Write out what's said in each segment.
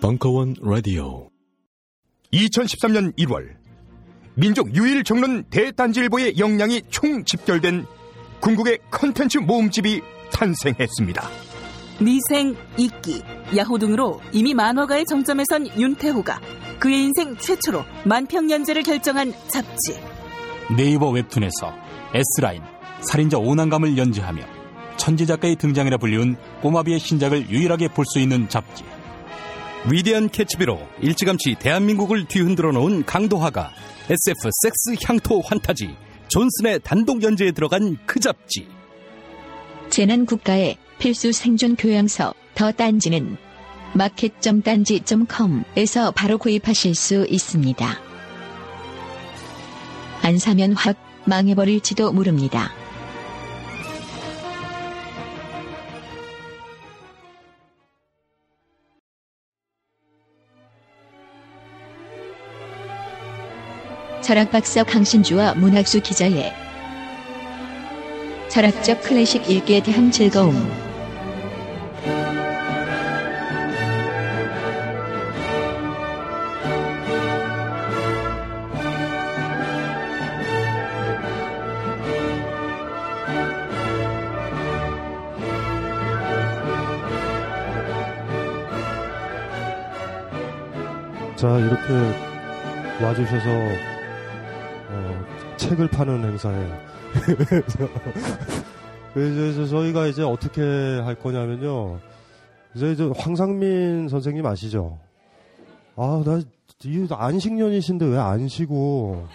벙커원 라디오 2013년 1월 민족 유일 정론 대단지일보의 역량이 총집결된 궁극의 컨텐츠 모음집이 탄생했습니다. 미생, 이끼, 야호 등으로 이미 만화가의 정점에선 윤태호가 그의 인생 최초로 만평연재를 결정한 잡지. 네이버 웹툰에서 S라인, 살인자 오난감을 연재하며 천재작가의 등장이라 불리운 꼬마비의 신작을 유일하게 볼 수 있는 잡지. 위대한 캐치비로 일찌감치 대한민국을 뒤흔들어 놓은 강도화가 SF 섹스 향토 환타지 존슨의 단독 연재에 들어간 그 잡지. 재난국가의 필수 생존 교양서 더 딴지는 마켓.딴지.com에서 바로 구입하실 수 있습니다. 안 사면 확 망해버릴지도 모릅니다. 철학박사 강신주와 문학수 기자의 철학적 클래식 읽기에 대한 즐거움. 자, 이렇게 와주셔서 책을 파는 행사예요. 그래서 저희가 이제 어떻게 할 거냐면요. 이제 황상민 선생님 아시죠? 아, 나 안식년이신데 왜 안 쉬고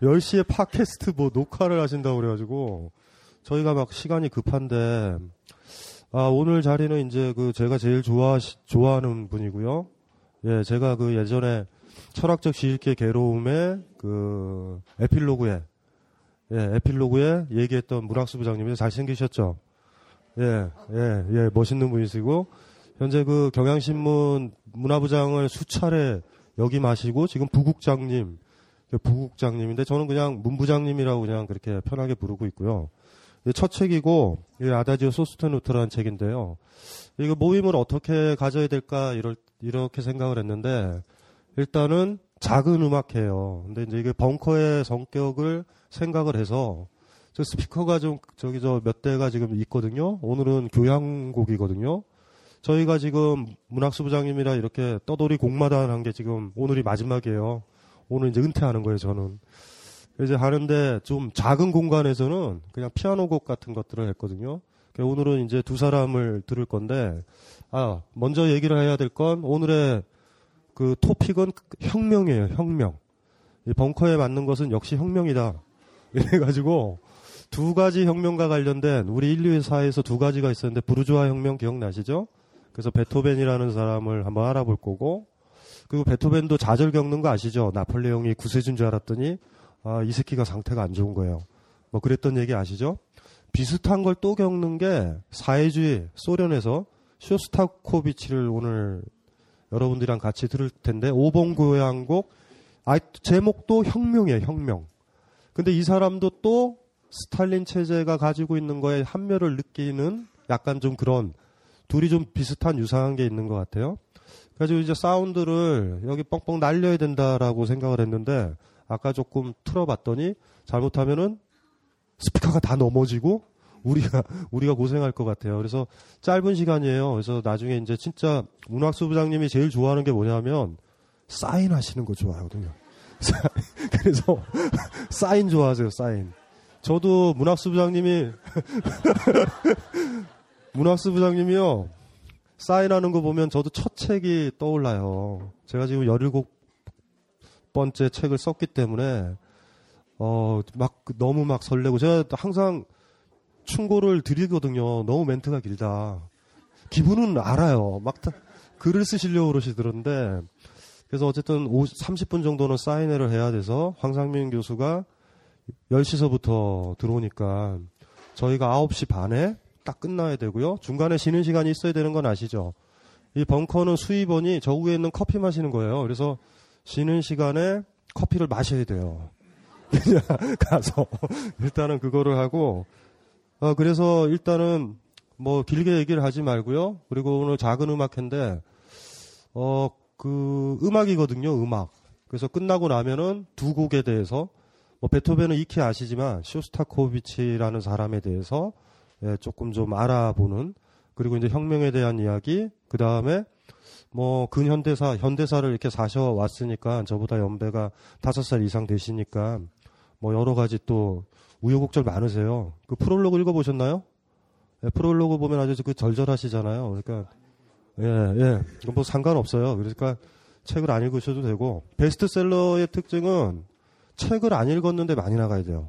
10시에 팟캐스트 뭐 녹화를 하신다고 그래가지고 저희가 막 시간이 급한데, 아, 오늘 자리는 이제 그 제가 제일 좋아하는 분이고요. 예, 제가 그 예전에 철학적 시읽기의 괴로움의 그 에필로그에 얘기했던 문학수 부장님이 잘생기셨죠. 예, 멋있는 분이시고 현재 그 경향신문 문화부장을 수차례 역임하시고 지금 부국장님인데 저는 그냥 문부장님이라고 그냥 그렇게 편하게 부르고 있고요. 첫 책이고 아다지오 소스테누트라는 책인데요. 이거 모임을 어떻게 가져야 될까 이렇게 생각을 했는데. 일단은 작은 음악회예요. 근데 이제 이게 벙커의 성격을 생각을 해서 저 스피커가 좀 저기 저 몇 대가 지금 있거든요. 오늘은 교향곡이거든요. 저희가 지금 문학수 부장님이라 이렇게 떠돌이 공마단 한 게 지금 오늘이 마지막이에요. 오늘 이제 은퇴하는 거예요, 저는. 이제 하는데 좀 작은 공간에서는 그냥 피아노 곡 같은 것들을 했거든요. 오늘은 이제 두 사람을 들을 건데, 아, 먼저 얘기를 해야 될 건 오늘의 그 토픽은 혁명이에요, 혁명. 이 벙커에 맞는 것은 역시 혁명이다. 이래가지고 두 가지 혁명과 관련된 우리 인류의 사회에서 두 가지가 있었는데 부르주아 혁명 기억나시죠? 그래서 베토벤이라는 사람을 한번 알아볼 거고, 그리고 베토벤도 좌절 겪는 거 아시죠? 나폴레옹이 구세주인 줄 알았더니 아, 이 새끼가 상태가 안 좋은 거예요. 뭐 그랬던 얘기 아시죠? 비슷한 걸 또 겪는 게 사회주의 소련에서 쇼스타코비치를 오늘 여러분들이랑 같이 들을 텐데 5번 교향곡, 아, 제목도 혁명이에요, 혁명. 근데 이 사람도 또 스탈린 체제가 가지고 있는 거에 한멸을 느끼는 약간 좀 그런 둘이 좀 비슷한 유사한 게 있는 것 같아요. 그래서 이제 사운드를 여기 뻥뻥 날려야 된다라고 생각을 했는데 아까 조금 틀어봤더니 잘못하면은 스피커가 다 넘어지고 우리가 고생할 것 같아요. 그래서 짧은 시간이에요. 그래서 나중에 이제 진짜 문학수 부장님이 제일 좋아하는 게 뭐냐면 사인하시는 거 좋아하거든요. 그래서 사인 좋아하세요, 사인. 저도 문학수 부장님이요. 사인하는 거 보면 저도 첫 책이 떠올라요. 제가 지금 17번째 책을 썼기 때문에 막 너무 막 설레고 제가 항상 충고를 드리거든요. 너무 멘트가 길다. 기분은 알아요. 막 글을 쓰시려고 그러시던데. 그래서 어쨌든 30분 정도는 사인회를 해야 돼서 황상민 교수가 10시서부터 들어오니까 저희가 9시 반에 딱 끝나야 되고요. 중간에 쉬는 시간이 있어야 되는 건 아시죠? 이 벙커는 수입원이 저 위에 있는 커피 마시는 거예요. 그래서 쉬는 시간에 커피를 마셔야 돼요. 그냥 가서 일단은 그거를 하고 그래서 일단은 뭐 길게 얘기를 하지 말고요. 그리고 오늘 작은 음악회인데 그 음악이거든요. 음악. 그래서 끝나고 나면은 두 곡에 대해서 뭐 베토벤은 익히 아시지만 쇼스타코비치라는 사람에 대해서 예, 조금 좀 알아보는 그리고 이제 혁명에 대한 이야기 그 다음에 뭐 현대사를 이렇게 사셔 왔으니까 저보다 연배가 5살 이상 되시니까 뭐 여러 가지 또 우여곡절 많으세요. 그 프롤로그 읽어보셨나요? 예, 프롤로그 보면 아주 그 절절하시잖아요. 그러니까 예, 뭐 상관없어요. 그러니까 책을 안 읽으셔도 되고 베스트셀러의 특징은 책을 안 읽었는데 많이 나가야 돼요.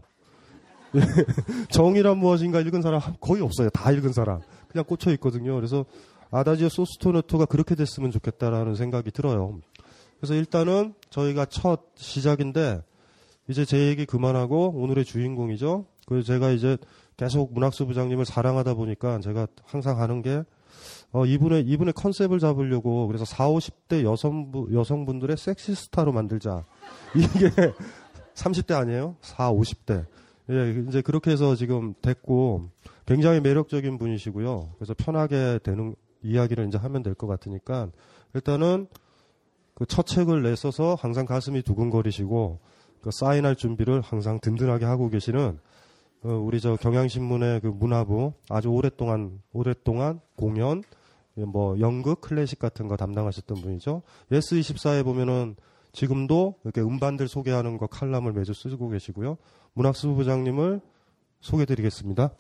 정의란 무엇인가 읽은 사람 거의 없어요. 다 읽은 사람. 그냥 꽂혀 있거든요. 그래서 아다지오 소스토네토가 그렇게 됐으면 좋겠다라는 생각이 들어요. 그래서 일단은 저희가 첫 시작인데 이제 제 얘기 그만하고 오늘의 주인공이죠. 그래서 제가 이제 계속 문학수 부장님을 사랑하다 보니까 제가 항상 하는 게 이분의 컨셉을 잡으려고 그래서 40, 50대 여성분들의 섹시스타로 만들자. 이게 30대 아니에요? 40, 50대. 예, 이제 그렇게 해서 지금 됐고 굉장히 매력적인 분이시고요. 그래서 편하게 되는 이야기를 이제 하면 될 것 같으니까 일단은 그 첫 책을 내서서 항상 가슴이 두근거리시고 그 사인할 준비를 항상 든든하게 하고 계시는 우리 저 경향신문의 그 문화부 아주 오랫동안 공연 뭐 연극 클래식 같은 거 담당하셨던 분이죠. 예스24에 보면은 지금도 이렇게 음반들 소개하는 거 칼럼을 매주 쓰고 계시고요. 문학수 부장님을 소개드리겠습니다.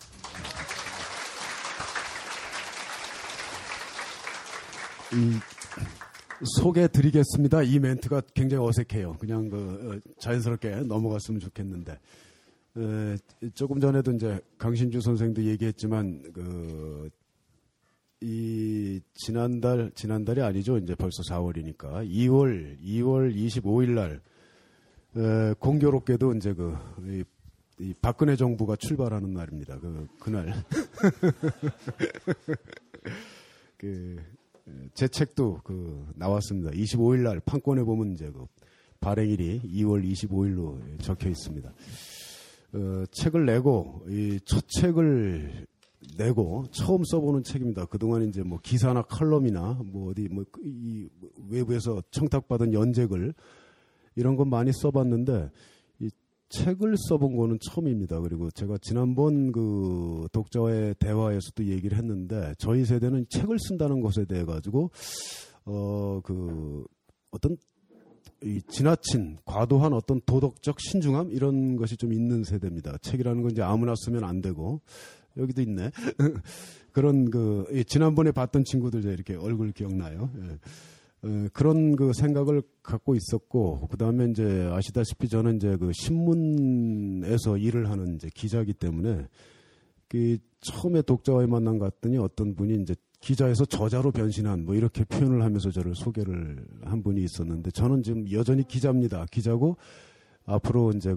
소개드리겠습니다. 이 멘트가 굉장히 어색해요. 그냥 자연스럽게 넘어갔으면 좋겠는데 조금 전에도 이제 강신주 선생도 얘기했지만 이 지난달이 아니죠. 이제 벌써 4월이니까 2월 25일 날 공교롭게도 이제 이 박근혜 정부가 출발하는 날입니다. 그날 제 책도 나왔습니다. 25일 날 판권에 보면 이제 발행일이 2월 25일로 적혀 있습니다. 책을 내고 첫 책을 내고 처음 써보는 책입니다. 그동안 이제 뭐 기사나 칼럼이나 뭐 어디 뭐 이 외부에서 청탁받은 연재글 이런 건 많이 써봤는데 이 책을 써본 거는 처음입니다. 그리고 제가 지난번 그 독자와의 대화에서도 얘기를 했는데 저희 세대는 책을 쓴다는 것에 대해 가지고 그 어떤 이 지나친 과도한 어떤 도덕적 신중함 이런 것이 좀 있는 세대입니다. 책이라는 건 이제 아무나 쓰면 안 되고 여기도 있네. 그런 지난번에 봤던 친구들 이렇게 얼굴 기억나요. 예. 그런 생각을 갖고 있었고 그다음에 이제 아시다시피 저는 이제 신문에서 일을 하는 이제 기자이기 때문에 처음에 독자와의 만남 갔더니 어떤 분이 이제 기자에서 저자로 변신한 뭐 이렇게 표현을 하면서 저를 소개를 한 분이 있었는데 저는 지금 여전히 기자입니다. 기자고 앞으로 이제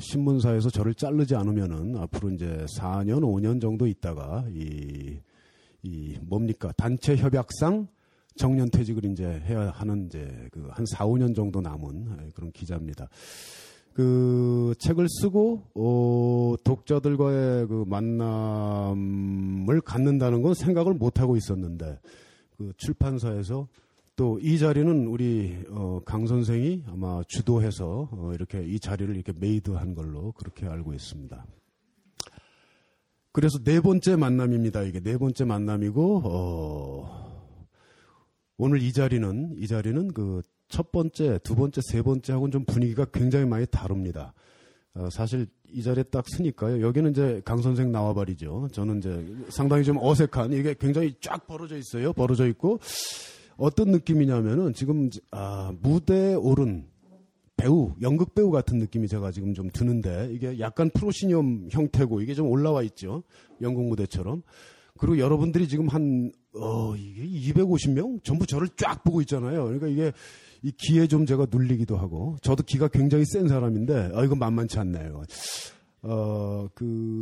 신문사에서 저를 자르지 않으면은 앞으로 이제 4년, 5년 정도 있다가 이 뭡니까? 단체 협약상 정년 퇴직을 이제 해야 하는 이제 한 4, 5년 정도 남은 그런 기자입니다. 책을 쓰고, 독자들과의 만남을 갖는다는 건 생각을 못 하고 있었는데, 출판사에서 또 이 자리는 우리, 강 선생이 아마 주도해서, 이렇게 이 자리를 이렇게 메이드한 걸로 그렇게 알고 있습니다. 그래서 네 번째 만남입니다. 이게 네 번째 만남이고, 오늘 이 자리는 첫 번째, 두 번째, 세 번째하고는 좀 분위기가 굉장히 많이 다릅니다. 사실 이 자리에 딱 서니까요. 여기는 이제 강 선생 나와버리죠. 저는 이제 상당히 좀 어색한, 이게 굉장히 쫙 벌어져 있어요. 벌어져 있고 어떤 느낌이냐면은 지금 무대에 오른 배우, 연극 배우 같은 느낌이 제가 지금 좀 드는데 이게 약간 프로시니엄 형태고 이게 좀 올라와 있죠. 연극 무대처럼. 그리고 여러분들이 지금 이게 250명? 전부 저를 쫙 보고 있잖아요. 그러니까 이게, 이 기에 좀 제가 눌리기도 하고, 저도 기가 굉장히 센 사람인데, 이거 만만치 않네요.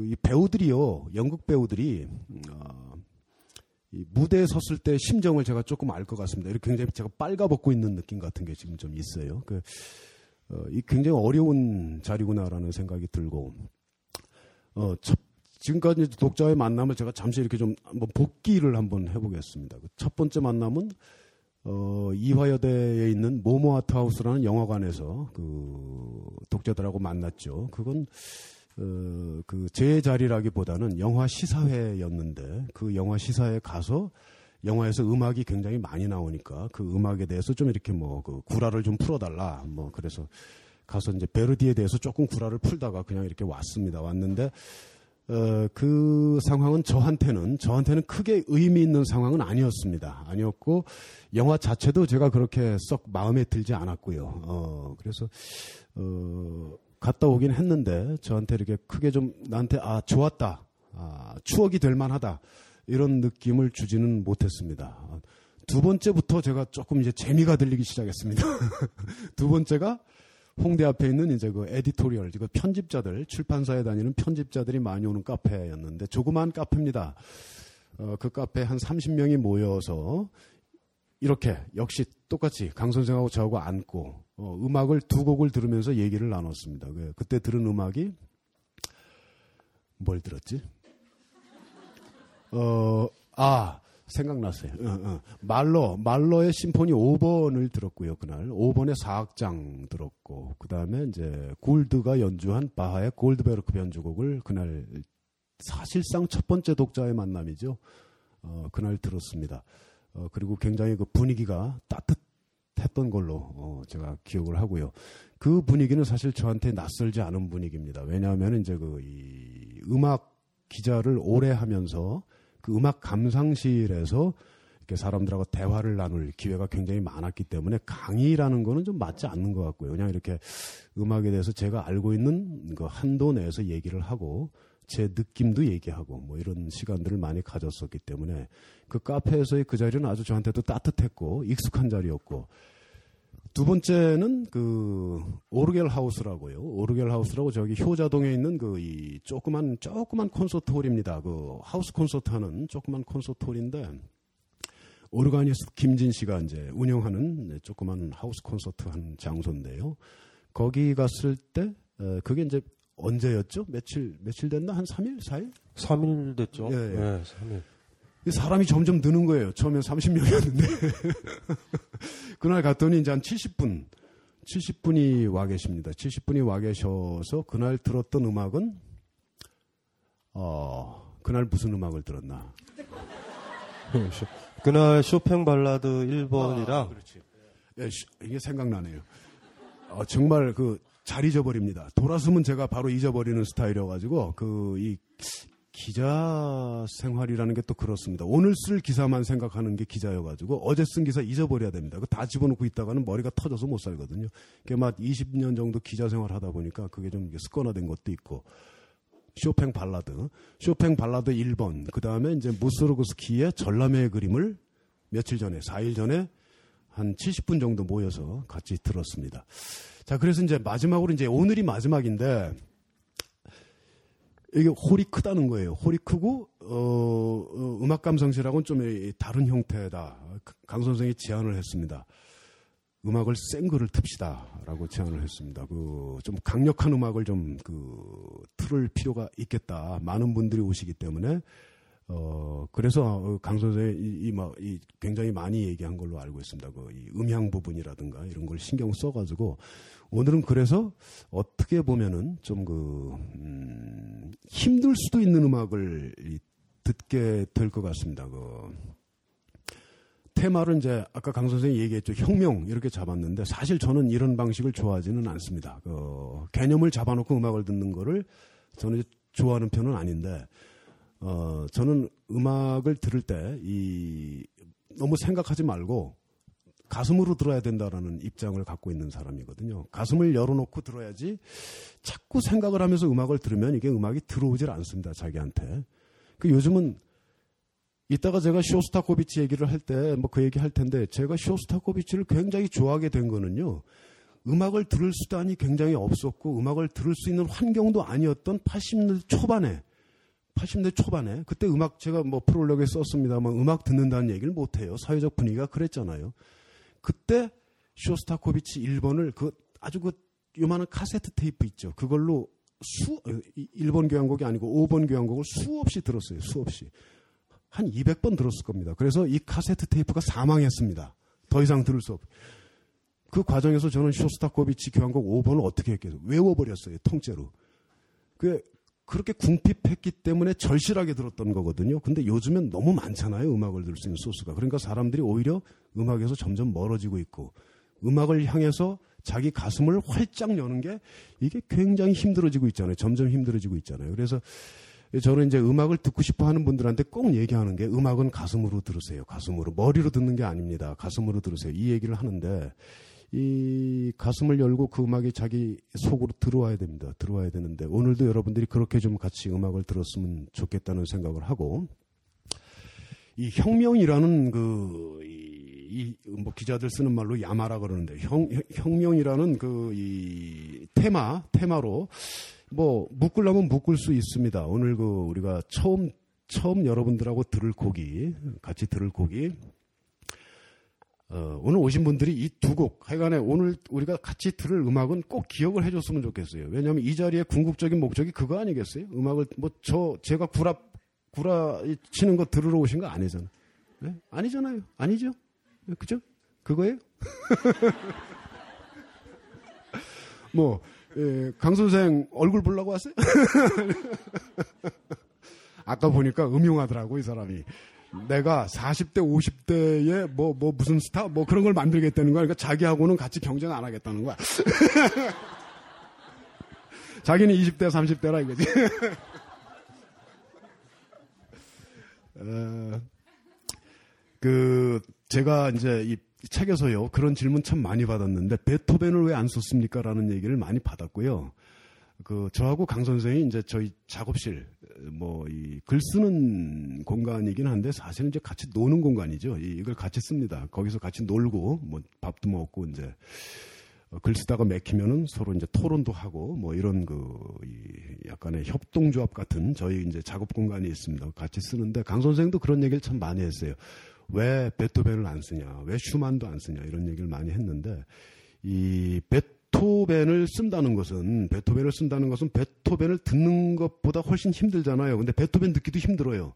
이 배우들이요, 연극 배우들이, 이 무대에 섰을 때 심정을 제가 조금 알 것 같습니다. 이렇게 굉장히 제가 빨가벗고 있는 느낌 같은 게 지금 좀 있어요. 이 굉장히 어려운 자리구나라는 생각이 들고, 지금까지 독자의 만남을 제가 잠시 이렇게 좀 한번 복기를 한번 해보겠습니다. 첫 번째 만남은 이화여대에 있는 모모 아트하우스라는 영화관에서 그 독자들하고 만났죠. 그건 그 제 자리라기보다는 영화 시사회였는데 그 영화 시사회에 가서 영화에서 음악이 굉장히 많이 나오니까 그 음악에 대해서 좀 이렇게 뭐 그 구라를 좀 풀어달라 뭐 그래서 가서 이제 베르디에 대해서 조금 구라를 풀다가 그냥 이렇게 왔습니다. 왔는데 그 상황은 저한테는 크게 의미 있는 상황은 아니었습니다. 아니었고 영화 자체도 제가 그렇게 썩 마음에 들지 않았고요. 그래서 갔다 오긴 했는데 저한테 이렇게 크게 좀 나한테 좋았다, 추억이 될 만하다 이런 느낌을 주지는 못했습니다. 두 번째부터 제가 조금 이제 재미가 들리기 시작했습니다. 두 번째가 홍대 앞에 있는 이제 그 에디토리얼, 그 편집자들, 출판사에 다니는 편집자들이 많이 오는 카페였는데 조그만 카페입니다. 그 카페에 한 30명이 모여서 이렇게 역시 똑같이 강 선생하고 저하고 앉고 음악을 두 곡을 들으면서 얘기를 나눴습니다. 그때 들은 음악이 뭘 들었지? 생각났어요. 말러의 심포니 5번을 들었고요. 그날 5번의 4악장 들었고 그다음에 이제 골드가 연주한 바하의 골드베르크 변주곡을 그날 사실상 첫 번째 독자의 만남이죠. 그날 들었습니다. 그리고 굉장히 그 분위기가 따뜻했던 걸로 제가 기억을 하고요. 그 분위기는 사실 저한테 낯설지 않은 분위기입니다. 왜냐하면 이제 그 이 음악 기자를 오래 하면서 그 음악 감상실에서 이렇게 사람들하고 대화를 나눌 기회가 굉장히 많았기 때문에 강의라는 거는 좀 맞지 않는 것 같고요. 그냥 이렇게 음악에 대해서 제가 알고 있는 그 한도 내에서 얘기를 하고 제 느낌도 얘기하고 뭐 이런 시간들을 많이 가졌었기 때문에 그 카페에서의 그 자리는 아주 저한테도 따뜻했고 익숙한 자리였고 두 번째는 그 오르겔 하우스라고요. 오르겔 하우스라고 저기 효자동에 있는 그 이 조그만 콘서트홀입니다. 그 하우스 콘서트하는 조그만 콘서트홀인데 오르가니스트 김진 씨가 이제 운영하는 조그만 하우스 콘서트 한 장소인데요. 거기 갔을 때 그게 이제 언제였죠? 며칠 됐나? 한 3일? 4일? 3일 됐죠. 예. 3일. 사람이 점점 느는 거예요. 처음엔 30명이었는데. 그날 갔더니 이제 한 70분이 와 계십니다. 70분이 와 계셔서 그날 들었던 음악은, 그날 무슨 음악을 들었나? 그날 쇼팽 발라드 1번이랑. 그렇지. 예, 이게 생각나네요. 정말 잘 잊어버립니다. 돌아서면 제가 바로 잊어버리는 스타일이어가지고, 기자 생활이라는 게 또 그렇습니다. 오늘 쓸 기사만 생각하는 게 기자여가지고 어제 쓴 기사 잊어버려야 됩니다. 그거 다 집어넣고 있다가는 머리가 터져서 못 살거든요. 그게 막 20년 정도 기자 생활 하다 보니까 그게 좀 습관화된 것도 있고 쇼팽 발라드 1번 그 다음에 이제 무스르그스키의 전람회의 그림을 며칠 전에 4일 전에 한 70분 정도 모여서 같이 들었습니다. 자 그래서 이제 마지막으로 이제 오늘이 마지막인데. 이게 홀이 크다는 거예요. 홀이 크고 음악 감상실하고는 좀 다른 형태다. 강 선생이 제안을 했습니다. 음악을 센 거를 틉시다라고 제안을 했습니다. 좀 강력한 음악을 좀 틀을 필요가 있겠다. 많은 분들이 오시기 때문에 그래서 강 선생이 굉장히 많이 얘기한 걸로 알고 있습니다. 이 음향 부분이라든가 이런 걸 신경 써가지고 오늘은 그래서 어떻게 보면은 좀 힘들 수도 있는 음악을 듣게 될 것 같습니다. 테마를 이제 아까 강 선생이 얘기했죠. 혁명 이렇게 잡았는데 사실 저는 이런 방식을 좋아하지는 않습니다. 개념을 잡아놓고 음악을 듣는 거를 저는 좋아하는 편은 아닌데 저는 음악을 들을 때 너무 생각하지 말고 가슴으로 들어야 된다라는 입장을 갖고 있는 사람이거든요. 가슴을 열어놓고 들어야지 자꾸 생각을 하면서 음악을 들으면 이게 음악이 들어오질 않습니다. 자기한테. 요즘은 이따가 제가 쇼스타코비치 얘기를 할 때 뭐 그 얘기 할 텐데 제가 쇼스타코비치를 굉장히 좋아하게 된 거는요. 음악을 들을 수단이 굉장히 없었고 음악을 들을 수 있는 환경도 아니었던 80년대 초반에 그때 음악 제가 뭐 프롤로그에 썼습니다만 음악 듣는다는 얘기를 못해요. 사회적 분위기가 그랬잖아요. 그때 쇼스타코비치 1번을 아주 요만한 카세트 테이프 있죠. 그걸로 일본 교향곡이 아니고 5번 교향곡을 수없이 들었어요. 수없이. 한 200번 들었을 겁니다. 그래서 이 카세트 테이프가 사망했습니다. 더 이상 들을 수 없어요. 그 과정에서 저는 쇼스타코비치 교향곡 5번을 어떻게 했겠어요? 외워버렸어요. 통째로. 그렇게 궁핍했기 때문에 절실하게 들었던 거거든요. 근데 요즘엔 너무 많잖아요. 음악을 들을 수 있는 소스가. 그러니까 사람들이 오히려 음악에서 점점 멀어지고 있고 음악을 향해서 자기 가슴을 활짝 여는 게 이게 굉장히 힘들어지고 있잖아요. 점점 힘들어지고 있잖아요. 그래서 저는 이제 음악을 듣고 싶어 하는 분들한테 꼭 얘기하는 게 음악은 가슴으로 들으세요. 가슴으로. 머리로 듣는 게 아닙니다. 가슴으로 들으세요. 이 얘기를 하는데 이 가슴을 열고 그 음악이 자기 속으로 들어와야 됩니다. 들어와야 되는데 오늘도 여러분들이 그렇게 좀 같이 음악을 들었으면 좋겠다는 생각을 하고 이 혁명이라는 뭐 기자들 쓰는 말로 야마라 그러는데 혁명이라는 테마로 뭐 묶으려면 묶을 수 있습니다. 오늘 우리가 처음 여러분들하고 같이 들을 곡이 오늘 오신 분들이 이 두 곡 하여간에 오늘 우리가 같이 들을 음악은 꼭 기억을 해줬으면 좋겠어요. 왜냐하면 이 자리의 궁극적인 목적이 그거 아니겠어요? 음악을 제가 구라 치는 거 들으러 오신 거 아니잖아요. 네? 아니잖아요. 아니죠? 그죠? 그거예요? 강 선생 얼굴 보려고 왔어요? 아까 보니까 음흉하더라고 이 사람이. 내가 40대 50대에 무슨 스타 그런 걸 만들겠다는 거야. 그러니까 자기하고는 같이 경쟁 안 하겠다는 거야. 자기는 20대 30대라 이거지. 제가 이제 이 책에서요 그런 질문 참 많이 받았는데 베토벤을 왜 안 썼습니까라는 얘기를 많이 받았고요. 저하고 강 선생이 이제 저희 작업실 글 쓰는 공간이긴 한데 사실은 이제 같이 노는 공간이죠. 이걸 같이 씁니다. 거기서 같이 놀고 밥도 먹고 이제 글 쓰다가 맥히면은 서로 이제 토론도 하고 이런 약간의 협동조합 같은 저희 이제 작업 공간이 있습니다. 같이 쓰는데 강 선생도 그런 얘기를 참 많이 했어요. 왜 베토벤을 안 쓰냐, 왜 슈만도 안 쓰냐 이런 얘기를 많이 했는데 이 베토벤을 쓴다는 것은 베토벤을 듣는 것보다 훨씬 힘들잖아요. 근데 베토벤 듣기도 힘들어요.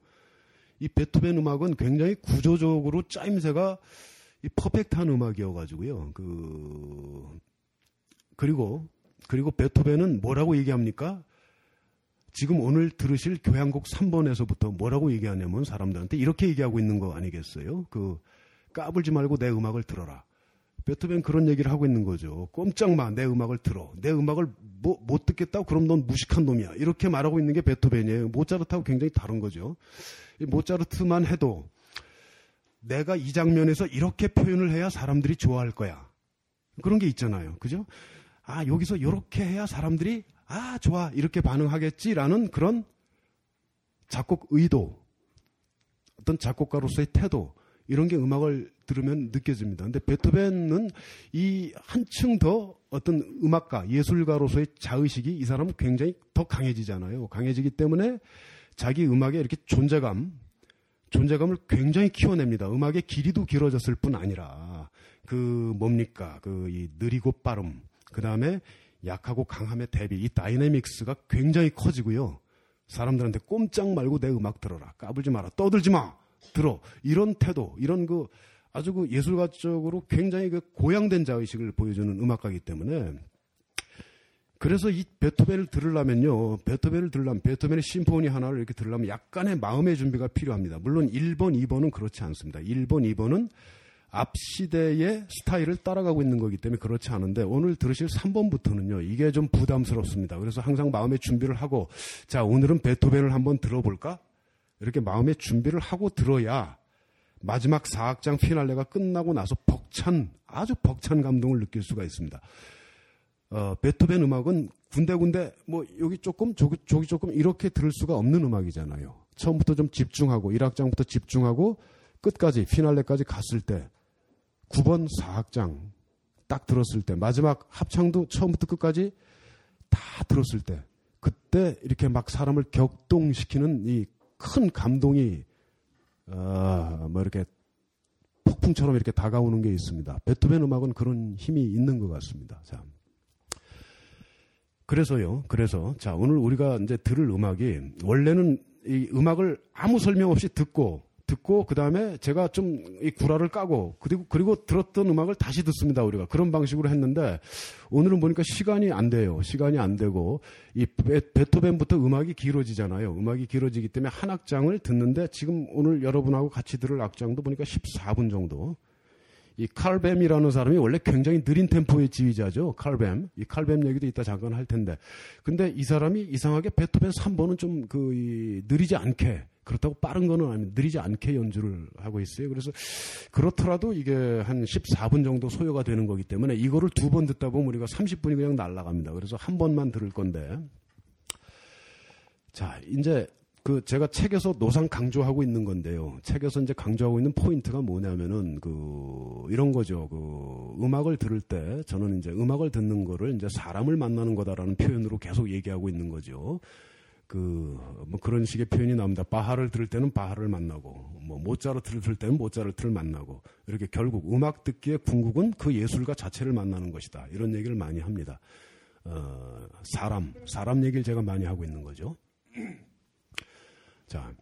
이 베토벤 음악은 굉장히 구조적으로 짜임새가 이 퍼펙트한 음악이어가지고요. 그리고 베토벤은 뭐라고 얘기합니까? 지금 오늘 들으실 교향곡 3번에서부터 뭐라고 얘기하냐면 사람들한테 이렇게 얘기하고 있는 거 아니겠어요? 까불지 말고 내 음악을 들어라. 베토벤 그런 얘기를 하고 있는 거죠. 꼼짝 마, 내 음악을 들어. 내 음악을 못 듣겠다고? 그럼 넌 무식한 놈이야. 이렇게 말하고 있는 게 베토벤이에요. 모차르트하고 굉장히 다른 거죠. 모차르트만 해도 내가 이 장면에서 이렇게 표현을 해야 사람들이 좋아할 거야. 그런 게 있잖아요. 그죠? 아, 여기서 이렇게 해야 사람들이 아, 좋아. 이렇게 반응하겠지라는 그런 작곡 의도, 어떤 작곡가로서의 태도, 이런 게 음악을 들으면 느껴집니다. 근데 베토벤은 이 한층 더 어떤 음악가, 예술가로서의 자의식이 이 사람은 굉장히 더 강해지잖아요. 강해지기 때문에 자기 음악의 이렇게 존재감을 굉장히 키워냅니다. 음악의 길이도 길어졌을 뿐 아니라 이 느리고 빠름, 그 다음에 약하고 강함의 대비, 이 다이내믹스가 굉장히 커지고요. 사람들한테 꼼짝 말고 내 음악 들어라. 까불지 마라. 떠들지 마. 들어. 이런 태도, 이런 아주 예술가적으로 굉장히 고양된 자의식을 보여주는 음악가이기 때문에 그래서 이 베토벤을 들으려면 베토벤의 심포니 하나를 이렇게 들으려면 약간의 마음의 준비가 필요합니다. 물론 1번, 2번은 그렇지 않습니다. 1번, 2번은 앞 시대의 스타일을 따라가고 있는 거기 때문에 그렇지 않은데 오늘 들으실 3번부터는요. 이게 좀 부담스럽습니다. 그래서 항상 마음의 준비를 하고 자, 오늘은 베토벤을 한번 들어볼까? 이렇게 마음의 준비를 하고 들어야 마지막 4악장 피날레가 끝나고 나서 아주 벅찬 감동을 느낄 수가 있습니다. 베토벤 음악은 군데군데 여기 조금 저기 조금 이렇게 들을 수가 없는 음악이잖아요. 처음부터 좀 집중하고 1악장부터 집중하고 끝까지 피날레까지 갔을 때 9번 4악장 딱 들었을 때 마지막 합창도 처음부터 끝까지 다 들었을 때 그때 이렇게 막 사람을 격동시키는 이 큰 감동이 이렇게 폭풍처럼 이렇게 다가오는 게 있습니다. 베토벤 음악은 그런 힘이 있는 것 같습니다. 자, 그래서요. 그래서 자, 오늘 우리가 이제 들을 음악이 원래는 이 음악을 아무 설명 없이 듣고 그다음에 제가 좀 이 구라를 까고 그리고 들었던 음악을 다시 듣습니다. 우리가 그런 방식으로 했는데 오늘은 보니까 시간이 안 돼요. 시간이 안 되고 이 베토벤부터 음악이 길어지잖아요. 음악이 길어지기 때문에 한 악장을 듣는데 지금 오늘 여러분하고 같이 들을 악장도 보니까 14분 정도. 이 칼뱀이라는 사람이 원래 굉장히 느린 템포의 지휘자죠. 칼뱀. 이 칼뱀 얘기도 이따 잠깐 할 텐데. 근데 이 사람이 이상하게 베토벤 3번은 좀 느리지 않게, 그렇다고 빠른 거는 아니면 느리지 않게 연주를 하고 있어요. 그래서 그렇더라도 이게 한 14분 정도 소요가 되는 거기 때문에 이거를 두 번 듣다 보면 우리가 30분이 그냥 날아갑니다. 그래서 한 번만 들을 건데. 자, 이제 제가 책에서 노상 강조하고 있는 건데요. 책에서 이제 강조하고 있는 포인트가 뭐냐면은 이런 거죠. 음악을 들을 때 저는 이제 음악을 듣는 거를 이제 사람을 만나는 거다라는 표현으로 계속 얘기하고 있는 거죠. 뭐 그런 식의 표현이 나옵니다. 바하를 들을 때는 바하를 만나고, 뭐 모차르트를 들을 때는 모차르트를 만나고, 이렇게 결국 음악 듣기의 궁극은 그 예술가 자체를 만나는 것이다. 이런 얘기를 많이 합니다. 사람 얘기를 제가 많이 하고 있는 거죠. 자,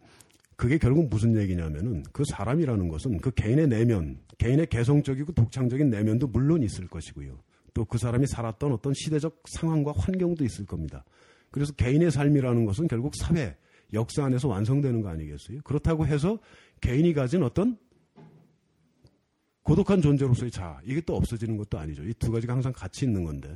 그게 결국 무슨 얘기냐면은 그 사람이라는 것은 그 개인의 내면, 개인의 개성적이고 독창적인 내면도 물론 있을 것이고요. 또 그 사람이 살았던 어떤 시대적 상황과 환경도 있을 겁니다. 그래서 개인의 삶이라는 것은 결국 사회, 역사 안에서 완성되는 거 아니겠어요? 그렇다고 해서 개인이 가진 어떤 고독한 존재로서의 자아, 이게 또 없어지는 것도 아니죠. 이 두 가지가 항상 같이 있는 건데.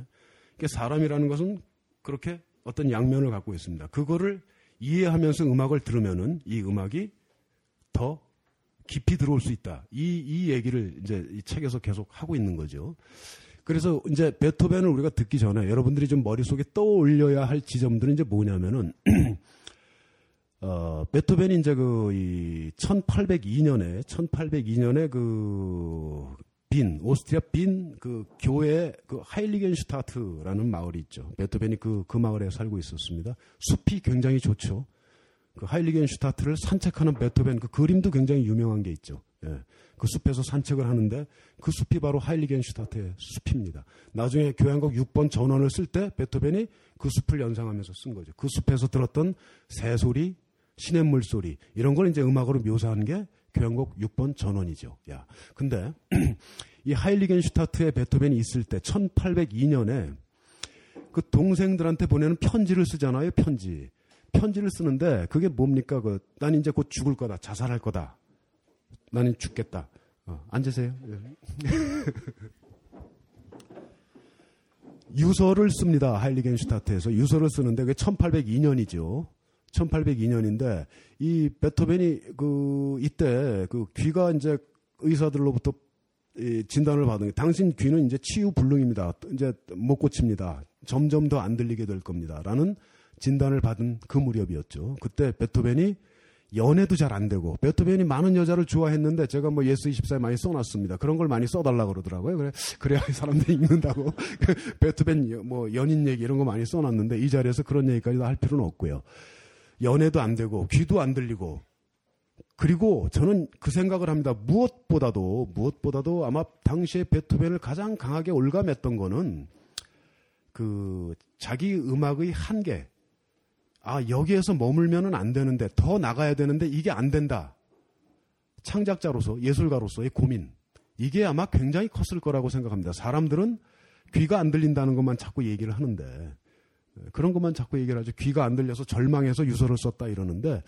그러니까 사람이라는 것은 그렇게 어떤 양면을 갖고 있습니다. 그거를 이해하면서 음악을 들으면은 이 음악이 더 깊이 들어올 수 있다. 이 얘기를 이제 이 책에서 계속 하고 있는 거죠. 그래서 이제 베토벤을 우리가 듣기 전에 여러분들이 좀 머릿속에 떠올려야 할 지점들은 이제 뭐냐면은, 베토벤이 이제 1802년에 오스트리아 빈 교회 하일리겐슈타트라는 마을이 있죠. 베토벤이 그 마을에 살고 있었습니다. 숲이 굉장히 좋죠. 그 하일리겐슈타트를 산책하는 베토벤 그림도 굉장히 유명한 게 있죠. 예. 그 숲에서 산책을 하는데 그 숲이 바로 하일리겐슈타트의 숲입니다. 나중에 교향곡 6번 전원을 쓸 때 베토벤이 그 숲을 연상하면서 쓴 거죠. 그 숲에서 들었던 새소리, 시냇물 소리 이런 걸 이제 음악으로 묘사한 게 교향곡 6번 전원이죠. 야, 근데 이 하일리겐슈타트에 베토벤이 있을 때 1802년에 그 동생들한테 보내는 편지를 쓰잖아요. 편지를 쓰는데 그게 뭡니까? 난 이제 곧 죽을 거다, 자살할 거다, 나는 죽겠다. 앉으세요. 유서를 씁니다. 하일리겐슈타트에서 유서를 쓰는데 그게 1802년이죠. 1802년인데 이 베토벤이 이때 귀가 이제 의사들로부터 진단을 받은 게 당신 귀는 이제 치유불능입니다. 이제 못 고칩니다. 점점 더 안 들리게 될 겁니다라는 진단을 받은 그 무렵이었죠. 그때 베토벤이 연애도 잘 안 되고 베토벤이 많은 여자를 좋아했는데 제가 뭐 예스24에 많이 써놨습니다. 그런 걸 많이 써달라고 그러더라고요. 그래야 사람들이 읽는다고 베토벤 뭐 연인 얘기 이런 거 많이 써놨는데 이 자리에서 그런 얘기까지 할 필요는 없고요. 연애도 안 되고 귀도 안 들리고 그리고 저는 그 생각을 합니다. 무엇보다도 아마 당시에 베토벤을 가장 강하게 올감했던 거는 자기 음악의 한계. 아, 여기에서 머물면은 안 되는데 더 나가야 되는데 이게 안 된다. 창작자로서 예술가로서의 고민. 이게 아마 굉장히 컸을 거라고 생각합니다. 사람들은 귀가 안 들린다는 것만 자꾸 얘기를 하는데 그런 것만 자꾸 얘기를 하죠. 귀가 안 들려서 절망해서 유서를 썼다 이러는데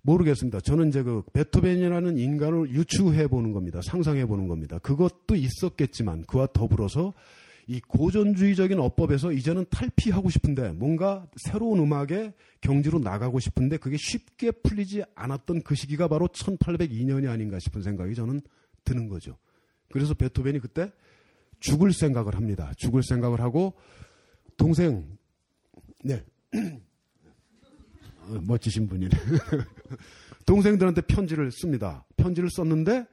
모르겠습니다. 저는 이제 베토벤이라는 인간을 유추해 보는 겁니다. 상상해 보는 겁니다. 그것도 있었겠지만 그와 더불어서 이 고전주의적인 어법에서 이제는 탈피하고 싶은데 뭔가 새로운 음악의 경지로 나가고 싶은데 그게 쉽게 풀리지 않았던 그 시기가 바로 1802년이 아닌가 싶은 생각이 저는 드는 거죠. 그래서 베토벤이 그때 죽을 생각을 합니다. 죽을 생각을 하고 동생, 네. 멋지신 분이네. 동생들한테 편지를 씁니다. 편지를 썼는데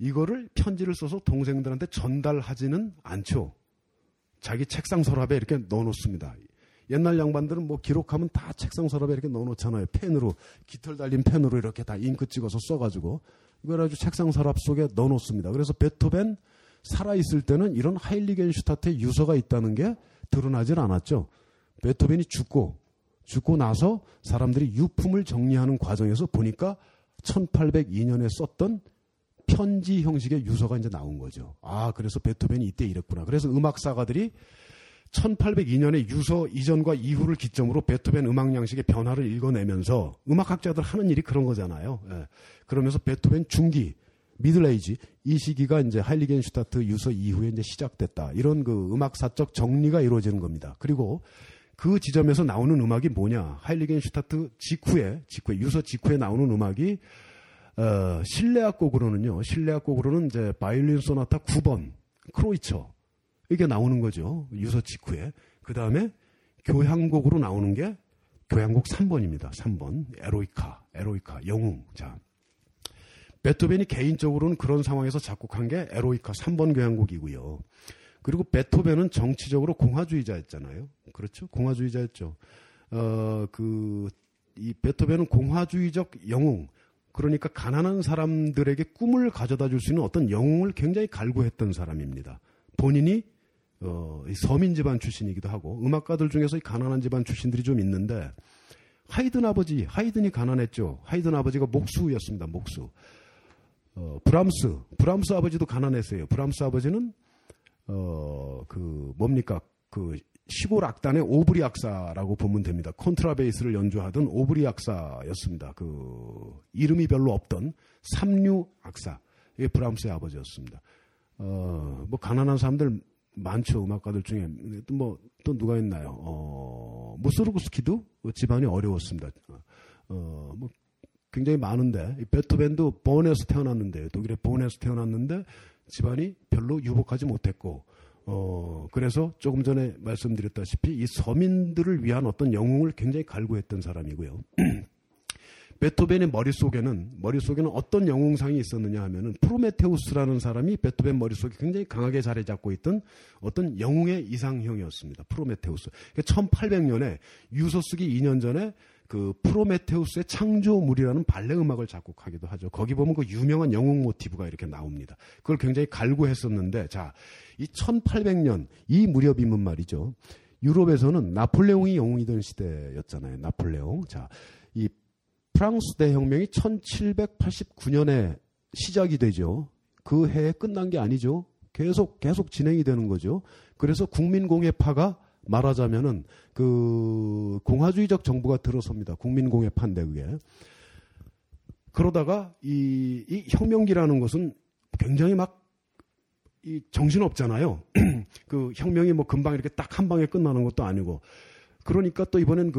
이거를 편지를 써서 동생들한테 전달하지는 않죠. 자기 책상 서랍에 이렇게 넣어놓습니다. 옛날 양반들은 뭐 기록하면 다 책상 서랍에 이렇게 넣어놓잖아요. 펜으로, 깃털 달린 펜으로 이렇게 다 잉크 찍어서 써가지고 이걸 아주 책상 서랍 속에 넣어놓습니다. 그래서 베토벤 살아있을 때는 이런 하일리겐슈타트의 유서가 있다는 게 드러나질 않았죠. 베토벤이 죽고 나서 사람들이 유품을 정리하는 과정에서 보니까 1802년에 썼던 편지 형식의 유서가 이제 나온 거죠. 아, 그래서 베토벤이 이때 이랬구나. 그래서 음악사가들이 1802년의 유서 이전과 이후를 기점으로 베토벤 음악 양식의 변화를 읽어내면서 음악학자들 하는 일이 그런 거잖아요. 예. 그러면서 베토벤 중기, 미들에이지, 이 시기가 이제 하일리겐슈타트 유서 이후에 이제 시작됐다. 이런 그 음악사적 정리가 이루어지는 겁니다. 그리고 그 지점에서 나오는 음악이 뭐냐. 하일리겐슈타트 직후에 유서 직후에 나오는 음악이 실내악곡으로는 이제 바이올린 소나타 9번 크로이처 이게 나오는 거죠. 유서 직후에. 그 다음에 교향곡으로 나오는 게 교향곡 3번입니다. 3번 에로이카 영웅. 자, 베토벤이 개인적으로는 그런 상황에서 작곡한 게 에로이카 3번 교향곡이고요. 그리고 베토벤은 정치적으로 공화주의자였잖아요. 그렇죠? 공화주의자였죠. 이 베토벤은 공화주의적 영웅. 그러니까 가난한 사람들에게 꿈을 가져다 줄 수 있는 어떤 영웅을 굉장히 갈구했던 사람입니다. 본인이 서민 집안 출신이기도 하고 음악가들 중에서 이 가난한 집안 출신들이 좀 있는데 하이든이 가난했죠. 하이든 아버지가 목수였습니다. 목수. 브람스 아버지도 가난했어요. 브람스 아버지는 시골 악단의 오브리 약사라고 보면 됩니다. 콘트라베이스를 연주하던 오브리 약사였습니다. 그 이름이 별로 없던 삼류 악사. 이게 브람스의 아버지였습니다. 가난한 사람들 많죠. 음악가들 중에. 또 누가 있나요? 무소르그스키도 집안이 어려웠습니다. 굉장히 많은데, 베토벤도 독일의 본에서 태어났는데, 집안이 별로 유복하지 못했고, 그래서 조금 전에 말씀드렸다시피 이 서민들을 위한 어떤 영웅을 굉장히 갈구했던 사람이고요. 베토벤의 머릿속에는 어떤 영웅상이 있었느냐 하면은 프로메테우스라는 사람이 베토벤 머릿속에 굉장히 강하게 자리 잡고 있던 어떤 영웅의 이상형이었습니다. 프로메테우스. 1800년에 유서 쓰기 2년 전에 그 프로메테우스의 창조물이라는 발레 음악을 작곡하기도 하죠. 거기 보면 그 유명한 영웅 모티브가 이렇게 나옵니다. 그걸 굉장히 갈구했었는데, 자, 이 1800년 이 무렵이면 말이죠. 유럽에서는 나폴레옹이 영웅이던 시대였잖아요. 나폴레옹. 자, 이 프랑스 대혁명이 1789년에 시작이 되죠. 그 해에 끝난 게 아니죠. 계속 진행이 되는 거죠. 그래서 국민공예파가 말하자면은 그 공화주의적 정부가 들어섭니다. 국민공예파인데 그게. 그러다가 이 혁명기라는 것은 굉장히 막 이 정신 없잖아요. 그 혁명이 뭐 금방 이렇게 딱 한 방에 끝나는 것도 아니고. 그러니까 또 이번엔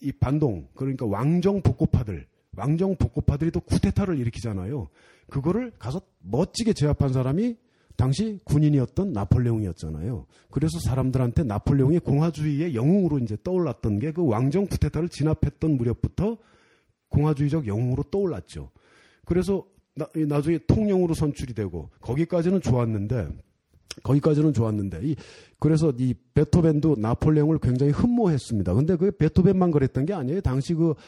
이 반동, 그러니까 왕정 복고파들이 또 쿠데타를 일으키잖아요. 그거를 가서 멋지게 제압한 사람이 당시 군인이었던 나폴레옹이었잖아요. 그래서 사람들한테 나폴레옹이 공화주의의 영웅으로 이제 떠올랐던 게 그 왕정 쿠데타를 진압했던 무렵부터 공화주의적 영웅으로 떠올랐죠. 그래서 나중에 통영으로 선출이 되고 거기까지는 좋았는데 그래서 이 베토벤도 나폴레옹을 굉장히 흠모했습니다. 근데 그게 베토벤만 그랬던 게 아니에요. 당시 그러니까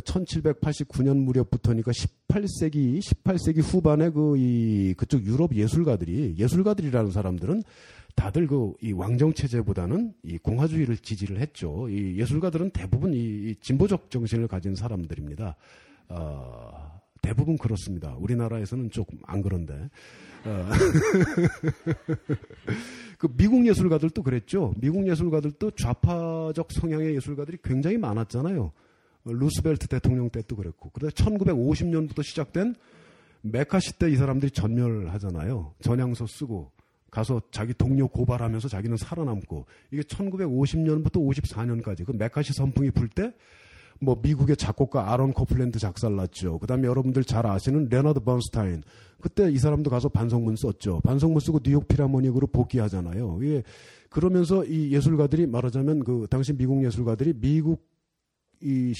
1789년 무렵부터니까 18세기 후반에 그쪽 유럽 예술가들이라는 사람들은 다들 이 왕정 체제보다는 이 공화주의를 지지를 했죠. 이 예술가들은 대부분 이 진보적 정신을 가진 사람들입니다. 대부분 그렇습니다. 우리나라에서는 조금 안 그런데. 그 미국 예술가들도 좌파적 성향의 예술가들이 굉장히 많았잖아요. 루스벨트 대통령 때도 그랬고. 그래서 1950년부터 시작된 메카시 때 이 사람들이 전멸하잖아요. 전향서 쓰고 가서 자기 동료 고발하면서 자기는 살아남고. 이게 1950년부터 54년까지 그 메카시 선풍이 불 때 미국의 작곡가 아론 코플랜드 작살났죠. 그 다음에 여러분들 잘 아시는 레너드 번스타인. 그때 이 사람도 가서 반성문 썼죠. 반성문 쓰고 뉴욕 필하모닉으로 복귀하잖아요. 예. 그러면서 이 예술가들이 말하자면 당시 미국 예술가들이 이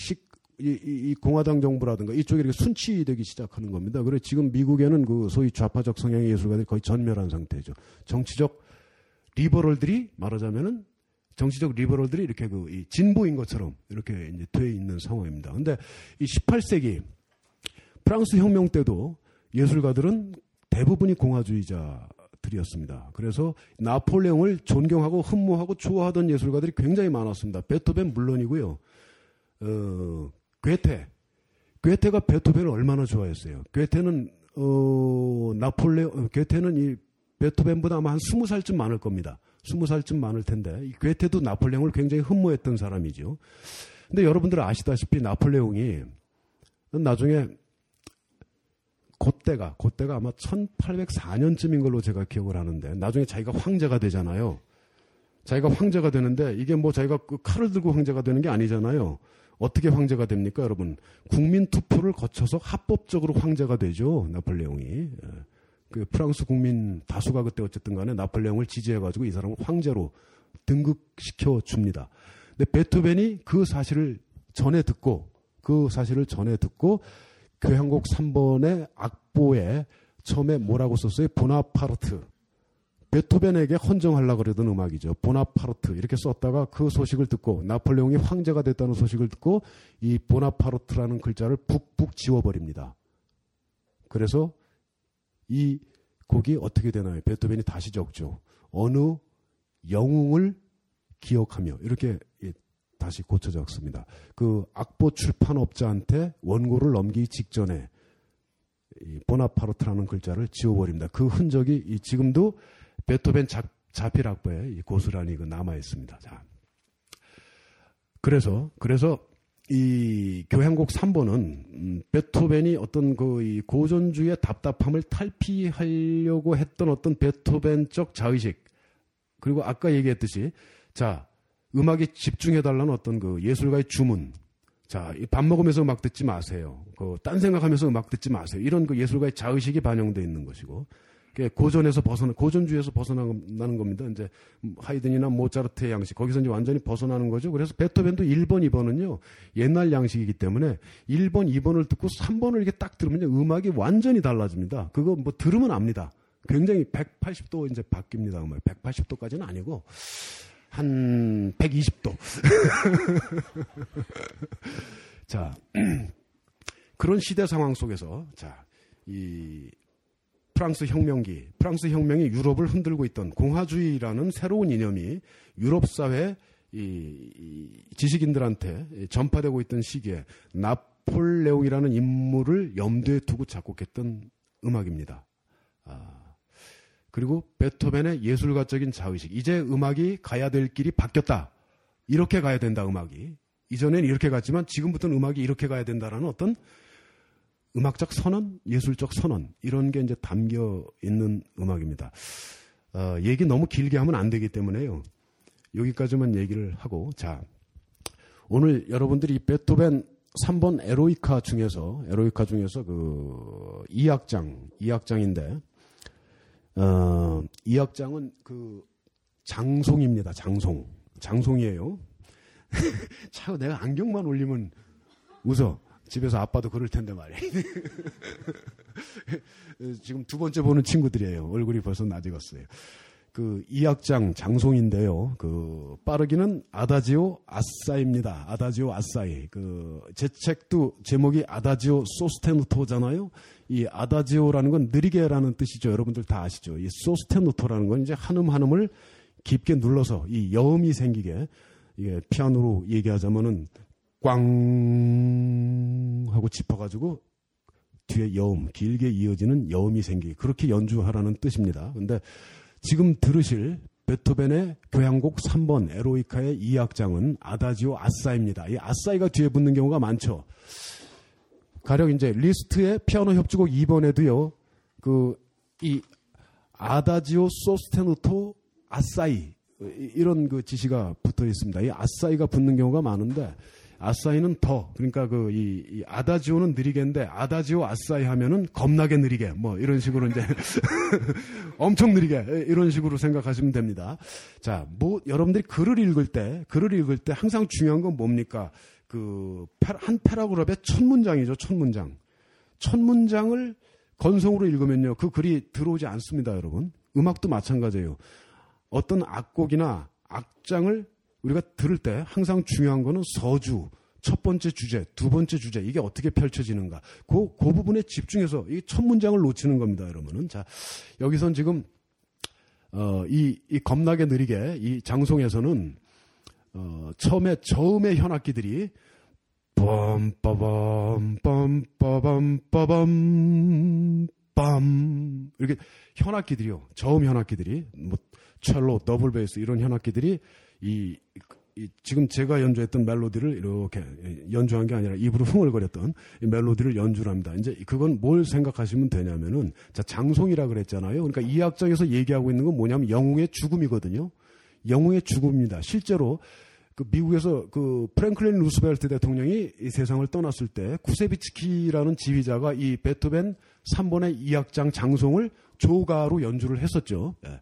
공화당 정부라든가 이쪽에 이렇게 순치되기 시작하는 겁니다. 그래서 지금 미국에는 소위 좌파적 성향의 예술가들이 거의 전멸한 상태죠. 정치적 리버럴들이 이렇게 진보인 것처럼 이렇게 이제 돼 있는 상황입니다. 근데 이 18세기 프랑스 혁명 때도 예술가들은 대부분이 공화주의자 예술가들이었습니다. 그래서 나폴레옹을 존경하고 흠모하고 좋아하던 예술가들이 굉장히 많았습니다. 베토벤 물론이고요. 괴테가 베토벤을 얼마나 좋아했어요. 괴테는 이 베토벤보다 아마 한 20살쯤 많을 겁니다. 20살쯤 많을 텐데 이 괴테도 나폴레옹을 굉장히 흠모했던 사람이죠. 근데 여러분들 아시다시피 나폴레옹이 나중에 그때가 아마 1804년쯤인 걸로 제가 기억을 하는데 나중에 자기가 황제가 되잖아요. 자기가 황제가 되는데 이게 뭐 자기가 그 칼을 들고 황제가 되는 게 아니잖아요. 어떻게 황제가 됩니까, 여러분? 국민 투표를 거쳐서 합법적으로 황제가 되죠, 나폴레옹이. 그 프랑스 국민 다수가 그때 어쨌든 간에 나폴레옹을 지지해가지고 이 사람을 황제로 등극시켜 줍니다. 근데 베토벤이 그 사실을 전해 듣고 교향곡 3번의 악보에 처음에 뭐라고 썼어요? 보나파르트. 베토벤에게 헌정하려고 그러던 음악이죠. 보나파르트 이렇게 썼다가 그 소식을 듣고 나폴레옹이 황제가 됐다는 소식을 듣고 이 보나파르트라는 글자를 북북 지워버립니다. 그래서 이 곡이 어떻게 되나요? 베토벤이 다시 적죠. 어느 영웅을 기억하며 이렇게 다시 고쳐 적습니다. 그 악보 출판업자한테 원고를 넘기기 직전에 이 보나파르트라는 글자를 지워버립니다. 그 흔적이 지금도 베토벤 자필 악보에 고스란히 남아 있습니다. 자, 그래서 이 교향곡 3번은 베토벤이 어떤 그 이 고전주의 답답함을 탈피하려고 했던 어떤 베토벤적 자의식 그리고 아까 얘기했듯이 자 음악에 집중해달라는 어떤 그 예술가의 주문. 자, 밥 먹으면서 음악 듣지 마세요. 그 딴 생각하면서 음악 듣지 마세요. 이런 그 예술가의 자의식이 반영되어 있는 것이고. 고전주의에서 벗어나는 겁니다. 이제 하이든이나 모차르트의 양식, 거기서 이제 완전히 벗어나는 거죠. 그래서 베토벤도 1번, 2번은요, 옛날 양식이기 때문에 1번, 2번을 듣고 3번을 이렇게 딱 들으면요, 음악이 완전히 달라집니다. 그거 뭐 들으면 압니다. 굉장히 180도 이제 바뀝니다. 음악. 180도까지는 아니고, 한 120도. 자, 그런 시대 상황 속에서, 자, 이, 프랑스 혁명이 유럽을 흔들고 있던 공화주의라는 새로운 이념이 유럽 사회 지식인들한테 전파되고 있던 시기에 나폴레옹이라는 인물을 염두에 두고 작곡했던 음악입니다. 그리고 베토벤의 예술가적인 자의식. 이제 음악이 가야 될 길이 바뀌었다. 이렇게 가야 된다, 음악이. 이전엔 이렇게 갔지만 지금부터는 음악이 이렇게 가야 된다라는 어떤 음악적 선언, 예술적 선언 이런 게 이제 담겨 있는 음악입니다. 얘기 너무 길게 하면 안 되기 때문에요. 여기까지만 얘기를 하고 자 오늘 여러분들이 베토벤 3번 에로이카 중에서 그 2악장인데 2악장은 그 장송입니다. 장송이에요. 참 내가 안경만 올리면 웃어. 집에서 아빠도 그럴 텐데 말이에요. 지금 2번째 보는 친구들이에요. 얼굴이 벌써 나직었어요. 그 2악장 장송인데요. 그 빠르기는 아다지오 아싸입니다. 아다지오 아싸이. 그 제 책도 제목이 아다지오 소스테누토잖아요. 이 아다지오라는 건 느리게라는 뜻이죠. 여러분들 다 아시죠. 이 소스테누토라는 건 이제 한음을 깊게 눌러서 이 여음이 생기게 이게 피아노로 얘기하자면은 꽝 하고 짚어가지고 뒤에 여음, 길게 이어지는 여음이 생기게 그렇게 연주하라는 뜻입니다. 근데 지금 들으실 베토벤의 교향곡 3번 에로이카의 2악장은 아다지오 아싸입니다. 이 아싸이가 뒤에 붙는 경우가 많죠. 가령 이제 리스트의 피아노 협주곡 2번에도요. 그 이 아다지오 소스테누토 아싸이 이런 그 지시가 붙어 있습니다. 이 아싸이가 붙는 경우가 많은데 아싸이는 더 그러니까 그 이 아다지오는 느리게인데 아다지오 아싸이 하면은 겁나게 느리게 뭐 이런 식으로 이제 엄청 느리게 이런 식으로 생각하시면 됩니다. 자, 뭐 여러분들이 글을 읽을 때 항상 중요한 건 뭡니까? 그 한 패러그랩의 첫 문장을 건성으로 읽으면요 그 글이 들어오지 않습니다, 여러분. 음악도 마찬가지예요. 어떤 악곡이나 악장을 우리가 들을 때 항상 중요한 거는 서주, 첫 번째 주제, 두 번째 주제 이게 어떻게 펼쳐지는가 그 부분에 집중해서 이 첫 문장을 놓치는 겁니다. 여러분은 자 여기선 지금 이 겁나게 느리게 이 장송에서는 처음에 저음의 현악기들이 빰빠밤 빰빠밤 빠밤 빰 이렇게 현악기들이요, 저음 현악기들이 뭐 첼로, 더블 베이스 이런 현악기들이 이 지금 제가 연주했던 멜로디를 이렇게 연주한 게 아니라 입으로 흥얼거렸던 이 멜로디를 연주를 합니다. 이제 그건 뭘 생각하시면 되냐면은, 자, 장송이라 그랬잖아요. 그러니까 이 악장에서 얘기하고 있는 건 뭐냐면 영웅의 죽음이거든요. 영웅의 죽음입니다. 실제로 그 미국에서 그 프랭클린 루스벨트 대통령이 이 세상을 떠났을 때 구세비츠키라는 지휘자가 이 베토벤 3번의 2악장 장송을 조가로 연주를 했었죠. 예.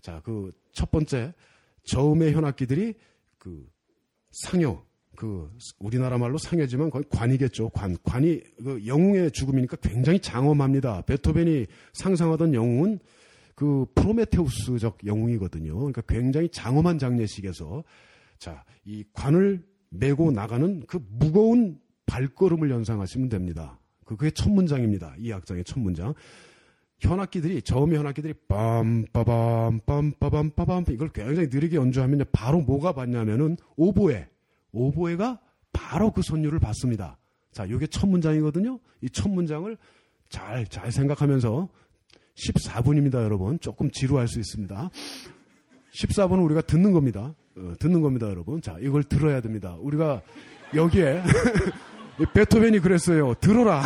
자, 그 첫 번째 저음의 현악기들이 그 상여, 그 우리나라 말로 상여지만 거의 관이겠죠. 관이 그 영웅의 죽음이니까 굉장히 장엄합니다. 베토벤이 상상하던 영웅은 그 프로메테우스적 영웅이거든요. 그러니까 굉장히 장엄한 장례식에서 자, 이 관을 메고 나가는 그 무거운 발걸음을 연상하시면 됩니다. 그게 첫 문장입니다. 이 악장의 첫 문장. 현악기들이, 저음의 현악기들이 빰빠밤 빰빠밤 빠밤 이걸 굉장히 느리게 연주하면 바로 뭐가 받냐면은 오보에가 바로 그 선율을 받습니다. 자, 요게 첫 문장이거든요. 이 첫 문장을 잘 생각하면서 14분입니다, 여러분. 조금 지루할 수 있습니다. 14분은 우리가 듣는 겁니다. 여러분. 자, 이걸 들어야 됩니다. 우리가 여기에 베토벤이 그랬어요. 들어라.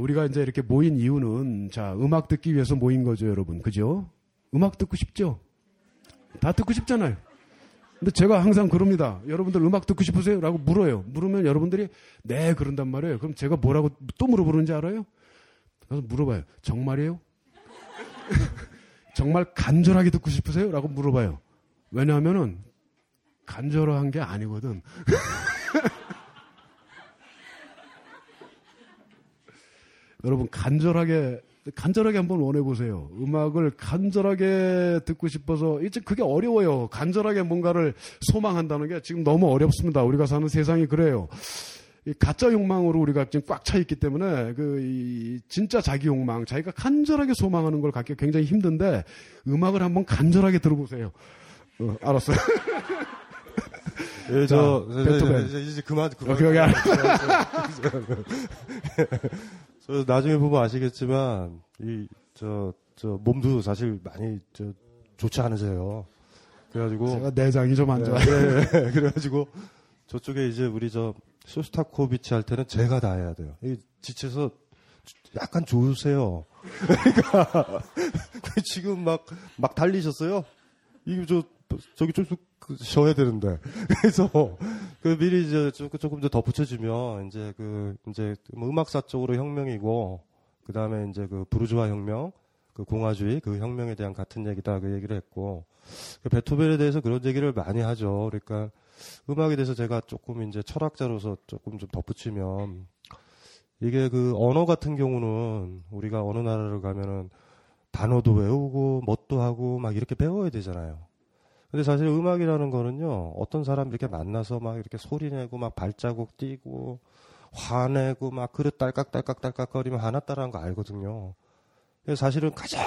우리가 이제 이렇게 모인 이유는, 자, 음악 듣기 위해서 모인 거죠, 여러분. 그죠? 음악 듣고 싶죠? 다 듣고 싶잖아요. 근데 제가 항상 그럽니다. 여러분들 음악 듣고 싶으세요? 라고 물어요. 물으면 여러분들이, 네, 그런단 말이에요. 그럼 제가 뭐라고 또 물어보는지 알아요? 그래서 물어봐요. 정말이에요? 정말 간절하게 듣고 싶으세요? 라고 물어봐요. 왜냐하면은, 간절한 게 아니거든. 여러분, 간절하게 한번 원해보세요. 음악을 간절하게 듣고 싶어서, 이제 그게 어려워요. 간절하게 뭔가를 소망한다는 게 지금 너무 어렵습니다. 우리가 사는 세상이 그래요. 이 가짜 욕망으로 우리가 지금 꽉 차 있기 때문에 이 진짜 자기 욕망, 자기가 간절하게 소망하는 걸 갖기가 굉장히 힘든데, 음악을 한번 간절하게 들어보세요. 알았어요. 예, 베토벤. 이제 그만. 저 나중에 보면 아시겠지만, 몸도 사실 많이, 좋지 않으세요. 그래가지고. 제가 내장이 좀 안 좋아요. 네. 그래가지고, 저쪽에 이제 우리 쇼스타코비치 할 때는 제가 다 해야 돼요. 지쳐서 약간 좋으세요. 그러니까, 지금 막 달리셨어요? 이게 저기 좀 쉬어야 되는데. 그래서, 미리 이제 조금 더 덧붙여주면, 이제 음악사 쪽으로 혁명이고, 그 다음에 이제 부르주아 혁명, 공화주의, 그 혁명에 대한 같은 얘기다, 그 얘기를 했고, 베토벤에 대해서 그런 얘기를 많이 하죠. 그러니까, 음악에 대해서 제가 조금 이제 철학자로서 조금 좀 덧붙이면, 이게 언어 같은 경우는, 우리가 어느 나라를 가면은, 단어도 외우고, 뭣도 하고, 막 이렇게 배워야 되잖아요. 근데 사실 음악이라는 거는요, 어떤 사람 이렇게 만나서 막 이렇게 소리 내고 막 발자국 띄고 화내고 막 그릇 딸깍딸깍 거리면 화났다라는 거 알거든요. 그래서 사실은 가장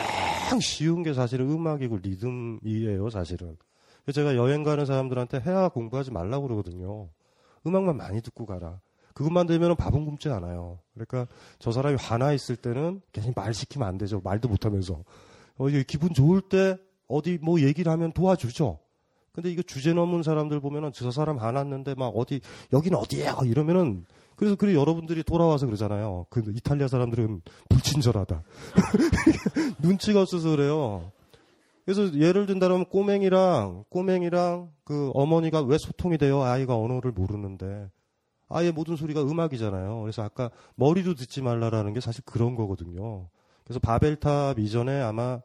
쉬운 게 사실은 음악이고 리듬이에요, 사실은. 그래서 제가 여행 가는 사람들한테 해야 공부하지 말라고 그러거든요. 음악만 많이 듣고 가라. 그것만 들으면 밥은 굶지 않아요. 그러니까 저 사람이 화나 있을 때는 괜히 말 시키면 안 되죠. 말도 못하면서. 기분 좋을 때 어디 뭐 얘기를 하면 도와주죠. 근데 이거 주제 넘은 사람들 보면은 저 사람 안 왔는데 막 어디 여기는 어디야 이러면은 그래 여러분들이 돌아와서 그러잖아요. 이탈리아 사람들은 불친절하다. 눈치가 없어서 그래요. 그래서 예를 든다면 꼬맹이랑 어머니가 왜 소통이 돼요? 아이가 언어를 모르는데 아이의 모든 소리가 음악이잖아요. 그래서 아까 머리도 듣지 말라라는 게 사실 그런 거거든요. 그래서 바벨탑 이전에 아마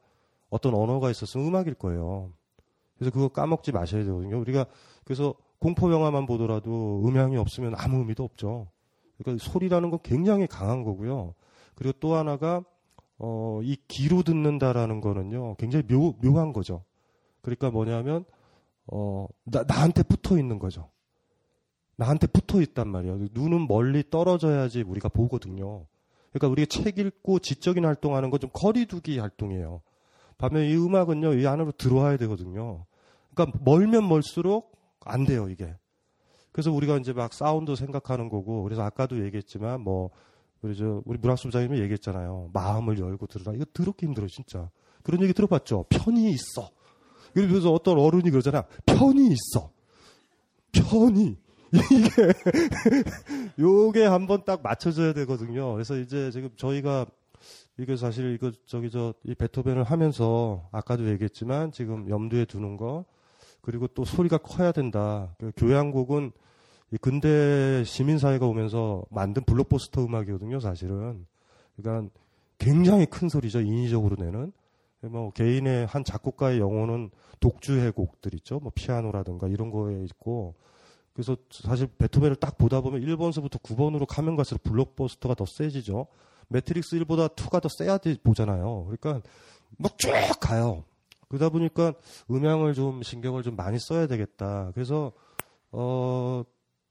어떤 언어가 있었으면 음악일 거예요. 그래서 그거 까먹지 마셔야 되거든요. 우리가 그래서 공포 영화만 보더라도 음향이 없으면 아무 의미도 없죠. 그러니까 소리라는 건 굉장히 강한 거고요. 그리고 또 하나가 이 귀로 듣는다라는 거는요, 굉장히 묘한 거죠. 그러니까 뭐냐면 나한테 붙어 있는 거죠. 나한테 붙어 있단 말이에요. 눈은 멀리 떨어져야지 우리가 보거든요. 그러니까 우리가 책 읽고 지적인 활동하는 건 좀 거리두기 활동이에요. 반면에 이 음악은요, 이 안으로 들어와야 되거든요. 그러니까 멀면 멀수록 안 돼요, 이게. 그래서 우리가 이제 막 사운드 생각하는 거고, 그래서 아까도 얘기했지만, 뭐, 우리 문학수 부장님이 얘기했잖아요. 마음을 열고 들으라. 이거 더럽게 힘들어요, 진짜. 그런 얘기 들어봤죠? 편이 있어. 그래서 어떤 어른이 그러잖아. 편이 있어. 편이. 이게, 요게 한번 딱 맞춰줘야 되거든요. 그래서 이제 지금 저희가, 이게 사실 이거, 이 베토벤을 하면서, 아까도 얘기했지만, 지금 염두에 두는 거, 그리고 또 소리가 커야 된다. 교향곡은 이 근대 시민사회가 오면서 만든 블록버스터 음악이거든요, 사실은. 그러니까 굉장히 큰 소리죠, 인위적으로 내는. 뭐 개인의 한 작곡가의 영혼은 독주의 곡들 있죠. 뭐 피아노라든가 이런 거에 있고. 그래서 사실 베토벤을 딱 보다 보면 1번서부터 9번으로 가면 갈수록 블록버스터가 더 세지죠. 매트릭스 1보다 2가 더 세야 보잖아요. 그러니까 막 쭉 가요. 그러다 보니까 음향을 좀 신경을 좀 많이 써야 되겠다. 그래서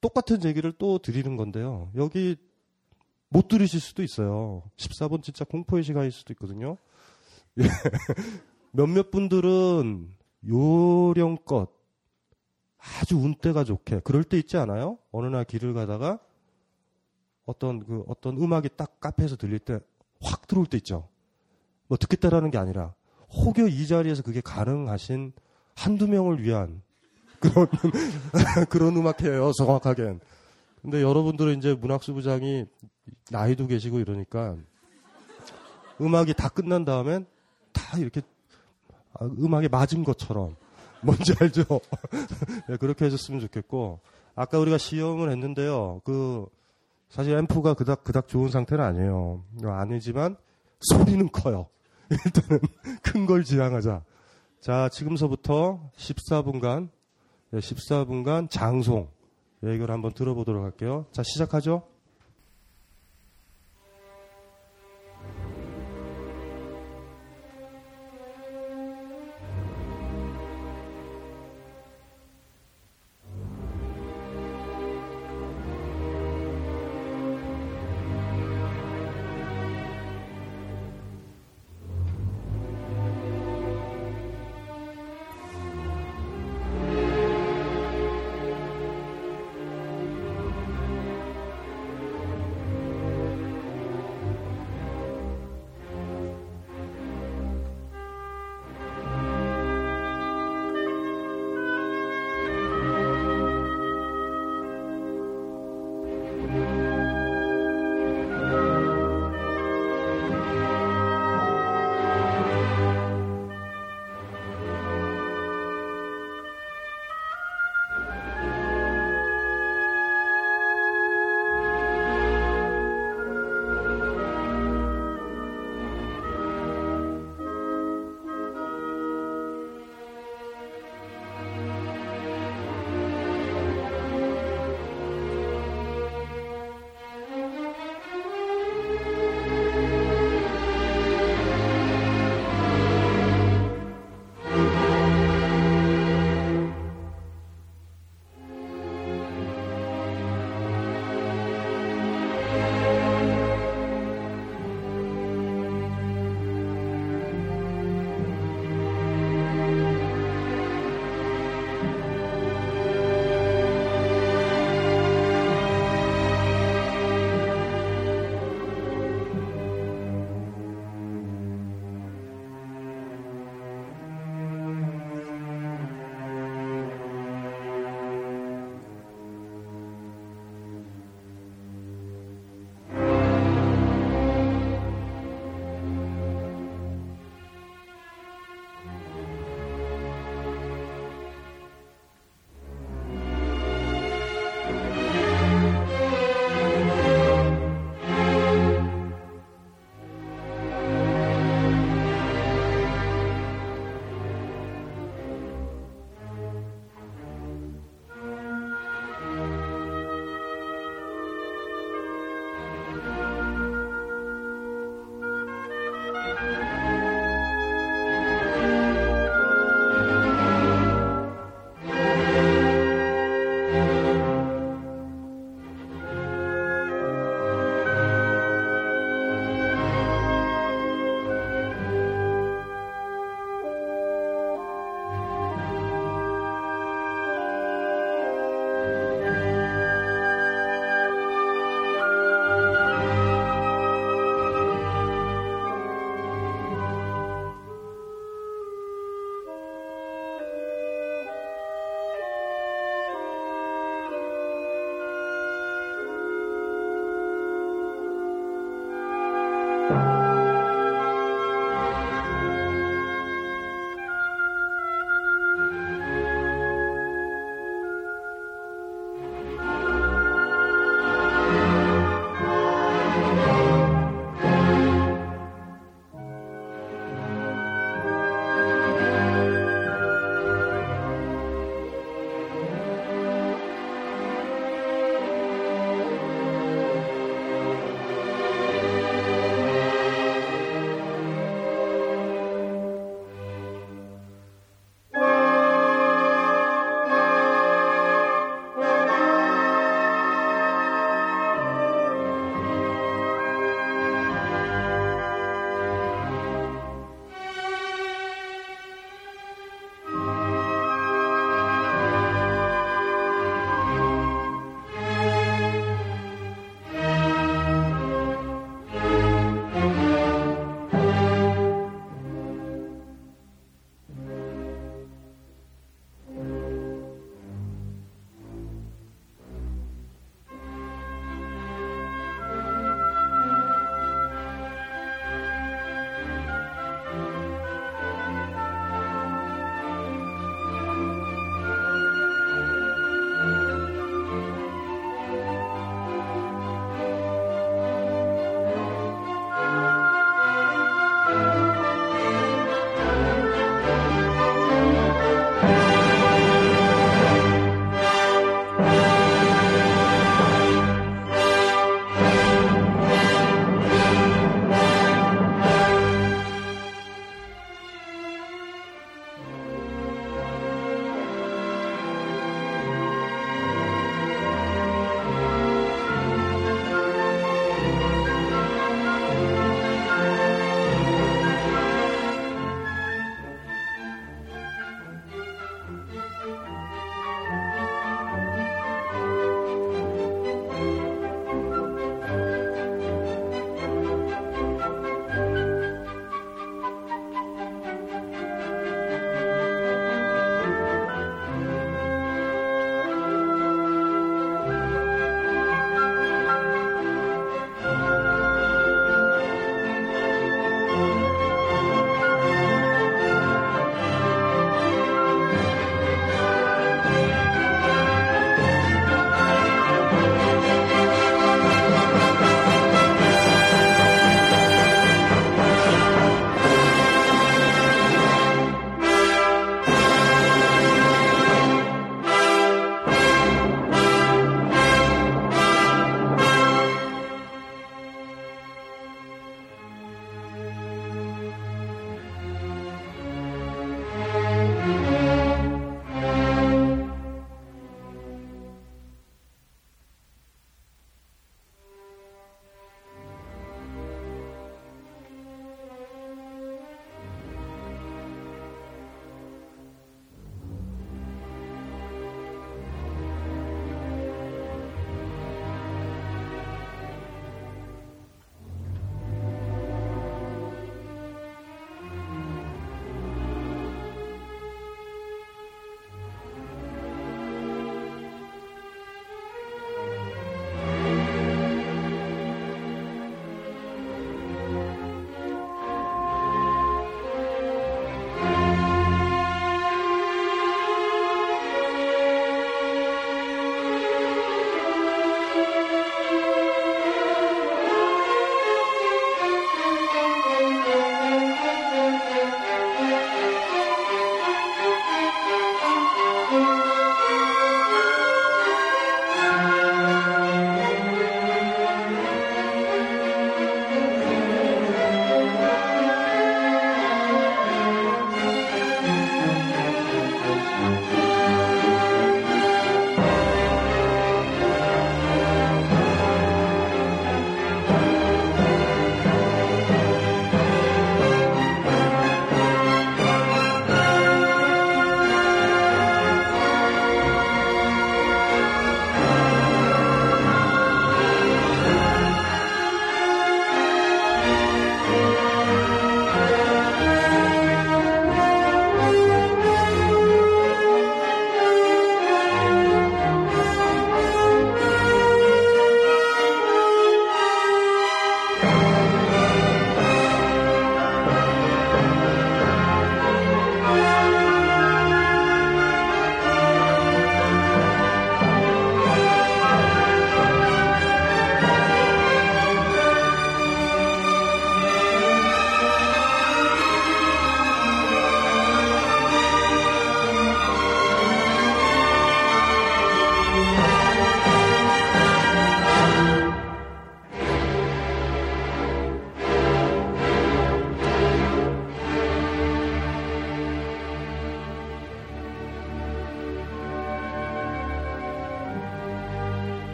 똑같은 얘기를 또 드리는 건데요. 여기 못 들으실 수도 있어요. 14번 진짜 공포의 시간일 수도 있거든요. 몇몇 분들은 요령껏 아주 운때가 좋게 그럴 때 있지 않아요? 어느 날 길을 가다가 어떤 음악이 딱 카페에서 들릴 때 확 들어올 때 있죠. 뭐 듣겠다라는 게 아니라 혹여 이 자리에서 그게 가능하신 한두 명을 위한 그런, 그런 음악이에요, 정확하게는. 근데 여러분들은 이제 문학수 부장이 나이도 계시고 이러니까 음악이 다 끝난 다음엔 다 이렇게 음악에 맞은 것처럼. 뭔지 알죠? 네, 그렇게 해줬으면 좋겠고. 아까 우리가 시험을 했는데요. 사실 앰프가 그닥 좋은 상태는 아니에요. 아니지만 소리는 커요. 일단은 큰 걸 지향하자. 자, 지금서부터 14분간 장송. 예, 이걸 한번 들어보도록 할게요. 자, 시작하죠.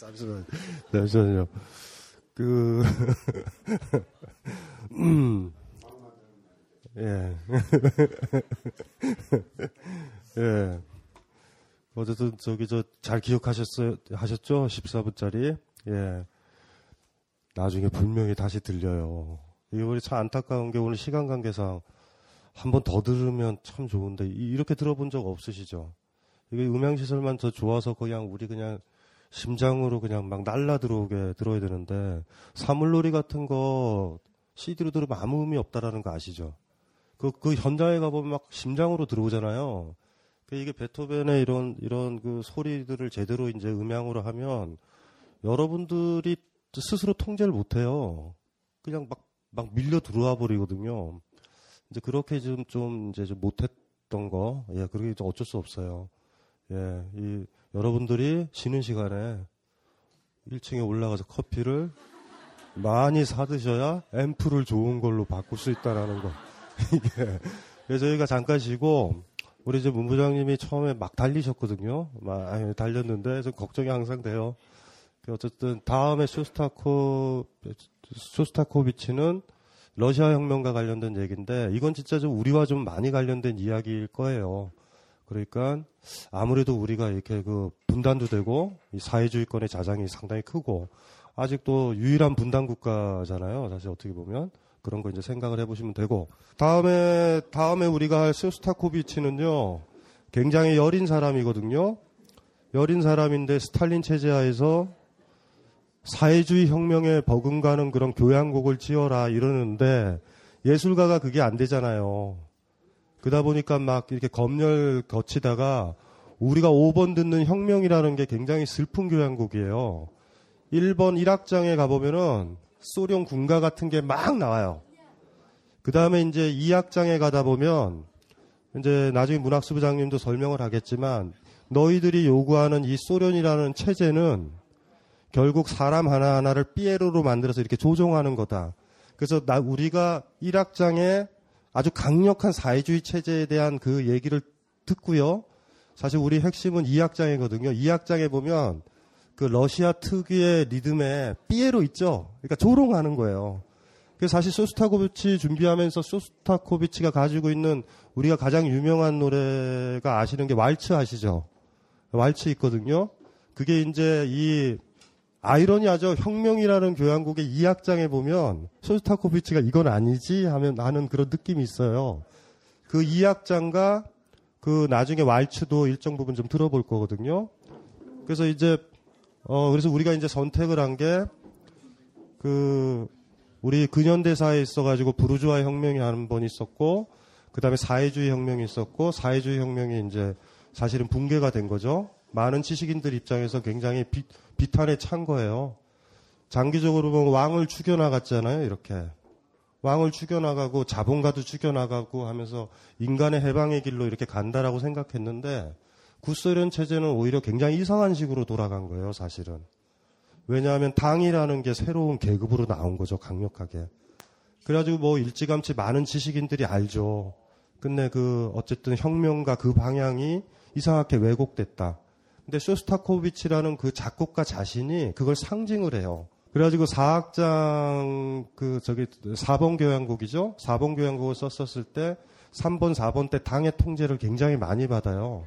잠시만요. 예. 예. 어쨌든, 잘 기억하셨어요, 하셨죠? 14분짜리. 예. 나중에 분명히 다시 들려요. 이거 참 안타까운 게 오늘 시간 관계상 한 번 더 들으면 참 좋은데, 이렇게 들어본 적 없으시죠? 이게 음향시설만 더 좋아서 그냥 우리 그냥 심장으로 그냥 막 날라 들어오게 들어야 되는데, 사물놀이 같은 거 CD로 들으면 아무 의미 없다라는 거 아시죠? 그 현장에 가보면 막 심장으로 들어오잖아요. 이게 베토벤의 이런 그 소리들을 제대로 이제 음향으로 하면 여러분들이 스스로 통제를 못해요. 그냥 막 밀려 들어와 버리거든요. 이제 그렇게 좀 이제 좀 못했던 거, 예, 그렇게 어쩔 수 없어요. 예, 이 여러분들이 쉬는 시간에 1층에 올라가서 커피를 많이 사드셔야 앰프를 좋은 걸로 바꿀 수 있다라는 거. 이게 그래서 저희가 잠깐 쉬고. 우리 이제 문 부장님이 처음에 막 달리셨거든요. 막 달렸는데 좀 걱정이 항상 돼요. 어쨌든 다음에 쇼스타코비치는 러시아 혁명과 관련된 얘기인데 이건 진짜 좀 우리와 좀 많이 관련된 이야기일 거예요. 그러니까 아무래도 우리가 이렇게 그 분단도 되고 이 사회주의권의 자장이 상당히 크고 아직도 유일한 분단 국가잖아요. 사실 어떻게 보면. 그런 거 이제 생각을 해보시면 되고. 다음에 우리가 할 쇼스타코비치는요, 굉장히 여린 사람이거든요. 여린 사람인데 스탈린 체제하에서 사회주의 혁명에 버금가는 그런 교향곡을 지어라 이러는데 예술가가 그게 안 되잖아요. 그러다 보니까 막 이렇게 검열 거치다가 우리가 5번 듣는 혁명이라는 게 굉장히 슬픈 교향곡이에요. 1번 1악장에 가보면은 소련 군가 같은 게 막 나와요. 그 다음에 이제 2악장에 가다 보면, 이제 나중에 문학수 부장님도 설명을 하겠지만, 너희들이 요구하는 이 소련이라는 체제는 결국 사람 하나하나를 피에로로 만들어서 이렇게 조종하는 거다. 그래서 우리가 1악장에 아주 강력한 사회주의 체제에 대한 그 얘기를 듣고요. 사실 우리 핵심은 2악장이거든요. 2악장에 보면, 그 러시아 특유의 리듬에 삐에로 있죠. 그러니까 조롱하는 거예요. 그래서 사실 쇼스타코비치 준비하면서 쇼스타코비치가 가지고 있는 우리가 가장 유명한 노래가 아시는 게 왈츠 아시죠? 왈츠 있거든요. 그게 이제 이 아이러니하죠. 혁명이라는 교향곡의 2악장에 보면 쇼스타코비치가 이건 아니지 하면 나는 그런 느낌이 있어요. 그 2악장과 그 나중에 왈츠도 일정 부분 좀 들어볼 거거든요. 그래서 이제 그래서 우리가 이제 선택을 한 게, 우리 근현대사에 있어가지고 부르주아 혁명이 한 번 있었고, 그 다음에 사회주의 혁명이 있었고, 사회주의 혁명이 이제 사실은 붕괴가 된 거죠. 많은 지식인들 입장에서 굉장히 비탄에 찬 거예요. 장기적으로 보면 왕을 죽여나갔잖아요, 이렇게. 왕을 죽여나가고 자본가도 죽여나가고 하면서 인간의 해방의 길로 이렇게 간다라고 생각했는데, 구소련 체제는 오히려 굉장히 이상한 식으로 돌아간 거예요, 사실은. 왜냐하면 당이라는 게 새로운 계급으로 나온 거죠, 강력하게. 그래가지고 뭐 일찌감치 많은 지식인들이 알죠. 근데 어쨌든 혁명과 그 방향이 이상하게 왜곡됐다. 근데 쇼스타코비치라는 그 작곡가 자신이 그걸 상징을 해요. 그래가지고 4번 교향곡이죠? 4번 교향곡을 썼었을 때 3번, 4번 때 당의 통제를 굉장히 많이 받아요.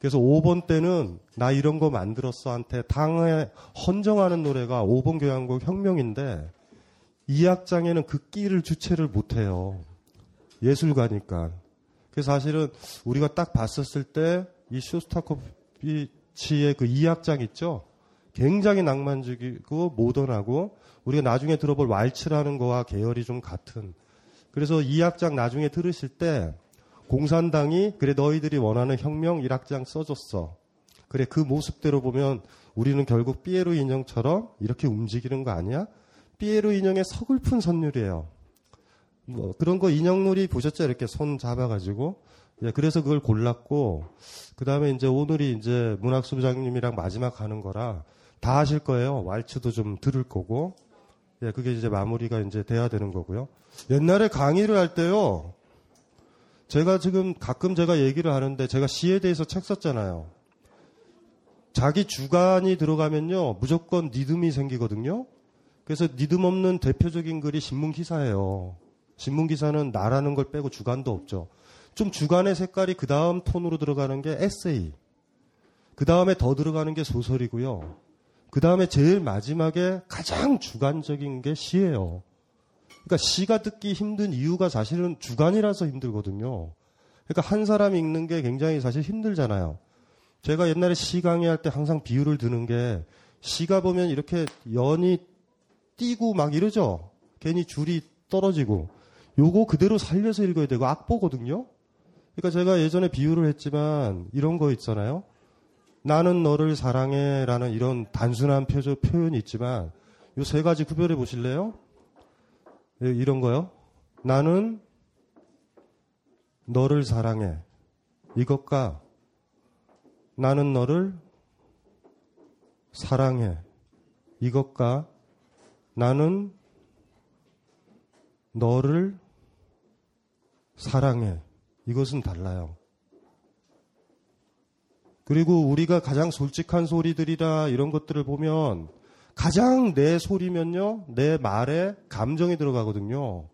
그래서 5번 때는 나 이런 거 만들었어 한테 당에 헌정하는 노래가 5번 교향곡 혁명인데 2악장에는 그 끼를 주체를 못해요. 예술가니까. 그래서 사실은 우리가 딱 봤었을 때 이 쇼스타코비치의 그 2악장 있죠. 굉장히 낭만적이고 모던하고 우리가 나중에 들어볼 왈츠라는 거와 계열이 좀 같은. 그래서 2악장 나중에 들으실 때 공산당이 그래 너희들이 원하는 혁명 1악장 써줬어. 그래 그 모습대로 보면 우리는 결국 피에로 인형처럼 이렇게 움직이는 거 아니야? 피에로 인형의 서글픈 선율이에요. 뭐 그런 거 인형놀이 보셨죠? 이렇게 손 잡아가지고. 예, 그래서 그걸 골랐고 그 다음에 이제 오늘이 이제 문학수 부장님이랑 마지막 하는 거라 다 하실 거예요. 왈츠도 좀 들을 거고. 예, 그게 이제 마무리가 이제 돼야 되는 거고요. 옛날에 강의를 할 때요. 제가 지금 가끔 제가 얘기를 하는데 제가 시에 대해서 책 썼잖아요. 자기 주관이 들어가면요, 무조건 니듬이 생기거든요. 그래서 니듬 없는 대표적인 글이 신문기사예요. 신문기사는 나라는 걸 빼고 주관도 없죠. 좀 주관의 색깔이 그 다음 톤으로 들어가는 게 에세이, 그 다음에 더 들어가는 게 소설이고요. 그 다음에 제일 마지막에 가장 주관적인 게 시예요. 그러니까 시가 듣기 힘든 이유가 사실은 주관이라서 힘들거든요. 그러니까 한 사람이 읽는 게 굉장히 사실 힘들잖아요. 제가 옛날에 시 강의할 때 항상 비유를 드는 게, 시가 보면 이렇게 연이 띄고 막 이러죠. 괜히 줄이 떨어지고. 요거 그대로 살려서 읽어야 되고 악보거든요. 그러니까 제가 예전에 비유를 했지만 이런 거 있잖아요. 나는 너를 사랑해 라는 이런 단순한 표현이 있지만 요 세 가지 구별해 보실래요? 이런 거요. 나는 너를 사랑해. 이것과 나는 너를 사랑해. 이것과 나는 너를 사랑해. 이것은 달라요. 그리고 우리가 가장 솔직한 소리들이라 이런 것들을 보면 가장 내 소리면요, 내 말에 감정이 들어가거든요.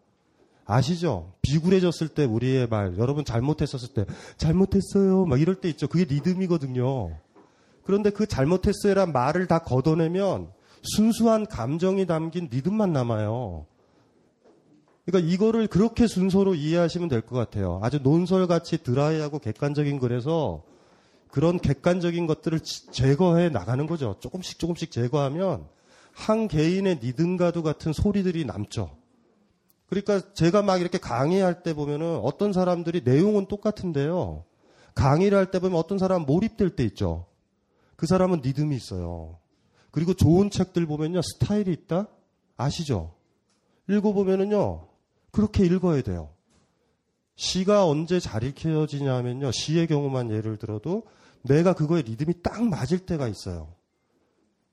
아시죠? 비굴해졌을 때 우리의 말, 여러분 잘못했었을 때 잘못했어요 막 이럴 때 있죠. 그게 리듬이거든요. 그런데 그 잘못했어요란 말을 다 걷어내면 순수한 감정이 담긴 리듬만 남아요. 그러니까 이거를 그렇게 순서로 이해하시면 될 것 같아요. 아주 논설같이 드라이하고 객관적인 글에서 그런 객관적인 것들을 제거해 나가는 거죠. 조금씩 조금씩 제거하면 한 개인의 리듬과도 같은 소리들이 남죠. 그러니까 제가 막 이렇게 강의할 때 보면은 어떤 사람들이 내용은 똑같은데요, 강의를 할 때 보면 어떤 사람은 몰입될 때 있죠. 그 사람은 리듬이 있어요. 그리고 좋은 책들 보면요, 스타일이 있다? 아시죠? 읽어보면은요, 그렇게 읽어야 돼요. 시가 언제 잘 읽혀지냐면요, 시의 경우만 예를 들어도 내가 그거에 리듬이 딱 맞을 때가 있어요.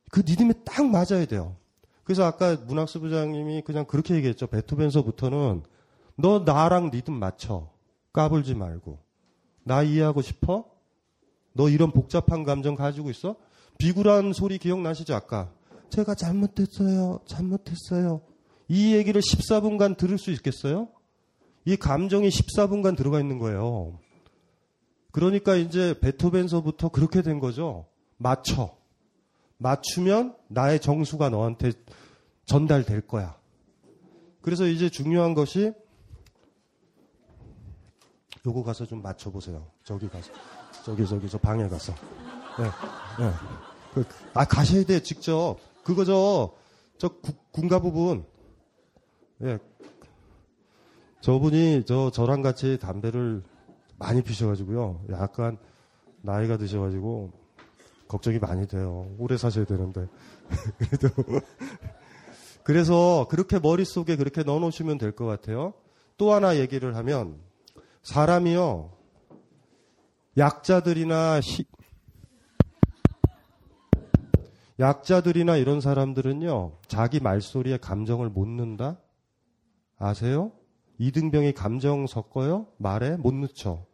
그 리듬에 딱 맞아야 돼요. 그래서 아까 문학수 부장님이 그냥 그렇게 얘기했죠. 베토벤서부터는 너 나랑 리듬 맞춰. 까불지 말고. 나 이해하고 싶어? 너 이런 복잡한 감정 가지고 있어? 비굴한 소리 기억나시죠? 아까 제가 잘못했어요. 잘못했어요. 이 얘기를 14분간 들을 수 있겠어요? 이 감정이 14분간 들어가 있는 거예요. 그러니까 이제 베토벤서부터 그렇게 된 거죠. 맞춰. 맞추면 나의 정수가 너한테 전달될 거야. 그래서 이제 중요한 것이, 요거 가서 좀 맞춰보세요. 저기 가서. 저기 저 방에 가서. 네, 네. 가셔야 돼요. 직접. 그거 저 군가 부분. 예. 저분이 저랑 같이 담배를 많이 피셔가지고요. 약간 나이가 드셔가지고 걱정이 많이 돼요. 오래 사셔야 되는데. 그래도. 그래서 그렇게 머릿속에 그렇게 넣어놓으시면 될 것 같아요. 또 하나 얘기를 하면, 사람이요, 약자들이나 이런 사람들은요, 자기 말소리에 감정을 못 넣는다? 아세요? 이등병이 감정 섞어요? 말에 못 넣죠.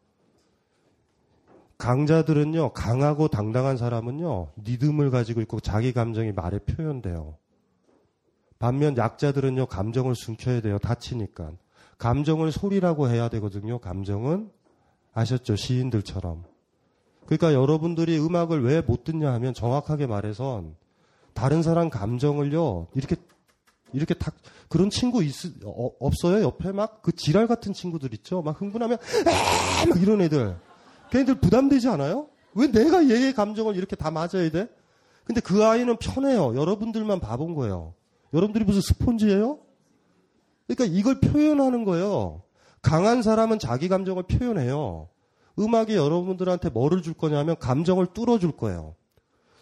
강자들은요, 강하고 당당한 사람은요, 리듬을 가지고 있고 자기 감정이 말에 표현돼요. 반면 약자들은요, 감정을 숨겨야 돼요. 다치니까. 감정을 소리라고 해야 되거든요. 감정은. 아셨죠? 시인들처럼. 그러니까 여러분들이 음악을 왜 못 듣냐 하면, 정확하게 말해선 다른 사람 감정을요, 이렇게 탁, 그런 친구 없어요? 옆에 막 그 지랄 같은 친구들 있죠? 막 흥분하면 막 이런 애들. 걔네들 부담되지 않아요? 왜 내가 얘의 감정을 이렇게 다 맞아야 돼? 근데 그 아이는 편해요. 여러분들만 봐본 거예요. 여러분들이 무슨 스폰지예요? 그러니까 이걸 표현하는 거예요. 강한 사람은 자기 감정을 표현해요. 음악이 여러분들한테 뭐를 줄 거냐면 감정을 뚫어줄 거예요.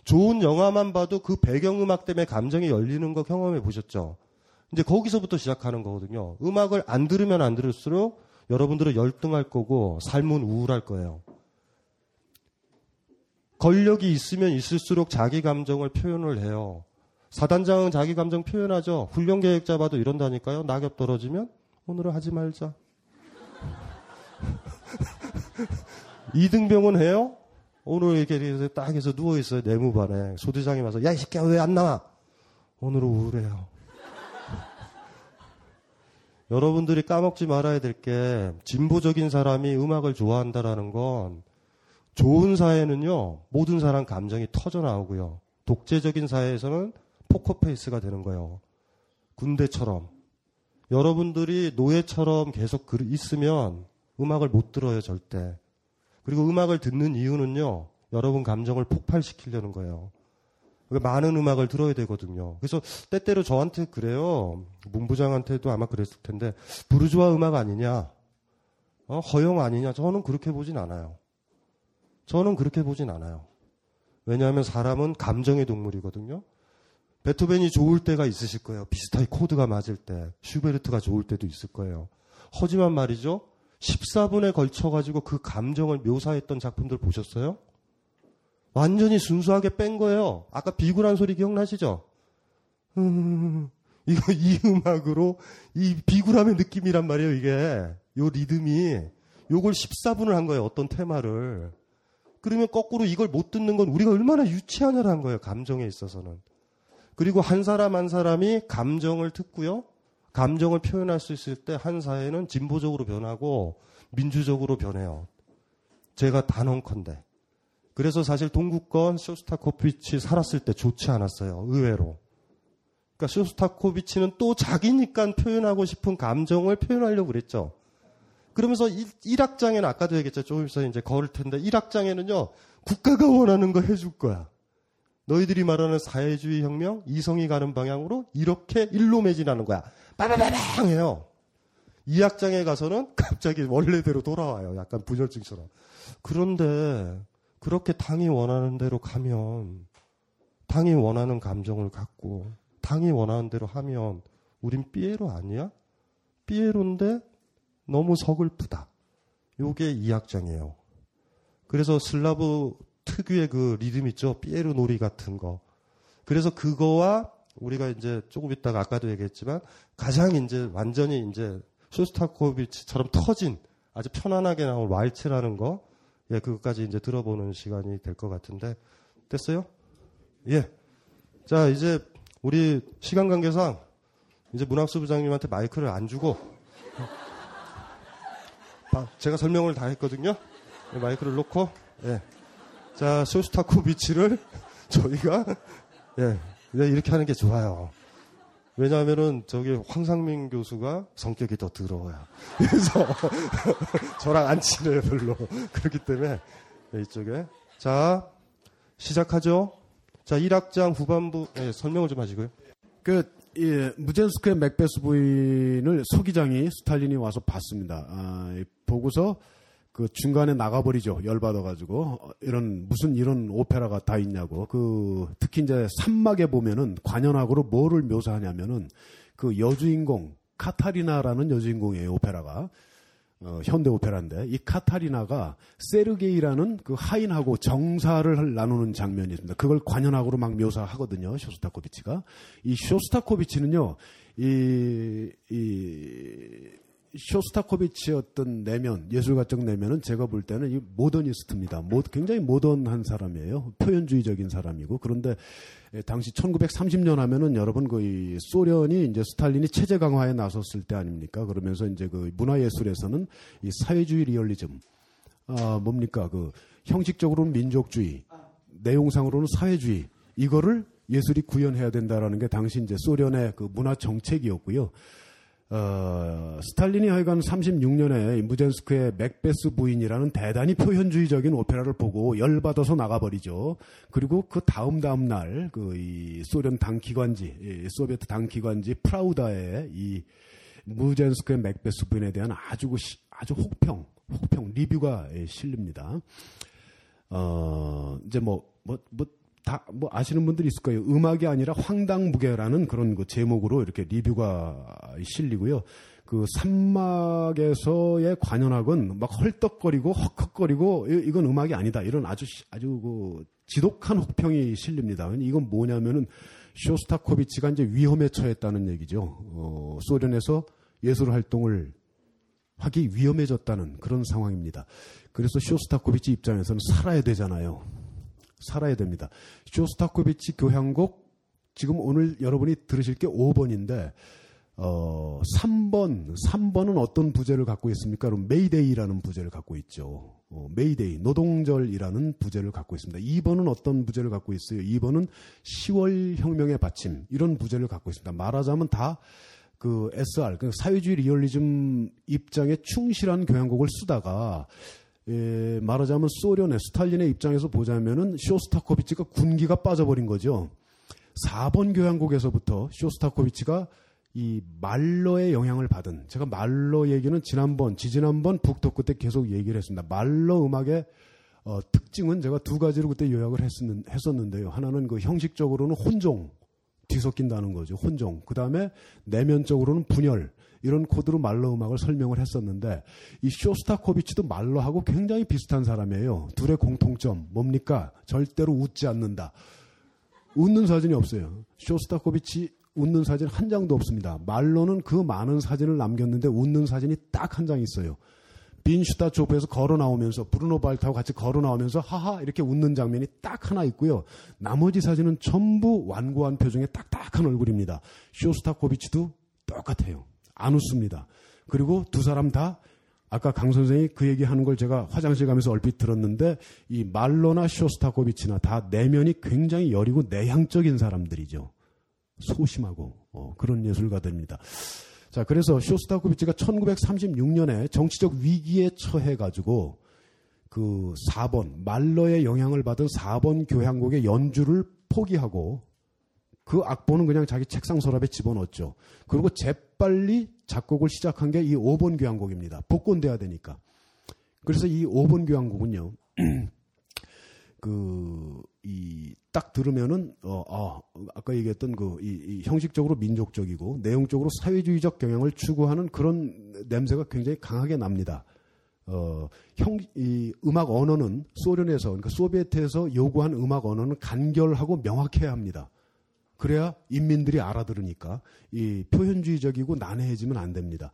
좋은 영화만 봐도 그 배경음악 때문에 감정이 열리는 거 경험해 보셨죠? 이제 거기서부터 시작하는 거거든요. 음악을 안 들으면 안 들을수록 여러분들은 열등할 거고 삶은 우울할 거예요. 권력이 있으면 있을수록 자기 감정을 표현을 해요. 사단장은 자기 감정 표현하죠. 훈련 계획 잡아도 이런다니까요. 낙엽 떨어지면 오늘은 하지 말자. 이등병은 해요? 오늘 이렇게 딱 해서 누워있어요. 내무반에. 소대장이 와서 야 이 새끼야 왜 안 나와? 오늘은 우울해요. 여러분들이 까먹지 말아야 될 게 진보적인 사람이 음악을 좋아한다라는 건 좋은 사회는요. 모든 사람 감정이 터져나오고요. 독재적인 사회에서는 포커페이스가 되는 거예요. 군대처럼. 여러분들이 노예처럼 계속 있으면 음악을 못 들어요. 절대. 그리고 음악을 듣는 이유는요. 여러분 감정을 폭발시키려는 거예요. 많은 음악을 들어야 되거든요. 그래서 때때로 저한테 그래요. 문부장한테도 아마 그랬을 텐데 부르주아 음악 아니냐? 허용 아니냐? 저는 그렇게 보진 않아요. 왜냐하면 사람은 감정의 동물이거든요. 베토벤이 좋을 때가 있으실 거예요. 비슷하게 코드가 맞을 때. 슈베르트가 좋을 때도 있을 거예요. 하지만 말이죠. 14분에 걸쳐가지고 그 감정을 묘사했던 작품들 보셨어요? 완전히 순수하게 뺀 거예요. 아까 비굴한 소리 기억나시죠? 이거 이 음악으로 이 비굴함의 느낌이란 말이에요. 이게 요 리듬이 요걸 14분을 한 거예요. 어떤 테마를. 그러면 거꾸로 이걸 못 듣는 건 우리가 얼마나 유치하냐라는 거예요. 감정에 있어서는. 그리고 한 사람 한 사람이 감정을 듣고요. 감정을 표현할 수 있을 때 한 사회는 진보적으로 변하고 민주적으로 변해요. 제가 단언컨대. 그래서 사실 동구권 쇼스타코비치 살았을 때 좋지 않았어요. 의외로. 그러니까 쇼스타코비치는 또 자기니까 표현하고 싶은 감정을 표현하려고 그랬죠. 그러면서 1악장에는 아까도 얘기했죠. 조금 있어 이제 걸을 텐데 1악장에는요. 국가가 원하는 거 해줄 거야. 너희들이 말하는 사회주의 혁명, 이성이 가는 방향으로 이렇게 일로 매진하는 거야. 빠바바방 해요. 2악장에 가서는 갑자기 원래대로 돌아와요. 약간 분열증처럼. 그런데 그렇게 당이 원하는 대로 가면 당이 원하는 감정을 갖고 당이 원하는 대로 하면 우린 삐에로 아니야? 삐에로인데 너무 서글프다. 요게 이 악장이에요. 그래서 슬라브 특유의 그 리듬 있죠? 삐에로 놀이 같은 거. 그래서 그거와 우리가 이제 조금 있다가 아까도 얘기했지만 가장 이제 완전히 이제 쇼스타코비치처럼 터진 아주 편안하게 나온 왈츠라는 거 예, 그것까지 이제 들어보는 시간이 될 것 같은데 됐어요? 예. 자, 이제 우리 시간 관계상 이제 문학수 부장님한테 마이크를 안 주고 제가 설명을 다 했거든요. 마이크를 놓고 예. 자, 쇼스타코비치를 저희가 예, 이렇게 하는 게 좋아요. 왜냐하면은 저기 황상민 교수가 성격이 더 더러워요. 그래서 저랑 안 친해요 별로. 그렇기 때문에 이쪽에 자 시작하죠. 자 1악장 후반부 네, 설명을 좀 하시고요. 그 예, 무젠스크의 맥베스 부인을 서기장이 스탈린이 와서 봤습니다. 아, 보고서 그 중간에 나가버리죠. 열받아가지고 이런 무슨 이런 오페라가 다 있냐고. 그 특히 이제 3막에 보면은 관현악으로 뭐를 묘사하냐면은 그 여주인공 카타리나라는 여주인공이에요. 오페라가 현대 오페라인데 이 카타리나가 세르게이라는 그 하인하고 정사를 나누는 장면이 있습니다. 그걸 관현악으로 막 묘사하거든요. 쇼스타코비치가 이 쇼스타코비치는요 쇼스타코비치의 어떤 내면, 예술가적 내면은 제가 볼 때는 이 모더니스트입니다. 굉장히 모던한 사람이에요. 표현주의적인 사람이고. 그런데 당시 1930년 하면은 여러분 그 소련이 이제 스탈린이 체제 강화에 나섰을 때 아닙니까? 그러면서 이제 그 문화예술에서는 이 사회주의 리얼리즘, 뭡니까? 그 형식적으로는 민족주의, 내용상으로는 사회주의, 이거를 예술이 구현해야 된다라는 게 당시 이제 소련의 그 문화 정책이었고요. 스탈린이 하여간 36년에 무젠스크의 맥베스 부인이라는 대단히 표현주의적인 오페라를 보고 열받아서 나가버리죠. 그리고 그 다음 날, 이 소련 당기관지, 이 소비에트 당기관지 프라우다에 이 무젠스크의 맥베스 부인에 대한 아주 혹평 리뷰가 실립니다. 이제 다 아시는 분들이 있을 거예요. 음악이 아니라 황당무계라는 그런 그 제목으로 이렇게 리뷰가 실리고요. 그 산막에서의 관현악은 막 헐떡거리고 헉헉거리고 이건 음악이 아니다. 이런 아주 그 지독한 혹평이 실립니다. 이건 뭐냐면은 쇼스타코비치가 이제 위험에 처했다는 얘기죠. 소련에서 예술 활동을 하기 위험해졌다는 그런 상황입니다. 그래서 쇼스타코비치 입장에서는 살아야 되잖아요. 살아야 됩니다. 쇼스타코비치 교향곡 지금 오늘 여러분이 들으실 게 5번인데 3번은 어떤 부제를 갖고 있습니까? 그럼 메이데이라는 부제를 갖고 있죠. 메이데이, 노동절이라는 부제를 갖고 있습니다. 2번은 어떤 부제를 갖고 있어요? 2번은 10월 혁명의 받침, 이런 부제를 갖고 있습니다. 말하자면 다 그 SR, 사회주의 리얼리즘 입장에 충실한 교향곡을 쓰다가, 예, 말하자면 소련의, 스탈린의 입장에서 보자면은 쇼스타코비치가 군기가 빠져버린 거죠. 4번 교향곡에서부터 쇼스타코비치가 이 말러의 영향을 받은, 제가 말러 얘기는 지난번, 지지난번 북토크 때 계속 얘기를 했습니다. 말러 음악의 특징은 제가 두 가지로 그때 요약을 했었는데요. 하나는 그 형식적으로는 혼종, 뒤섞인다는 거죠. 혼종. 그 다음에 내면적으로는 분열. 이런 코드로 말러 음악을 설명을 했었는데, 이 쇼스타코비치도 말러하고 굉장히 비슷한 사람이에요. 둘의 공통점, 뭡니까? 절대로 웃지 않는다. 웃는 사진이 없어요. 쇼스타코비치 웃는 사진 한 장도 없습니다. 말러는 그 많은 사진을 남겼는데 웃는 사진이 딱 한 장 있어요. 빈슈타초프에서 걸어 나오면서, 브루노 발트하고 같이 걸어 나오면서 하하 이렇게 웃는 장면이 딱 하나 있고요. 나머지 사진은 전부 완고한 표정의 딱딱한 얼굴입니다. 쇼스타코비치도 똑같아요. 안 웃습니다. 그리고 두 사람 다 아까 강 선생이 그 얘기하는 걸 제가 화장실 가면서 얼핏 들었는데, 이 말러나 쇼스타코비치나 다 내면이 굉장히 여리고 내향적인 사람들이죠. 소심하고 그런 예술가들입니다. 자, 그래서 쇼스타코비치가 1936년에 정치적 위기에 처해가지고 그 4번 말러의 영향을 받은 4번 교향곡의 연주를 포기하고 그 악보는 그냥 자기 책상 서랍에 집어넣었죠. 그리고 재빨리 작곡을 시작한 게 이 5번 교향곡입니다. 복권돼야 되니까. 그래서 이 5번 교향곡은요. 딱 들으면은, 아까 얘기했던 형식적으로 민족적이고 내용적으로 사회주의적 경향을 추구하는 그런 냄새가 굉장히 강하게 납니다. 음악 언어는 소련에서, 그러니까 소비에트에서 요구한 음악 언어는 간결하고 명확해야 합니다. 그래야 인민들이 알아들으니까 이 표현주의적이고 난해해지면 안 됩니다.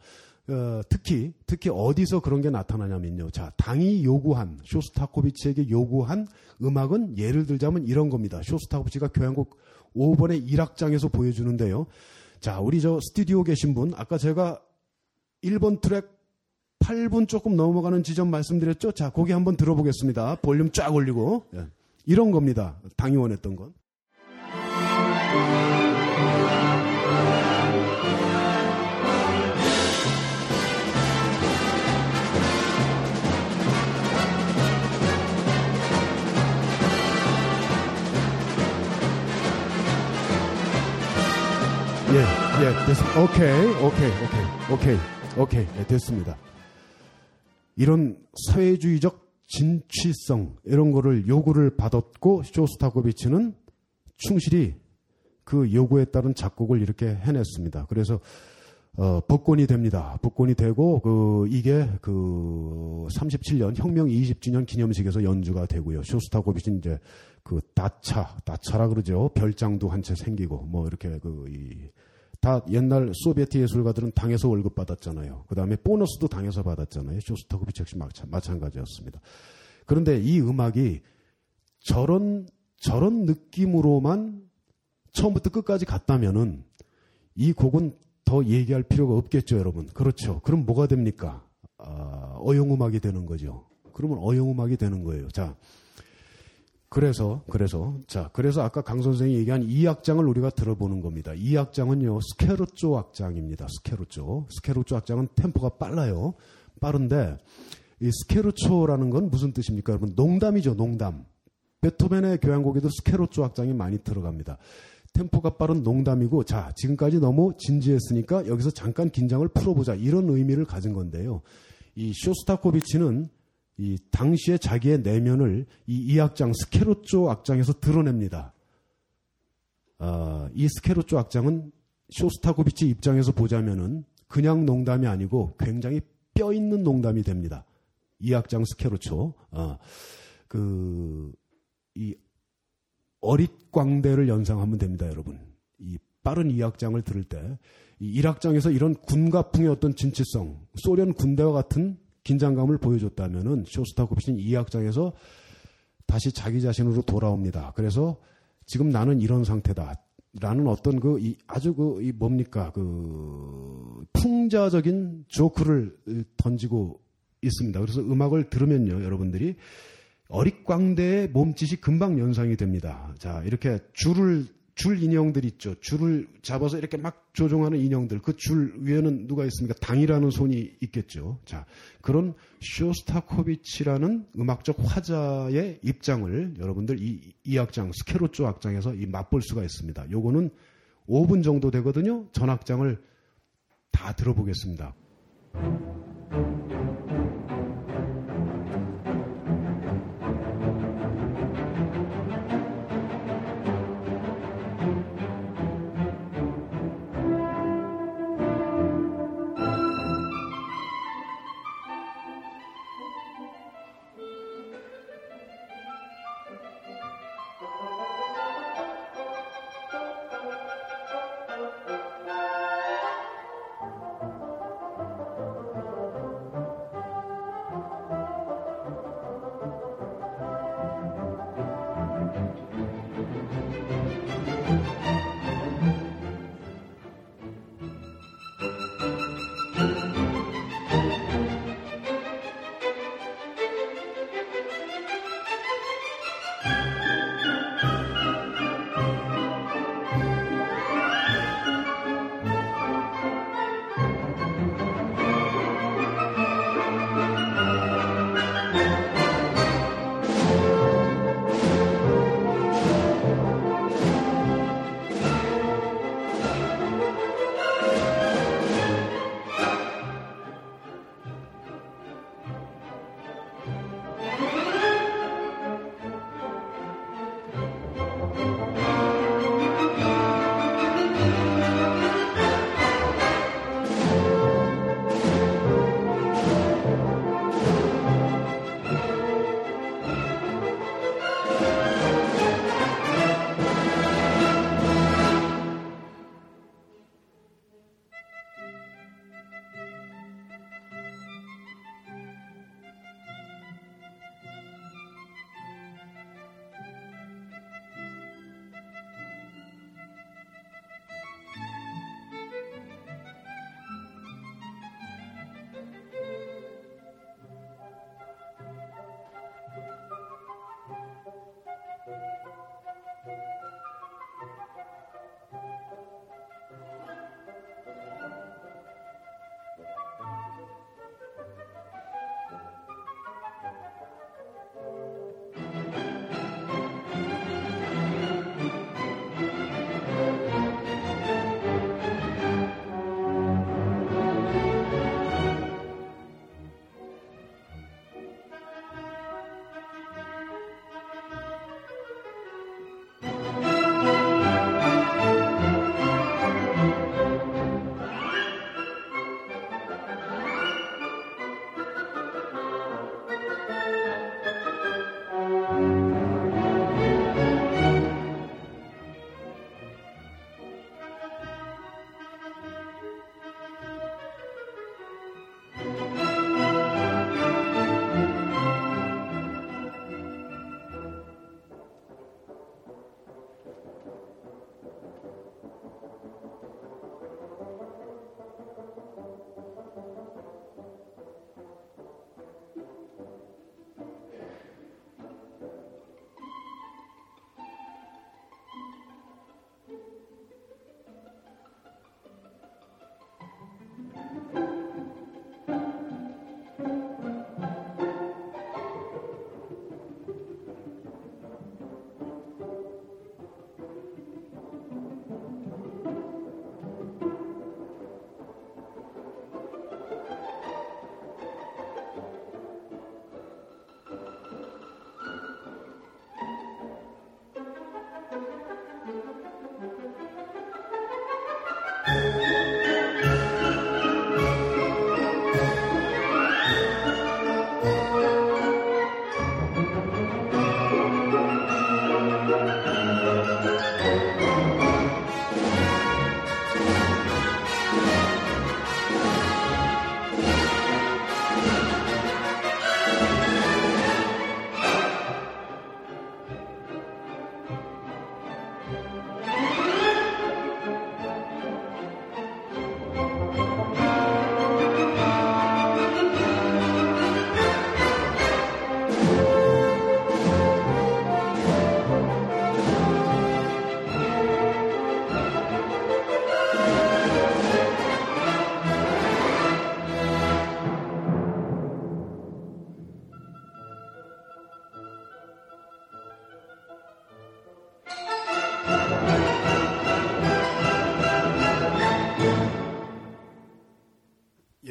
특히 어디서 그런 게 나타나냐면요. 자, 당이 요구한, 쇼스타코비치에게 요구한 음악은 예를 들자면 이런 겁니다. 쇼스타코비치가 교향곡 5번의 1악장에서 보여주는데요. 자, 우리 저 스튜디오 계신 분, 아까 제가 1번 트랙 8분 조금 넘어가는 지점 말씀드렸죠? 자, 거기 한번 들어보겠습니다. 볼륨 쫙 올리고. 예. 이런 겁니다. 당이 원했던 건. 예, 됐습니다. 오케이. 예, 됐습니다. 이런 사회주의적 진취성, 이런 거를 요구를 받았고, 쇼스타코비치는 충실히 그 요구에 따른 작곡을 이렇게 해냈습니다. 그래서, 복권이 됩니다. 복권이 되고, 이게 37년 혁명 20주년 기념식에서 연주가 되고요. 쇼스타코비치는 이제 다차라 그러죠. 별장도 한 채 생기고, 뭐 이렇게 다 옛날 소비에트 예술가들은 당에서 월급 받았잖아요. 그 다음에 보너스도 당에서 받았잖아요. 쇼스타코비치 역시 마찬가지였습니다. 그런데 이 음악이 저런 느낌으로만 처음부터 끝까지 갔다면은 이 곡은 더 얘기할 필요가 없겠죠, 여러분. 그렇죠. 그럼 뭐가 됩니까? 어용음악이 되는 거죠. 그러면 어용음악이 되는 거예요. 자. 그래서 아까 강 선생이 얘기한 이 악장을 우리가 들어보는 겁니다. 이 악장은요, 스케르초 악장입니다. 스케르초 악장은 템포가 빨라요. 빠른데, 이 스케르초라는 건 무슨 뜻입니까? 여러분, 농담이죠, 농담. 베토벤의 교향곡에도 스케르초 악장이 많이 들어갑니다. 템포가 빠른 농담이고, 자, 지금까지 너무 진지했으니까 여기서 잠깐 긴장을 풀어보자. 이런 의미를 가진 건데요. 이 쇼스타코비치는 이 당시에 자기의 내면을 이 악장, 스케르초 악장에서 드러냅니다. 이 스케르초 악장은 쇼스타코비치 입장에서 보자면은 그냥 농담이 아니고 굉장히 뼈 있는 농담이 됩니다. 이 악장 스케르초. 이 어릿광대를 연상하면 됩니다, 여러분. 이 빠른 2악장을 들을 때 1악장에서 이런 군가풍의 어떤 진취성, 소련 군대와 같은 긴장감을 보여줬다면은 쇼스타코비치는 2악장에서 다시 자기 자신으로 돌아옵니다. 그래서 지금 나는 이런 상태다. 라는 어떤 풍자적인 조크를 던지고 있습니다. 그래서 음악을 들으면요, 여러분들이 어릿광대의 몸짓이 금방 연상이 됩니다. 자, 이렇게 줄 인형들 있죠. 줄을 잡아서 이렇게 막 조종하는 인형들. 그 줄 위에는 누가 있습니까? 당이라는 손이 있겠죠. 자, 그런 쇼스타코비치라는 음악적 화자의 입장을 여러분들 이 악장, 스케로초 악장에서 이 맛볼 수가 있습니다. 요거는 5분 정도 되거든요. 전 악장을 다 들어보겠습니다.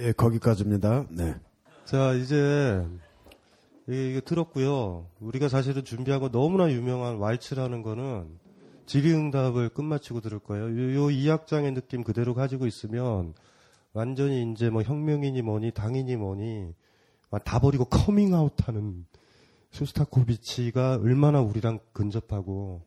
예, 거기까지입니다. 네. 자, 이제 이게 들었고요. 우리가 사실은 준비한 거 너무나 유명한 왈츠라는 거는 질의응답을 끝마치고 들을 거예요. 요 2악장의 느낌 그대로 가지고 있으면 완전히 이제 뭐 혁명이니 뭐니 당이니 뭐니 다 버리고 커밍아웃하는 쇼스타코비치가 얼마나 우리랑 근접하고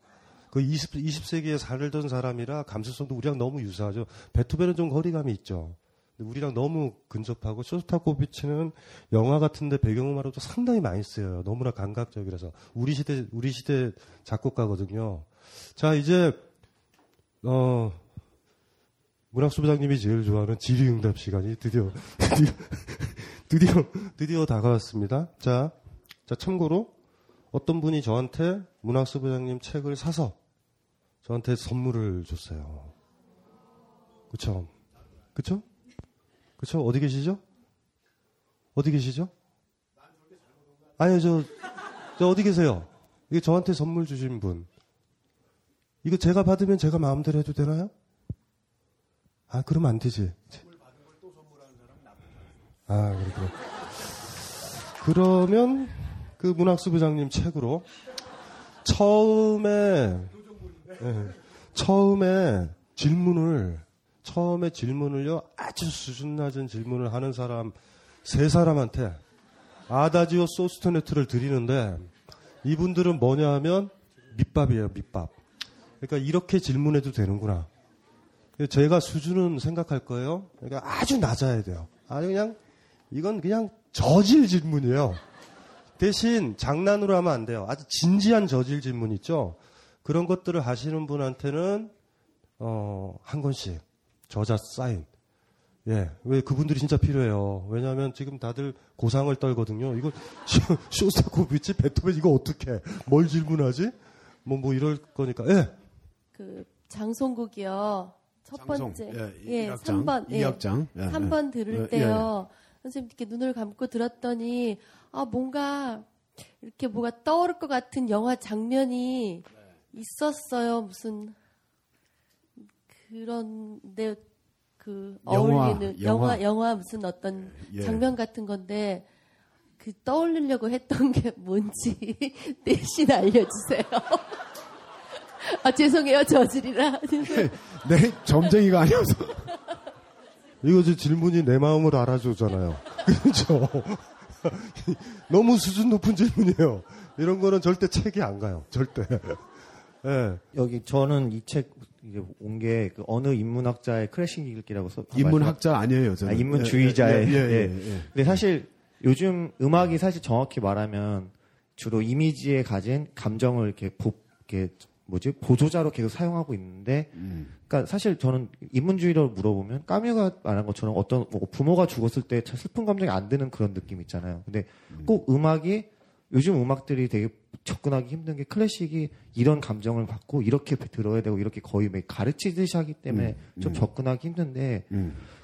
그 20세기에 살던 사람이라 감수성도 우리랑 너무 유사하죠. 베토벤은 좀 거리감이 있죠. 우리랑 너무 근접하고 쇼스타코비치는 영화 같은데 배경음악으로도 상당히 많이 쓰여요. 너무나 감각적이라서 우리 시대 작곡가거든요. 자 이제 문학수 부장님이 제일 좋아하는 질의응답 시간이 드디어 다가왔습니다. 자 참고로 어떤 분이 저한테 문학수 부장님 책을 사서 저한테 선물을 줬어요. 그쵸? 어디 계시죠? 아니요, 저 어디 계세요? 이게 저한테 선물 주신 분. 이거 제가 받으면 제가 마음대로 해도 되나요? 아, 그러면 안 되지. 선물 받은 걸 또 선물하는 사람은 나쁘지 않아요. 아, 그렇구나. 그러면 그 문학수 부장님 책으로 처음에 질문을요, 아주 수준 낮은 질문을 하는 사람, 세 사람한테 아다지오 소스트네트를 드리는데, 이분들은 뭐냐 하면 밑밥이에요, 밑밥. 그러니까 이렇게 질문해도 되는구나. 제가 수준은 생각할 거예요. 그러니까 아주 낮아야 돼요. 아주 그냥, 이건 그냥 저질 질문이에요. 대신 장난으로 하면 안 돼요. 아주 진지한 저질 질문 있죠? 그런 것들을 하시는 분한테는, 한 권씩. 저자 사인. 예. 왜 그분들이 진짜 필요해요. 왜냐면 지금 다들 고상을 떨거든요. 이거 쇼스타코비치, 베토벤 이거 어떻게 뭘 질문하지? 뭐 이럴 거니까. 예. 그 장송곡이요. 첫 번째. 예. 3번. 예. 2악장. 3번 들을 때요. 선생님 이렇게 눈을 감고 들었더니 아, 뭔가 이렇게 뭐가 떠오를 것 같은 영화 장면이 있었어요. 무슨 그런데 그 어울리는 영화 무슨 어떤 장면 같은 건데 그 떠올리려고 했던 게 뭔지 대신 알려주세요. 아 죄송해요 저질이라. 네 점쟁이가 아니어서 이거 질문이 내 마음을 알아주잖아요. 그렇죠. 너무 수준 높은 질문이에요. 이런 거는 절대 책이 안 가요. 절대. 네. 여기 저는 이 책 온 게 그 어느 인문학자의 크래싱 읽기라고 써. 인문학자 아니에요, 저는. 아, 인문주의자의. 예. 근데 사실 요즘 음악이 사실 정확히 말하면 주로 이미지에 가진 감정을 이렇게 보조자로 계속 사용하고 있는데, 그러니까 사실 저는 인문주의로 물어보면 까뮤가 말한 것처럼 어떤 부모가 죽었을 때 슬픈 감정이 안 드는 그런 느낌 있잖아요. 근데 꼭 음악이 요즘 음악들이 되게 접근하기 힘든 게 클래식이 이런 감정을 받고 이렇게 들어야 되고 이렇게 거의 막 가르치듯이 하기 때문에 좀 접근하기 힘든데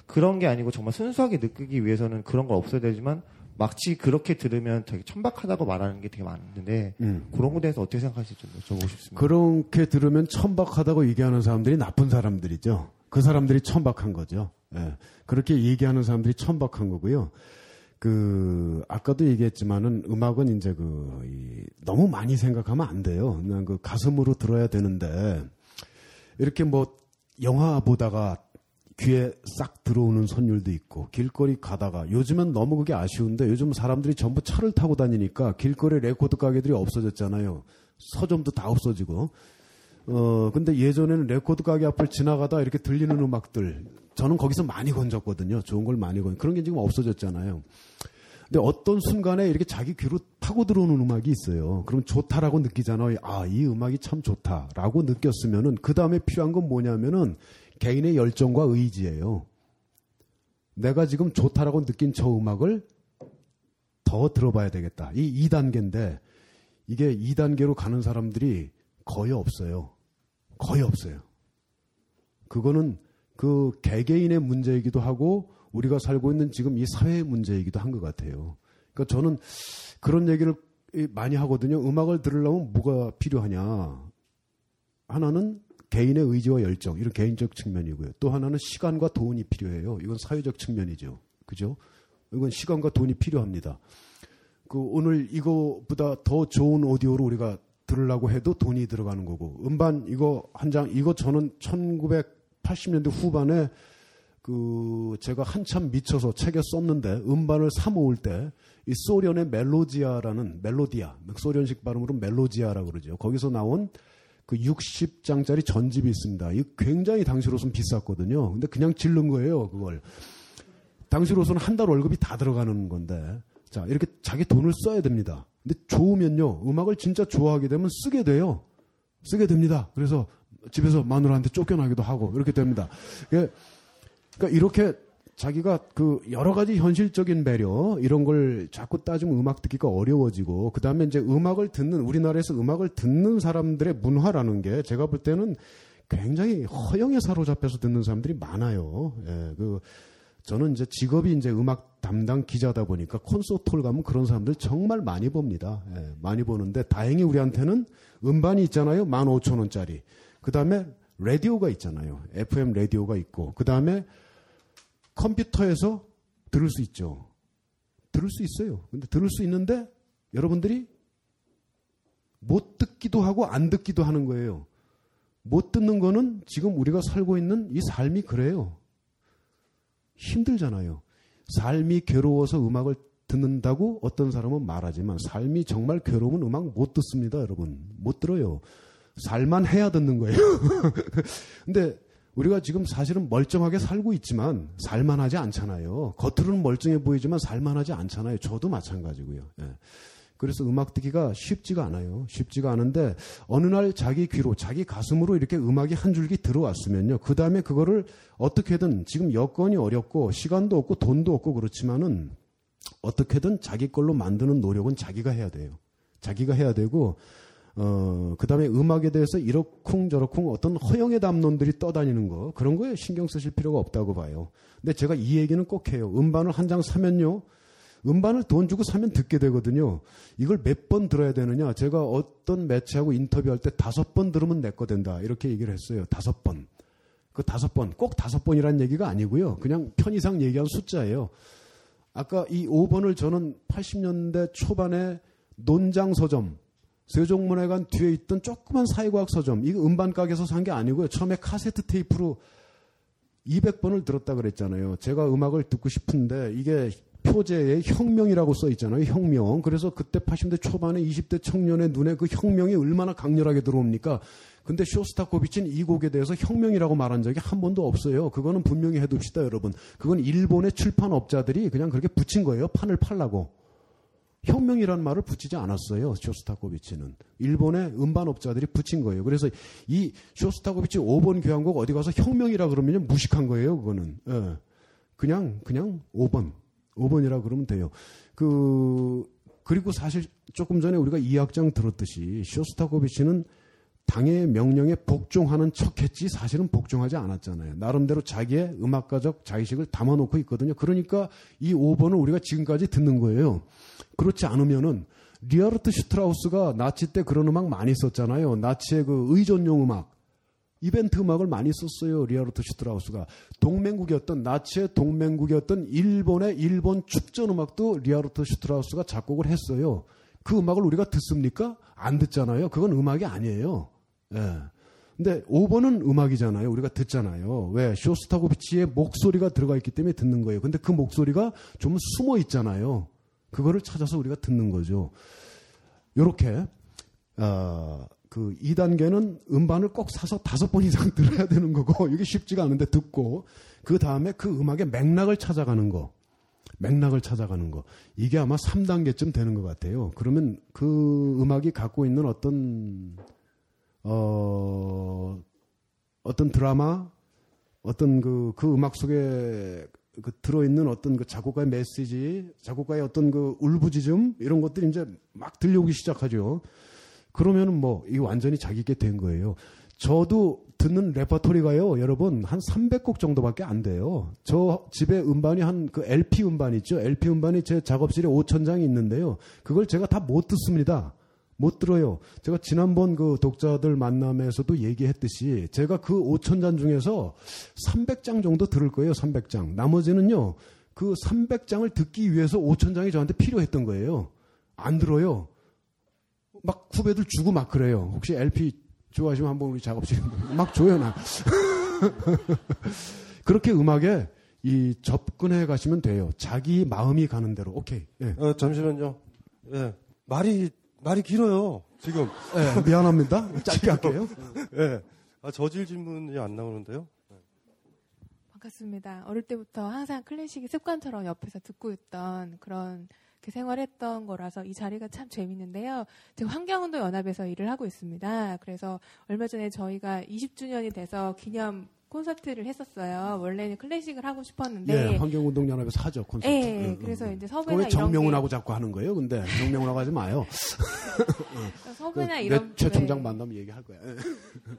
그런 게 아니고 정말 순수하게 느끼기 위해서는 그런 걸 없어야 되지만 마치 그렇게 들으면 되게 천박하다고 말하는 게 되게 많은데 그런 거에 대해서 어떻게 생각하실지 좀 여쭤보고 싶습니다. 그렇게 들으면 천박하다고 얘기하는 사람들이 나쁜 사람들이죠. 그 사람들이 천박한 거죠. 예. 그렇게 얘기하는 사람들이 천박한 거고요. 아까도 얘기했지만은 음악은 이제 너무 많이 생각하면 안 돼요. 그냥 가슴으로 들어야 되는데, 이렇게 영화 보다가 귀에 싹 들어오는 선율도 있고, 길거리 가다가, 요즘은 너무 그게 아쉬운데, 요즘 사람들이 전부 차를 타고 다니니까 길거리 레코드 가게들이 없어졌잖아요. 서점도 다 없어지고. 근데 예전에는 레코드 가게 앞을 지나가다 이렇게 들리는 음악들, 저는 거기서 많이 건졌거든요. 좋은 걸 많이 그런 게 지금 없어졌잖아요. 근데 어떤 순간에 이렇게 자기 귀로 타고 들어오는 음악이 있어요. 그럼 좋다라고 느끼잖아요. 아, 이 음악이 참 좋다라고 느꼈으면은 그 다음에 필요한 건 뭐냐면은 개인의 열정과 의지예요. 내가 지금 좋다라고 느낀 저 음악을 더 들어봐야 되겠다. 이 2단계인데 이게 2단계로 가는 사람들이 거의 없어요. 그거는 그 개개인의 문제이기도 하고 우리가 살고 있는 지금 이 사회의 문제이기도 한 것 같아요. 그러니까 저는 그런 얘기를 많이 하거든요. 음악을 들으려면 뭐가 필요하냐. 하나는 개인의 의지와 열정, 이런 개인적 측면이고요. 또 하나는 시간과 돈이 필요해요. 이건 사회적 측면이죠. 그죠? 이건 시간과 돈이 필요합니다. 그 오늘 이거보다 더 좋은 오디오를 우리가 들으려고 해도 돈이 들어가는 거고, 음반 이거 한 장, 이거 저는 1980년대 후반에 그 제가 한참 미쳐서 책에 썼는데 음반을 사 모을 때 이 소련의 멜로디아라는, 멜로디아, 소련식 발음으로 멜로디아라고 그러죠. 거기서 나온 그 60장짜리 전집이 있습니다. 이 굉장히 당시로선 비쌌거든요. 근데 그냥 질른 거예요, 그걸. 당시로서는 한 달 월급이 다 들어가는 건데, 자, 이렇게 자기 돈을 써야 됩니다. 근데 좋으면요, 음악을 진짜 좋아하게 되면 쓰게 돼요. 쓰게 됩니다. 그래서 집에서 마누라한테 쫓겨나기도 하고, 이렇게 됩니다. 그러니까 이렇게 자기가 그 여러 가지 현실적인 매력, 이런 걸 자꾸 따지면 음악 듣기가 어려워지고, 그 다음에 이제 음악을 듣는, 우리나라에서 음악을 듣는 사람들의 문화라는 게 제가 볼 때는 굉장히 허영에 사로잡혀서 듣는 사람들이 많아요. 예, 그, 저는 이제 직업이 이제 음악 담당 기자다 보니까 콘서트홀 가면 그런 사람들 정말 많이 봅니다. 예, 많이 보는데 다행히 우리한테는 음반이 있잖아요. 15,000원짜리. 그 다음에 라디오가 있잖아요. FM 라디오가 있고. 그 다음에 컴퓨터에서 들을 수 있죠. 들을 수 있어요. 근데 들을 수 있는데 여러분들이 못 듣기도 하고 안 듣기도 하는 거예요. 못 듣는 거는 지금 우리가 살고 있는 이 삶이 그래요. 힘들잖아요. 삶이 괴로워서 음악을 듣는다고 어떤 사람은 말하지만 삶이 정말 괴로우면 음악 못 듣습니다, 여러분. 못 들어요. 살만 해야 듣는 거예요. 근데 우리가 지금 사실은 멀쩡하게 살고 있지만 살만 하지 않잖아요. 겉으로는 멀쩡해 보이지만 살만 하지 않잖아요. 저도 마찬가지고요. 예. 그래서 음악 듣기가 쉽지가 않아요. 쉽지가 않은데 어느 날 자기 귀로, 자기 가슴으로 이렇게 음악이 한 줄기 들어왔으면요. 그 다음에 그거를 어떻게든, 지금 여건이 어렵고 시간도 없고 돈도 없고 그렇지만은 어떻게든 자기 걸로 만드는 노력은 자기가 해야 돼요. 자기가 해야 되고, 그 다음에 음악에 대해서 이러쿵저러쿵 어떤 허영의 담론들이 떠다니는 거, 그런 거에 신경 쓰실 필요가 없다고 봐요. 근데 제가 이 얘기는 꼭 해요. 음반을 한 장 사면요. 음반을 돈 주고 사면 듣게 되거든요. 이걸 몇 번 들어야 되느냐. 제가 어떤 매체하고 인터뷰할 때 5번 들으면 내 거 된다. 이렇게 얘기를 했어요. 5번. 그 5번. 꼭 5번이란 얘기가 아니고요. 그냥 편의상 얘기한 숫자예요. 아까 이 5번을 저는 80년대 초반에 논장서점, 세종문화회관 뒤에 있던 조그만 사회과학 서점, 이거 음반 가게에서 산 게 아니고요. 처음에 카세트 테이프로 200번을 들었다 그랬잖아요. 제가 음악을 듣고 싶은데 이게 표제에 혁명이라고 써 있잖아요. 혁명. 그래서 그때 80대 초반에 20대 청년의 눈에 그 혁명이 얼마나 강렬하게 들어옵니까? 근데 쇼스타코비치는 이 곡에 대해서 혁명이라고 말한 적이 한 번도 없어요. 그거는 분명히 해둡시다, 여러분. 그건 일본의 출판업자들이 그냥 그렇게 붙인 거예요. 판을 팔라고. 혁명이란 말을 붙이지 않았어요. 쇼스타코비치는. 일본의 음반업자들이 붙인 거예요. 그래서 이 쇼스타코비치 5번 교향곡 어디 가서 혁명이라 그러면 무식한 거예요. 그거는. 예. 그냥 5번. 5번이라 그러면 돼요. 그리고 사실 조금 전에 우리가 2악장 들었듯이 쇼스타코비치는 당의 명령에 복종하는 척했지 사실은 복종하지 않았잖아요. 나름대로 자기의 음악가적 자의식을 담아놓고 있거든요. 그러니까 이 5번을 우리가 지금까지 듣는 거예요. 그렇지 않으면은 리하르트 슈트라우스가 나치 때 그런 음악 많이 썼잖아요. 나치의 그 의존용 음악. 이벤트 음악을 많이 썼어요. 리하르트 슈트라우스가. 동맹국이었던, 나치의 동맹국이었던 일본의 일본 축전 음악도 리하르트 슈트라우스가 작곡을 했어요. 그 음악을 우리가 듣습니까? 안 듣잖아요. 그건 음악이 아니에요. 예. 근데 5번은 음악이잖아요. 우리가 듣잖아요. 왜? 쇼스타코비치의 목소리가 들어가 있기 때문에 듣는 거예요. 근데 그 목소리가 좀 숨어 있잖아요. 그거를 찾아서 우리가 듣는 거죠. 요렇게, 그 2단계는 음반을 꼭 사서 5번 이상 들어야 되는 거고, 이게 쉽지가 않은데 듣고, 그 다음에 그 음악의 맥락을 찾아가는 거. 이게 아마 3단계쯤 되는 것 같아요. 그러면 그 음악이 갖고 있는 어떤 드라마, 어떤 그 음악 속에 그 들어있는 어떤 그 작곡가의 메시지, 작곡가의 어떤 그 울부짖음, 이런 것들이 이제 막 들려오기 시작하죠. 그러면은 뭐, 이게 완전히 자기게 된 거예요. 저도 듣는 레퍼토리가요, 여러분, 한 300곡 정도밖에 안 돼요. 저 집에 음반이 한 그 LP 음반 있죠? LP 음반이 제 작업실에 5,000장이 있는데요. 그걸 제가 다 못 듣습니다. 못 들어요. 제가 지난번 그 독자들 만남에서도 얘기했듯이 제가 그 5,000장 중에서 300장 정도 들을 거예요, 300장. 나머지는요, 그 300장을 듣기 위해서 5,000장이 저한테 필요했던 거예요. 안 들어요. 막 후배들 주고 막 그래요. 혹시 LP 좋아하시면 한번 우리 작업실에 막 줘요, 나. 그렇게 음악에 이 접근해 가시면 돼요. 자기 마음이 가는 대로. 오케이. 예. 잠시만요. 예. 말이 길어요. 지금. 예, 미안합니다. 짧게 할게요. 예. 아, 저질 질문이 안 나오는데요. 반갑습니다. 어릴 때부터 항상 클래식이 습관처럼 옆에서 듣고 있던 그런 생활했던 거라서 이 자리가 참 재밌는데요. 제가 환경운동 연합에서 일을 하고 있습니다. 그래서 얼마 전에 저희가 20주년이 돼서 기념 콘서트를 했었어요. 원래는 클래식을 하고 싶었는데. 예, 환경운동 연합에서 하죠, 콘서트. 예, 예. 그래서 이제 섭외나 이런 정명훈하고 자꾸 하는 거예요. 근데 정명훈하고 하지 마요. 섭외나 이런 최 총장 만나면 얘기할 거야.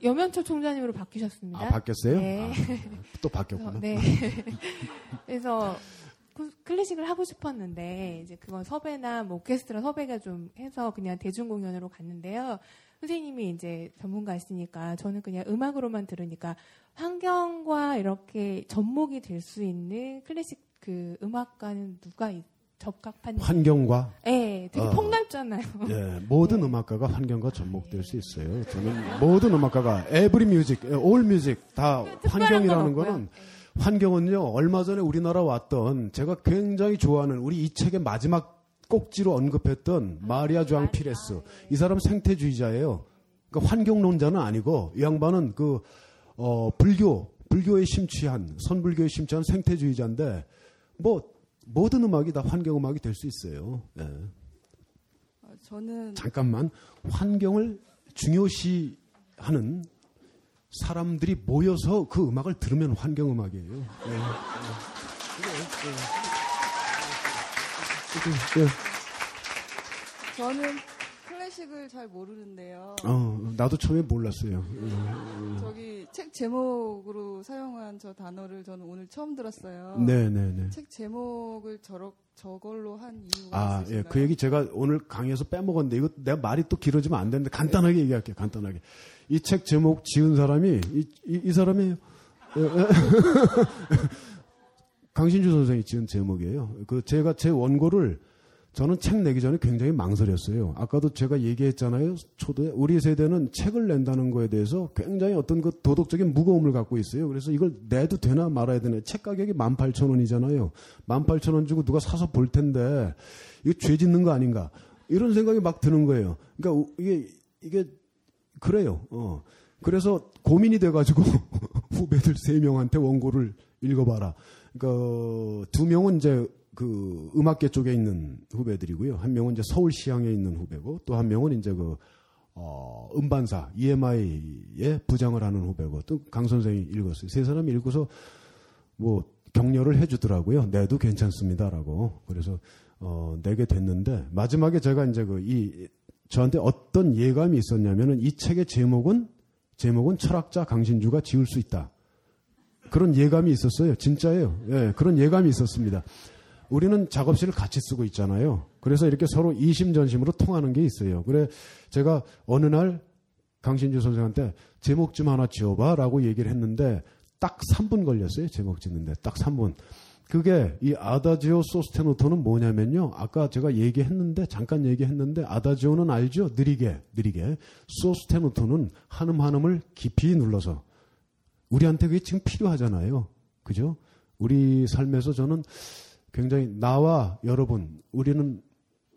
여명초 총장님으로 바뀌셨습니다. 아, 바뀌었어요? 네. 아, 또 바뀌었구나. 네. 그래서 클래식을 하고 싶었는데 이제 그건 섭외나 뭐 오케스트라 섭외가 좀 해서 그냥 대중 공연으로 갔는데요. 선생님이 이제 전문가시니까 저는 그냥 음악으로만 들으니까 환경과 이렇게 접목이 될 수 있는 클래식 그 음악가는 누가 적합한 환경과? 네, 되게 폭넓잖아요. 예, 모든 네. 음악가가 환경과 접목될 수 있어요. 저는 모든 음악가가 every music, all music 다 환경이라는 거는. 환경은요, 얼마 전에 우리나라 왔던 제가 굉장히 좋아하는 우리 이 책의 마지막 꼭지로 언급했던 마리아 주앙 피레스. 이 사람 생태주의자예요. 그러니까 환경론자는 아니고 이 양반은 그 불교에 심취한 선불교에 심취한 생태주의자인데 뭐 모든 음악이 다 환경 음악이 될 수 있어요. 예. 저는 잠깐만 환경을 중요시하는 사람들이 모여서 그 음악을 들으면 환경음악이에요. 네. 저는 클래식을 잘 모르는데요. 나도 처음에 몰랐어요. 저기 책 제목으로 사용한 저 단어를 저는 오늘 처음 들었어요. 네네네. 책 제목을 저걸로 한 이유가 있으신가요? 예, 그 얘기 제가 오늘 강의에서 빼먹었는데 이거 내가 말이 또 길어지면 안 되는데 간단하게 얘기할게요. 간단하게. 이 책 제목 지은 사람이 이 사람이에요. 강신주 선생이 지은 제목이에요. 그 제가 제 원고를 저는 책 내기 전에 굉장히 망설였어요. 아까도 제가 얘기했잖아요. 초대 우리 세대는 책을 낸다는 거에 대해서 굉장히 어떤 그 도덕적인 무거움을 갖고 있어요. 그래서 이걸 내도 되나 말아야 되나. 책 가격이 18,000원이잖아요. 18,000원 주고 누가 사서 볼 텐데 이거 죄 짓는 거 아닌가. 이런 생각이 막 드는 거예요. 그러니까 이게 그래요. 그래서 고민이 돼가지고 후배들 3명한테 원고를 읽어봐라. 그러니까 2명은 이제 그 음악계 쪽에 있는 후배들이고요. 1명은 이제 서울시향에 있는 후배고 또 1명은 이제 그 음반사 EMI에 부장을 하는 후배고 또 강 선생이 읽었어요. 3사람이 읽고서 뭐 격려를 해주더라고요. 내도 괜찮습니다라고. 그래서 내게 됐는데 마지막에 제가 이제 저한테 어떤 예감이 있었냐면은 이 책의 제목은 철학자 강신주가 지을 수 있다. 그런 예감이 있었어요. 진짜예요. 예, 그런 예감이 있었습니다. 우리는 작업실을 같이 쓰고 있잖아요. 그래서 이렇게 서로 이심전심으로 통하는 게 있어요. 그래 제가 어느 날 강신주 선생한테 제목 좀 하나 지어봐라고 얘기를 했는데 딱 3분 걸렸어요. 제목 짓는데 딱 3분. 그게 이 아다지오 소스테노토는 뭐냐면요. 아까 제가 잠깐 얘기했는데 아다지오는 알죠? 느리게. 소스테노토는 한음 한음을 깊이 눌러서. 우리한테 그게 지금 필요하잖아요. 그죠? 우리 삶에서 저는 굉장히 나와 여러분, 우리는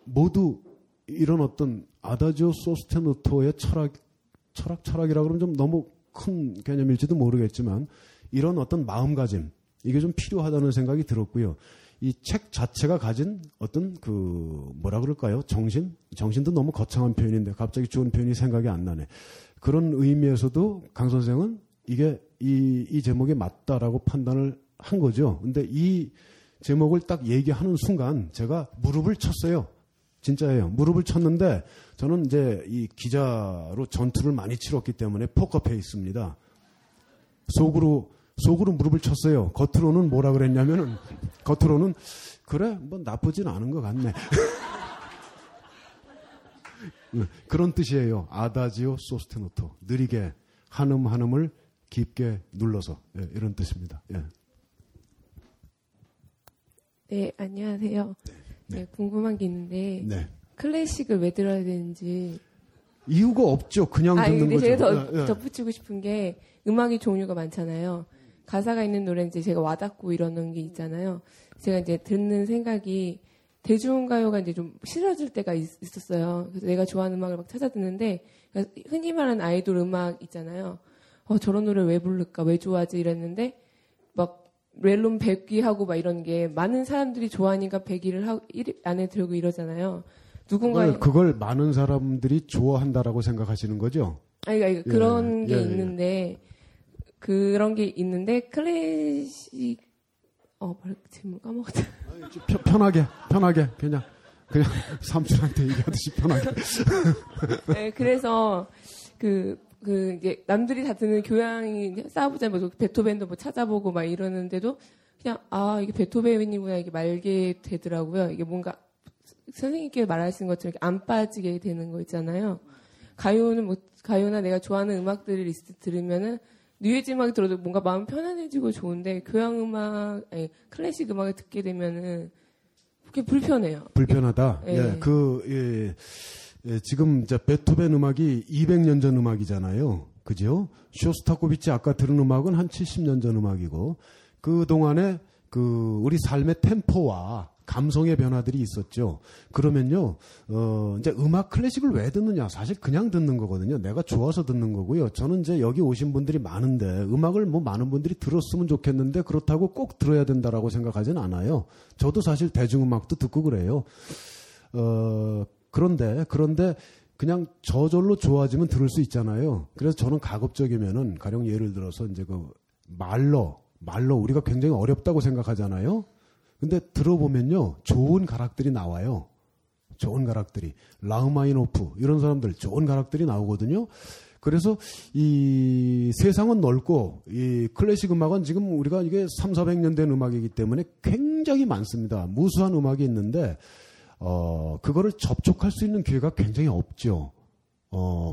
모두 이런 어떤 아다지오 소스테노토의 철학이라 그러면 좀 너무 큰 개념일지도 모르겠지만 이런 어떤 마음가짐 이게 좀 필요하다는 생각이 들었고요. 이 책 자체가 가진 어떤 정신? 정신도 너무 거창한 표현인데 갑자기 좋은 표현이 생각이 안 나네. 그런 의미에서도 강 선생은 이게 이 제목이 맞다라고 판단을 한 거죠. 근데 이 제목을 딱 얘기하는 순간 제가 무릎을 쳤어요. 진짜예요. 무릎을 쳤는데 저는 이제 이 기자로 전투를 많이 치렀기 때문에 포커페이스입니다. 속으로 무릎을 쳤어요. 겉으로는 뭐라 그랬냐면은 겉으로는 그래 뭐 나쁘진 않은 것 같네. 그런 뜻이에요. 아다지오 소스테노토 느리게 한음 한음을 깊게 눌러서 예, 이런 뜻입니다. 예. 네, 안녕하세요. 네, 궁금한 게 있는데 클래식을 왜 들어야 되는지 이유가 없죠. 그냥 듣는 거죠. 제가 덧붙이고 싶은 게 음악이 종류가 많잖아요. 가사가 있는 노래 이제 제가 와닿고 이러는 게 있잖아요. 제가 이제 듣는 생각이 대중가요가 이제 좀 싫어질 때가 있었어요. 그래서 내가 좋아하는 음악을 막 찾아 듣는데 흔히 말하는 아이돌 음악 있잖아요. 저런 노래 왜 부를까? 왜 좋아하지? 이랬는데 막 렐론 100위 하고 막 이런 게 많은 사람들이 좋아하니까 100위를 하고 1위 안에 들고 이러잖아요. 누군가 그걸 많은 사람들이 좋아한다라고 생각하시는 거죠? 아니, 그런 게 있는데 그런 게 있는데 클래식 질문 까먹었다. 편하게 그냥 삼촌한테 얘기하듯이 편하게. 네, 그래서 그 이제 남들이 다 듣는 교양이 쌓아보자 뭐 베토벤도 뭐 찾아보고 막 이러는데도 그냥 이게 베토벤이구나 이게 말게 되더라고요. 이게 뭔가 선생님께 말하신 것처럼 이렇게 안 빠지게 되는 거 있잖아요. 가요는 뭐 가요나 내가 좋아하는 음악들을 리스트 들으면은. 뉴에지 음악이 들어도 뭔가 마음 편안해지고 좋은데 교양 음악, 아니, 클래식 음악을 듣게 되면은 그게 불편해요. 불편하다. 예. 예. 지금 이제 베토벤 음악이 200년 전 음악이잖아요. 그죠? 쇼스타코비치 아까 들은 음악은 한 70년 전 음악이고 그 동안에 그 우리 삶의 템포와 감성의 변화들이 있었죠. 그러면요, 이제 음악 클래식을 왜 듣느냐? 사실 그냥 듣는 거거든요. 내가 좋아서 듣는 거고요. 저는 이제 여기 오신 분들이 많은데 음악을 뭐 많은 분들이 들었으면 좋겠는데 그렇다고 꼭 들어야 된다라고 생각하진 않아요. 저도 사실 대중음악도 듣고 그래요. 그런데 그냥 저절로 좋아지면 들을 수 있잖아요. 그래서 저는 가급적이면은 가령 예를 들어서 이제 그 말러 우리가 굉장히 어렵다고 생각하잖아요. 근데 들어보면요, 좋은 가락들이 나와요. 좋은 가락들이. 라흐마니노프, 이런 사람들, 좋은 가락들이 나오거든요. 그래서 이 세상은 넓고, 이 클래식 음악은 지금 우리가 이게 300~400년 된 음악이기 때문에 굉장히 많습니다. 무수한 음악이 있는데, 그거를 접촉할 수 있는 기회가 굉장히 없죠.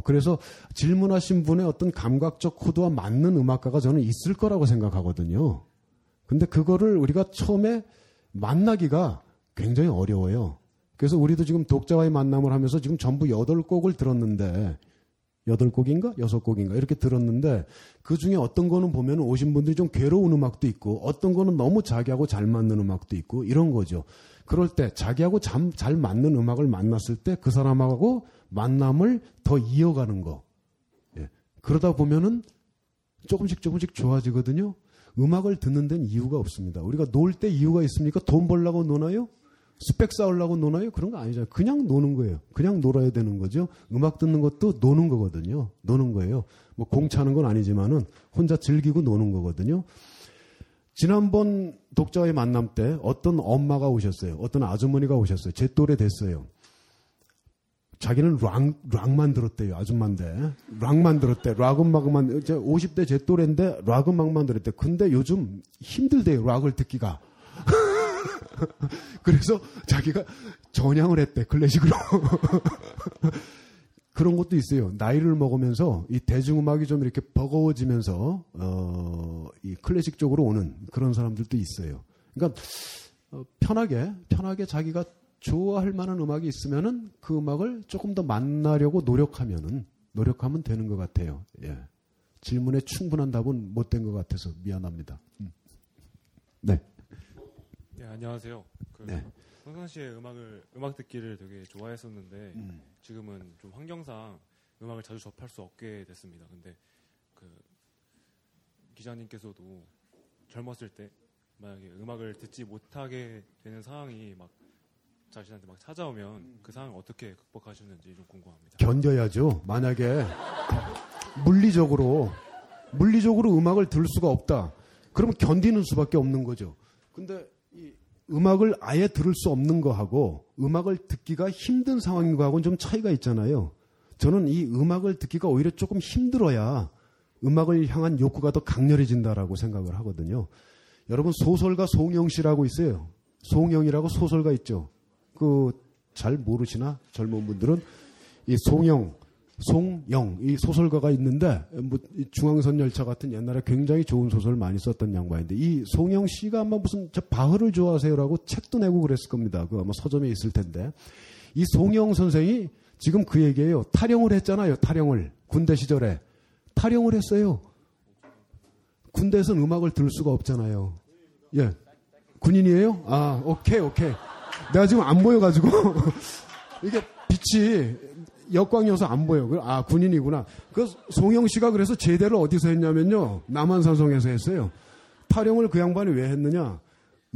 그래서 질문하신 분의 어떤 감각적 코드와 맞는 음악가가 저는 있을 거라고 생각하거든요. 근데 그거를 우리가 처음에 만나기가 굉장히 어려워요. 그래서 우리도 지금 독자와의 만남을 하면서 지금 전부 8곡을 들었는데 8곡인가? 6곡인가? 이렇게 들었는데 그중에 어떤 거는 보면 오신 분들이 좀 괴로운 음악도 있고 어떤 거는 너무 자기하고 잘 맞는 음악도 있고 이런 거죠. 그럴 때 자기하고 잘 맞는 음악을 만났을 때 그 사람하고 만남을 더 이어가는 거. 예. 그러다 보면은 조금씩 좋아지거든요. 음악을 듣는 데는 이유가 없습니다. 우리가 놀 때 이유가 있습니까? 돈 벌려고 노나요? 스펙 쌓으려고 노나요? 그런 거 아니잖아요. 그냥 노는 거예요. 그냥 놀아야 되는 거죠. 음악 듣는 것도 노는 거거든요. 노는 거예요. 뭐 공차는 건 아니지만은 혼자 즐기고 노는 거거든요. 지난번 독자와의 만남 때 어떤 엄마가 오셨어요. 어떤 아주머니가 오셨어요. 제 또래 됐어요. 자기는 락만 들었대요. 아줌마인데. 락만 들었대. 락음악만. 50대 제 또래인데 락음악만 들었대. 근데 요즘 힘들대요. 락을 듣기가. 그래서 자기가 전향을 했대. 클래식으로. 그런 것도 있어요. 나이를 먹으면서 이 대중음악이 좀 이렇게 버거워지면서 이 클래식 쪽으로 오는 그런 사람들도 있어요. 그러니까 편하게 자기가 좋아할 만한 음악이 있으면은 그 음악을 조금 더 만나려고 노력하면 되는 것 같아요. 예. 질문에 충분한 답은 못 된 것 같아서 미안합니다. 네. 네, 안녕하세요. 황상 씨의 음악 듣기를 되게 좋아했었는데 지금은 좀 환경상 음악을 자주 접할 수 없게 됐습니다. 근데 그 기자님께서도 젊었을 때 만약에 음악을 듣지 못하게 되는 상황이 막 자신한테 막 찾아오면 그 상황을 어떻게 극복하셨는지 좀 궁금합니다. 견뎌야죠. 만약에 물리적으로 음악을 들을 수가 없다. 그럼 견디는 수밖에 없는 거죠. 근데 이 음악을 아예 들을 수 없는 거하고 음악을 듣기가 힘든 상황인 거하고는 좀 차이가 있잖아요. 저는 이 음악을 듣기가 오히려 조금 힘들어야 음악을 향한 욕구가 더 강렬해진다라고 생각을 하거든요. 여러분 소설가 송영 씨라고 있어요. 송영이라고 소설가 있죠. 잘 모르시나? 젊은 분들은 이 송영 송영 이 소설가가 있는데 뭐 중앙선 열차 같은 옛날에 굉장히 좋은 소설을 많이 썼던 양반인데 이 송영 씨가 아마 무슨 저 바흐를 좋아하세요라고 책도 내고 그랬을 겁니다. 그 아마 서점에 있을 텐데 이 송영 선생이 지금 그 얘기예요. 탈영을 했잖아요. 탈영을 군대 시절에 탈영을 했어요. 군대에서는 음악을 들을 수가 없잖아요. 예, 군인이에요? 아, 오케이. 내가 지금 안 보여가지고 이게 빛이 역광이어서 안 보여. 아, 군인이구나. 그 송영 씨가 그래서 제대를 어디서 했냐면요, 남한산성에서 했어요. 탈영을 그 양반이 왜 했느냐?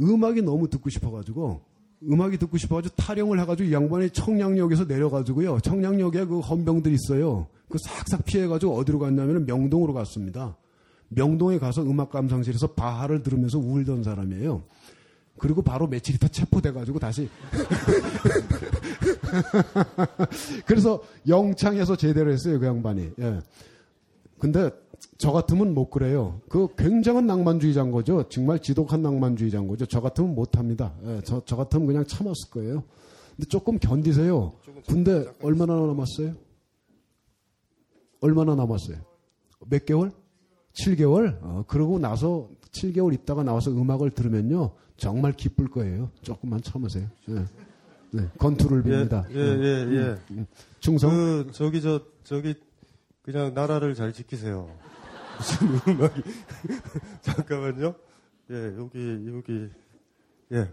음악이 너무 듣고 싶어가지고. 음악이 듣고 싶어가지고 탈영을 해가지고 이 양반이 청량역에서 내려가지고요. 청량역에 그 헌병들이 있어요. 그 싹싹 피해가지고 어디로 갔냐면 명동으로 갔습니다. 명동에 가서 음악 감상실에서 바하를 들으면서 울던 사람이에요. 그리고 바로 며칠 있다 체포돼가지고 다시. 그래서 영창에서 제대로 했어요. 그 양반이. 예. 근데 저 같으면 못 그래요. 그 굉장한 낭만주의자인 거죠. 정말 지독한 낭만주의자인 거죠. 저 같으면 못 합니다. 예, 저 같으면 그냥 참았을 거예요. 근데 조금 견디세요. 군대 얼마나 남았어요? 몇 개월? 7개월? 그러고 나서 7개월 있다가 나와서 음악을 들으면요. 정말 기쁠 거예요. 조금만 참으세요. 예. 네, 건투를 빕니다. 예. 충성. 저기 그냥 나라를 잘 지키세요. 무슨 음악이? 잠깐만요. 예, 여기 예.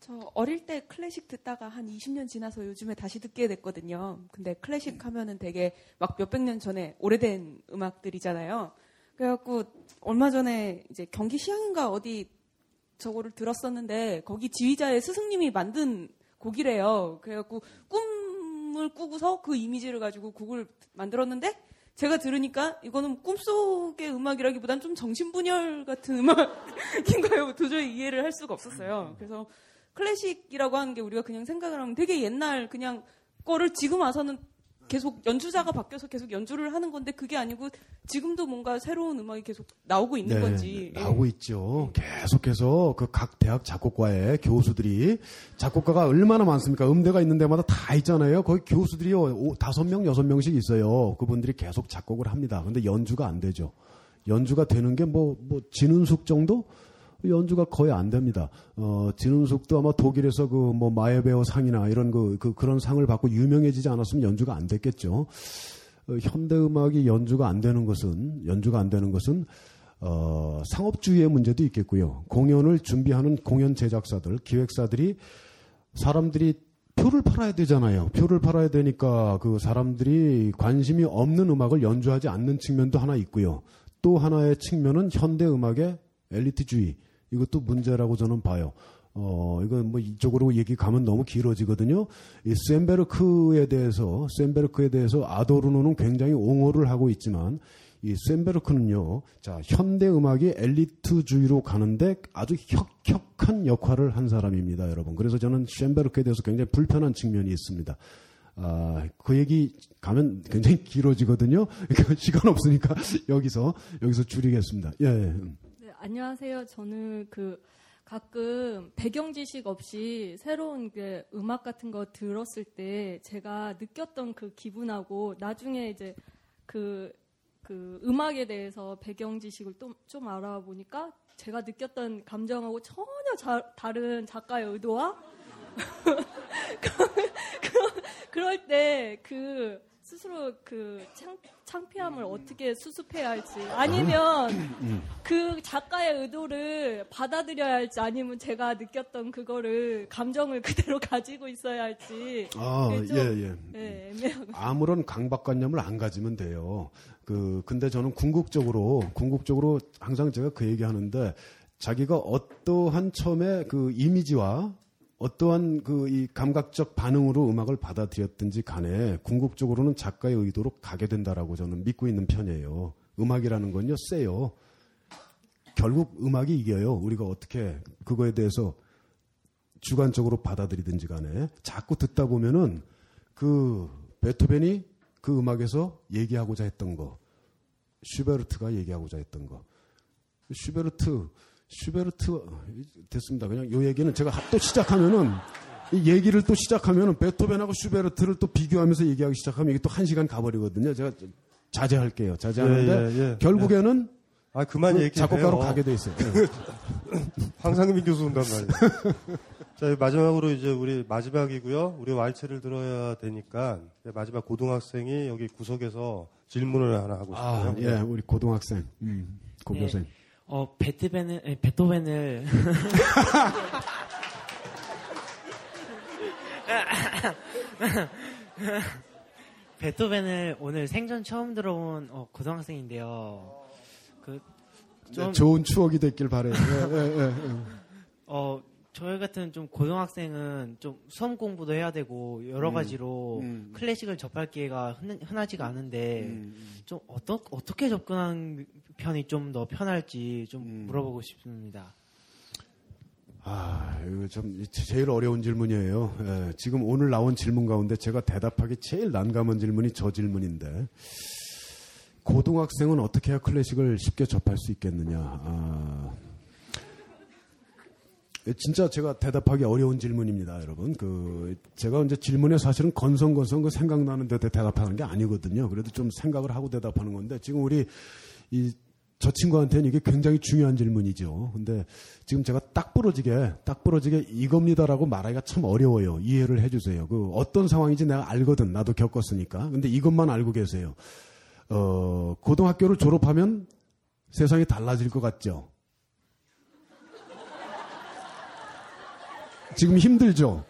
저 어릴 때 클래식 듣다가 한 20년 지나서 요즘에 다시 듣게 됐거든요. 근데 클래식 하면은 되게 막 몇백 년 전에 오래된 음악들이잖아요. 그래갖고 얼마 전에 이제 경기 시향인가 어디 저거를 들었었는데 거기 지휘자의 스승님이 만든 곡이래요. 그래갖고 꿈을 꾸고서 그 이미지를 가지고 곡을 만들었는데 제가 들으니까 이거는 꿈속의 음악이라기보단 좀 정신분열 같은 음악인가요? 도저히 이해를 할 수가 없었어요. 그래서 클래식이라고 하는 게 우리가 그냥 생각을 하면 되게 옛날 그냥 거를 지금 와서는 계속 연주자가 바뀌어서 계속 연주를 하는 건데 그게 아니고 지금도 뭔가 새로운 음악이 계속 나오고 있는 건지. 나오고 있죠. 계속해서 그 각 대학 작곡과의 교수들이 작곡가가 얼마나 많습니까? 음대가 있는 데마다 다 있잖아요. 거기 교수들이 5-6명, 6명씩 있어요. 그분들이 계속 작곡을 합니다. 근데 연주가 안 되죠. 연주가 되는 게 뭐 진은숙 정도? 연주가 거의 안 됩니다. 진은숙도 아마 독일에서 그 뭐 마예베어 상이나 이런 그런 상을 받고 유명해지지 않았으면 연주가 안 됐겠죠. 현대 음악이 연주가 안 되는 것은 상업주의의 문제도 있겠고요. 공연을 준비하는 공연 제작사들, 기획사들이 사람들이 표를 팔아야 되잖아요. 표를 팔아야 되니까 그 사람들이 관심이 없는 음악을 연주하지 않는 측면도 하나 있고요. 또 하나의 측면은 현대 음악의 엘리트주의. 이것도 문제라고 저는 봐요. 이건 뭐 이쪽으로 얘기 가면 너무 길어지거든요. 이 쇤베르크에 대해서 아도르노는 굉장히 옹호를 하고 있지만 이 쇤베르크는요, 자, 현대 음악이 엘리트주의로 가는데 아주 혁혁한 역할을 한 사람입니다, 여러분. 그래서 저는 쇤베르크에 대해서 굉장히 불편한 측면이 있습니다. 그 얘기 가면 굉장히 길어지거든요. 그러니까 시간 없으니까 여기서 줄이겠습니다. 예. 안녕하세요. 저는 가끔 배경 지식 없이 새로운 그 음악 같은 거 들었을 때 제가 느꼈던 그 기분하고 나중에 이제 그 음악에 대해서 배경 지식을 좀 알아보니까 제가 느꼈던 감정하고 전혀 다른 작가의 의도와 그럴 때 스스로 그 창피함을 어떻게 수습해야 할지 아니면 그 작가의 의도를 받아들여야 할지 아니면 제가 느꼈던 그거를 감정을 그대로 가지고 있어야 할지 애매하고 아무런 강박관념을 안 가지면 돼요. 근데 저는 궁극적으로 항상 제가 그 얘기하는데 자기가 어떠한 처음에 그 이미지와 어떠한 이 감각적 반응으로 음악을 받아들였든지 간에 궁극적으로는 작가의 의도로 가게 된다라고 저는 믿고 있는 편이에요. 음악이라는 건요, 세요. 결국 음악이 이겨요. 우리가 어떻게 그거에 대해서 주관적으로 받아들이든지 간에 자꾸 듣다 보면은 그 베토벤이 그 음악에서 얘기하고자 했던 거, 슈베르트가 얘기하고자 했던 거, 슈베르트 됐습니다. 그냥 요 얘기는 제가 또 시작하면은 얘기를 또 시작하면 베토벤하고 슈베르트를 또 비교하면서 얘기하기 시작하면 이게 또 한 시간 가버리거든요. 제가 자제할게요. 자제하는데 결국에는 아, 그만 얘기해요. 작곡가로 가게 돼 있어요. 황상민 교수 온단 말이에요. 자, 마지막으로 이제 우리 마지막이고요. 우리 왈츠를 들어야 되니까 마지막 고등학생이 여기 구석에서 질문을 하나 하고 싶어요. 아, 예, 우리 고등학생, 고교생. 네. 베토벤을. 베토벤을 오늘 생전 처음 들어온 고등학생인데요. 좀 좋은 추억이 됐길 바래요. 저희 같은 좀 고등학생은 좀 수험 공부도 해야 되고 여러 가지로 클래식을 접할 기회가 흔하지가 않은데 좀 어떻게 접근하는 편이 좀 더 편할지 좀 물어보고 싶습니다. 아, 이거 참 제일 어려운 질문이에요. 예, 지금 오늘 나온 질문 가운데 제가 대답하기 제일 난감한 질문이 저 질문인데. 고등학생은 어떻게 해야 클래식을 쉽게 접할 수 있겠느냐. 아, 진짜 제가 대답하기 어려운 질문입니다, 여러분. 제가 이제 질문에 사실은 건성건성 생각나는 데 대답하는 게 아니거든요. 그래도 좀 생각을 하고 대답하는 건데, 지금 우리 저 친구한테는 이게 굉장히 중요한 질문이죠. 근데 지금 제가 딱 부러지게 이겁니다라고 말하기가 참 어려워요. 이해를 해주세요. 어떤 상황인지 내가 알거든. 나도 겪었으니까. 근데 이것만 알고 계세요. 고등학교를 졸업하면 세상이 달라질 것 같죠? 지금 힘들죠?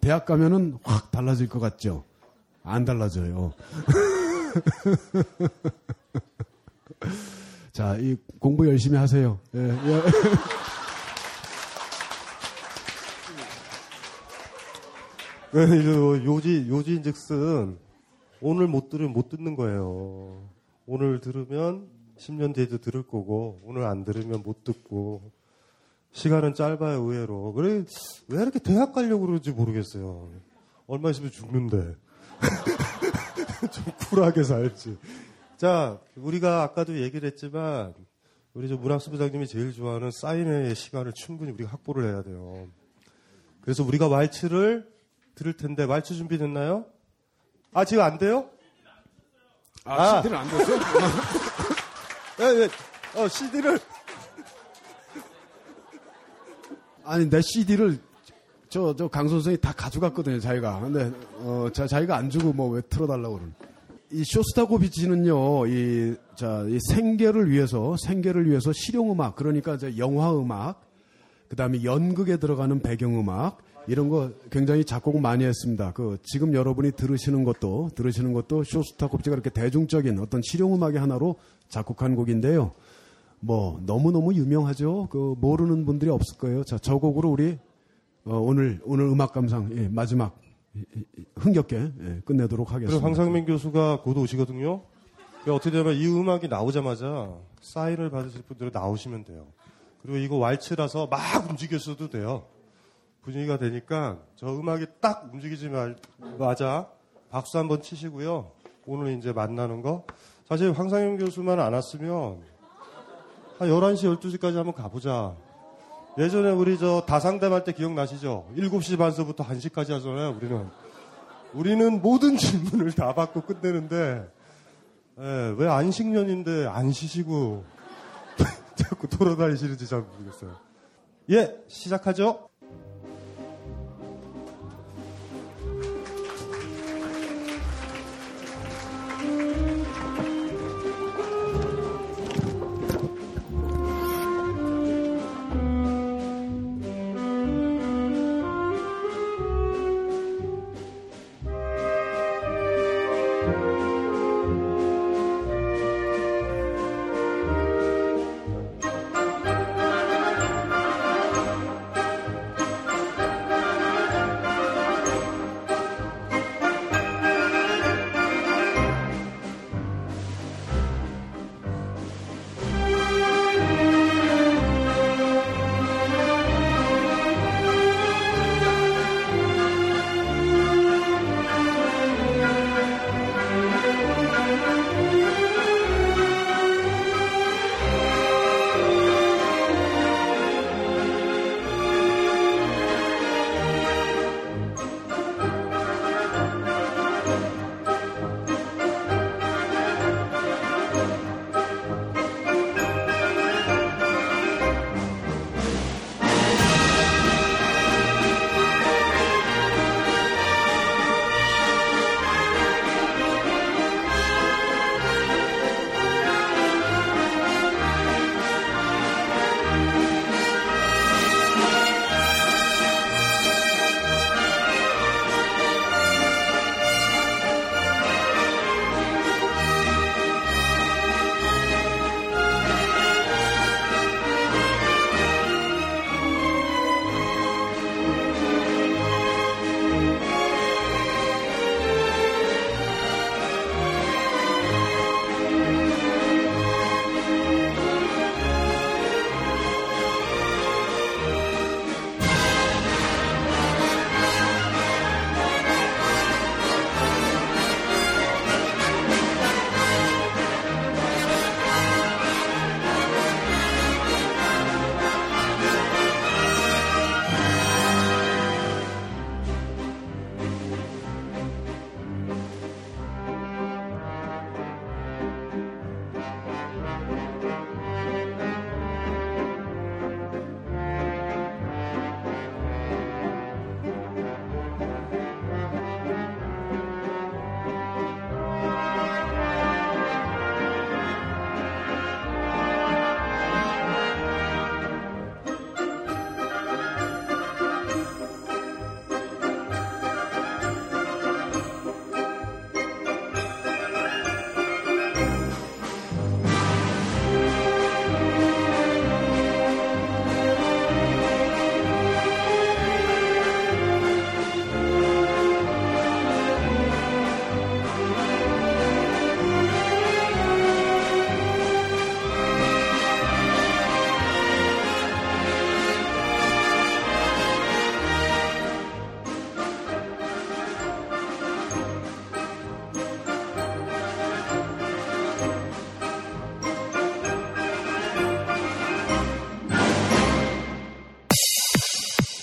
대학 가면은 확 달라질 것 같죠? 안 달라져요. 자, 이 공부 열심히 하세요. 예, 예. 요지인즉슨 오늘 못 들으면 못 듣는 거예요. 오늘 들으면 10년 뒤에도 들을 거고, 오늘 안 들으면 못 듣고, 시간은 짧아요, 의외로. 그래, 왜 이렇게 대학 가려고 그러는지 모르겠어요. 얼마 있으면 죽는데. 좀 쿨하게 살지. 자, 우리가 아까도 얘기를 했지만, 우리 문학수 부장님이 제일 좋아하는 사인회의 시간을 충분히 우리가 확보를 해야 돼요. 그래서 우리가 왈츠를 들을 텐데, 왈츠 준비됐나요? 아, 지금 안 돼요? CD를 안 됐어요? 예. CD를. 아니, 내 CD를 저 강 선생이 다 가져갔거든요, 자기가. 근데, 자기가 안 주고 뭐 왜 틀어달라고 그러는. 이 쇼스타코비치는요, 이 생계를 위해서 실용음악, 그러니까 영화음악, 그 다음에 연극에 들어가는 배경음악, 이런 거 굉장히 작곡 많이 했습니다. 지금 여러분이 들으시는 것도 쇼스타코비치가 이렇게 대중적인 어떤 실용음악의 하나로 작곡한 곡인데요. 뭐, 너무너무 유명하죠? 모르는 분들이 없을 거예요. 자, 저 곡으로 우리, 오늘 음악 감상, 예, 마지막, 흥겹게, 예, 끝내도록 하겠습니다. 그리고 황상민 교수가 곧 오시거든요. 어떻게 되면 이 음악이 나오자마자 사인을 받으실 분들은 나오시면 돼요. 그리고 이거 왈츠라서 막 움직였어도 돼요. 분위기가 되니까 저 음악이 딱 움직이지 마자 박수 한번 치시고요. 오늘 이제 만나는 거. 사실 황상현 교수만 안 왔으면 한 11시, 12시까지 한번 가보자. 예전에 우리 다상담할 때 기억나시죠? 7시 반서부터 1시까지 하잖아요, 우리는. 우리는 모든 질문을 다 받고 끝내는데, 예, 왜 안식년인데 안 쉬시고 자꾸 돌아다니시는지 잘 모르겠어요. 예, 시작하죠.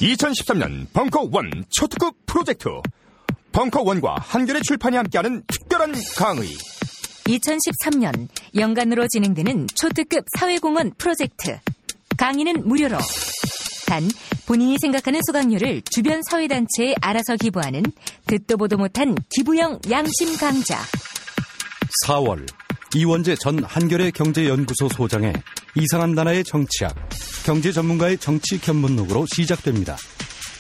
2013년 벙커원 초특급 프로젝트 벙커원과 한겨레 출판이 함께하는 특별한 강의 2013년 연간으로 진행되는 초특급 사회공헌 프로젝트 강의는 무료로 단 본인이 생각하는 수강료를 주변 사회단체에 알아서 기부하는 듣도 보도 못한 기부형 양심 강좌 4월 이원재 전 한겨레 경제연구소 소장의 이상한 나라의 정치학 경제 전문가의 정치 견문록으로 시작됩니다.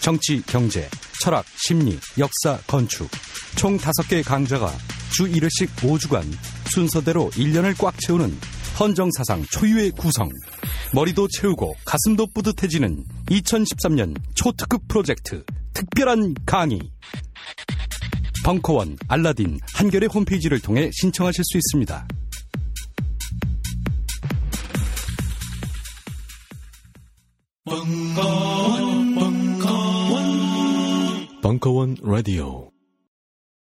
정치, 경제, 철학, 심리, 역사, 건축 총 5개의 강좌가 주 1회씩 5주간 순서대로 1년을 꽉 채우는 헌정사상 초유의 구성 머리도 채우고 가슴도 뿌듯해지는 2013년 초특급 프로젝트 특별한 강의 벙커원, 알라딘, 한겨레 홈페이지를 통해 신청하실 수 있습니다. 벙커원 라디오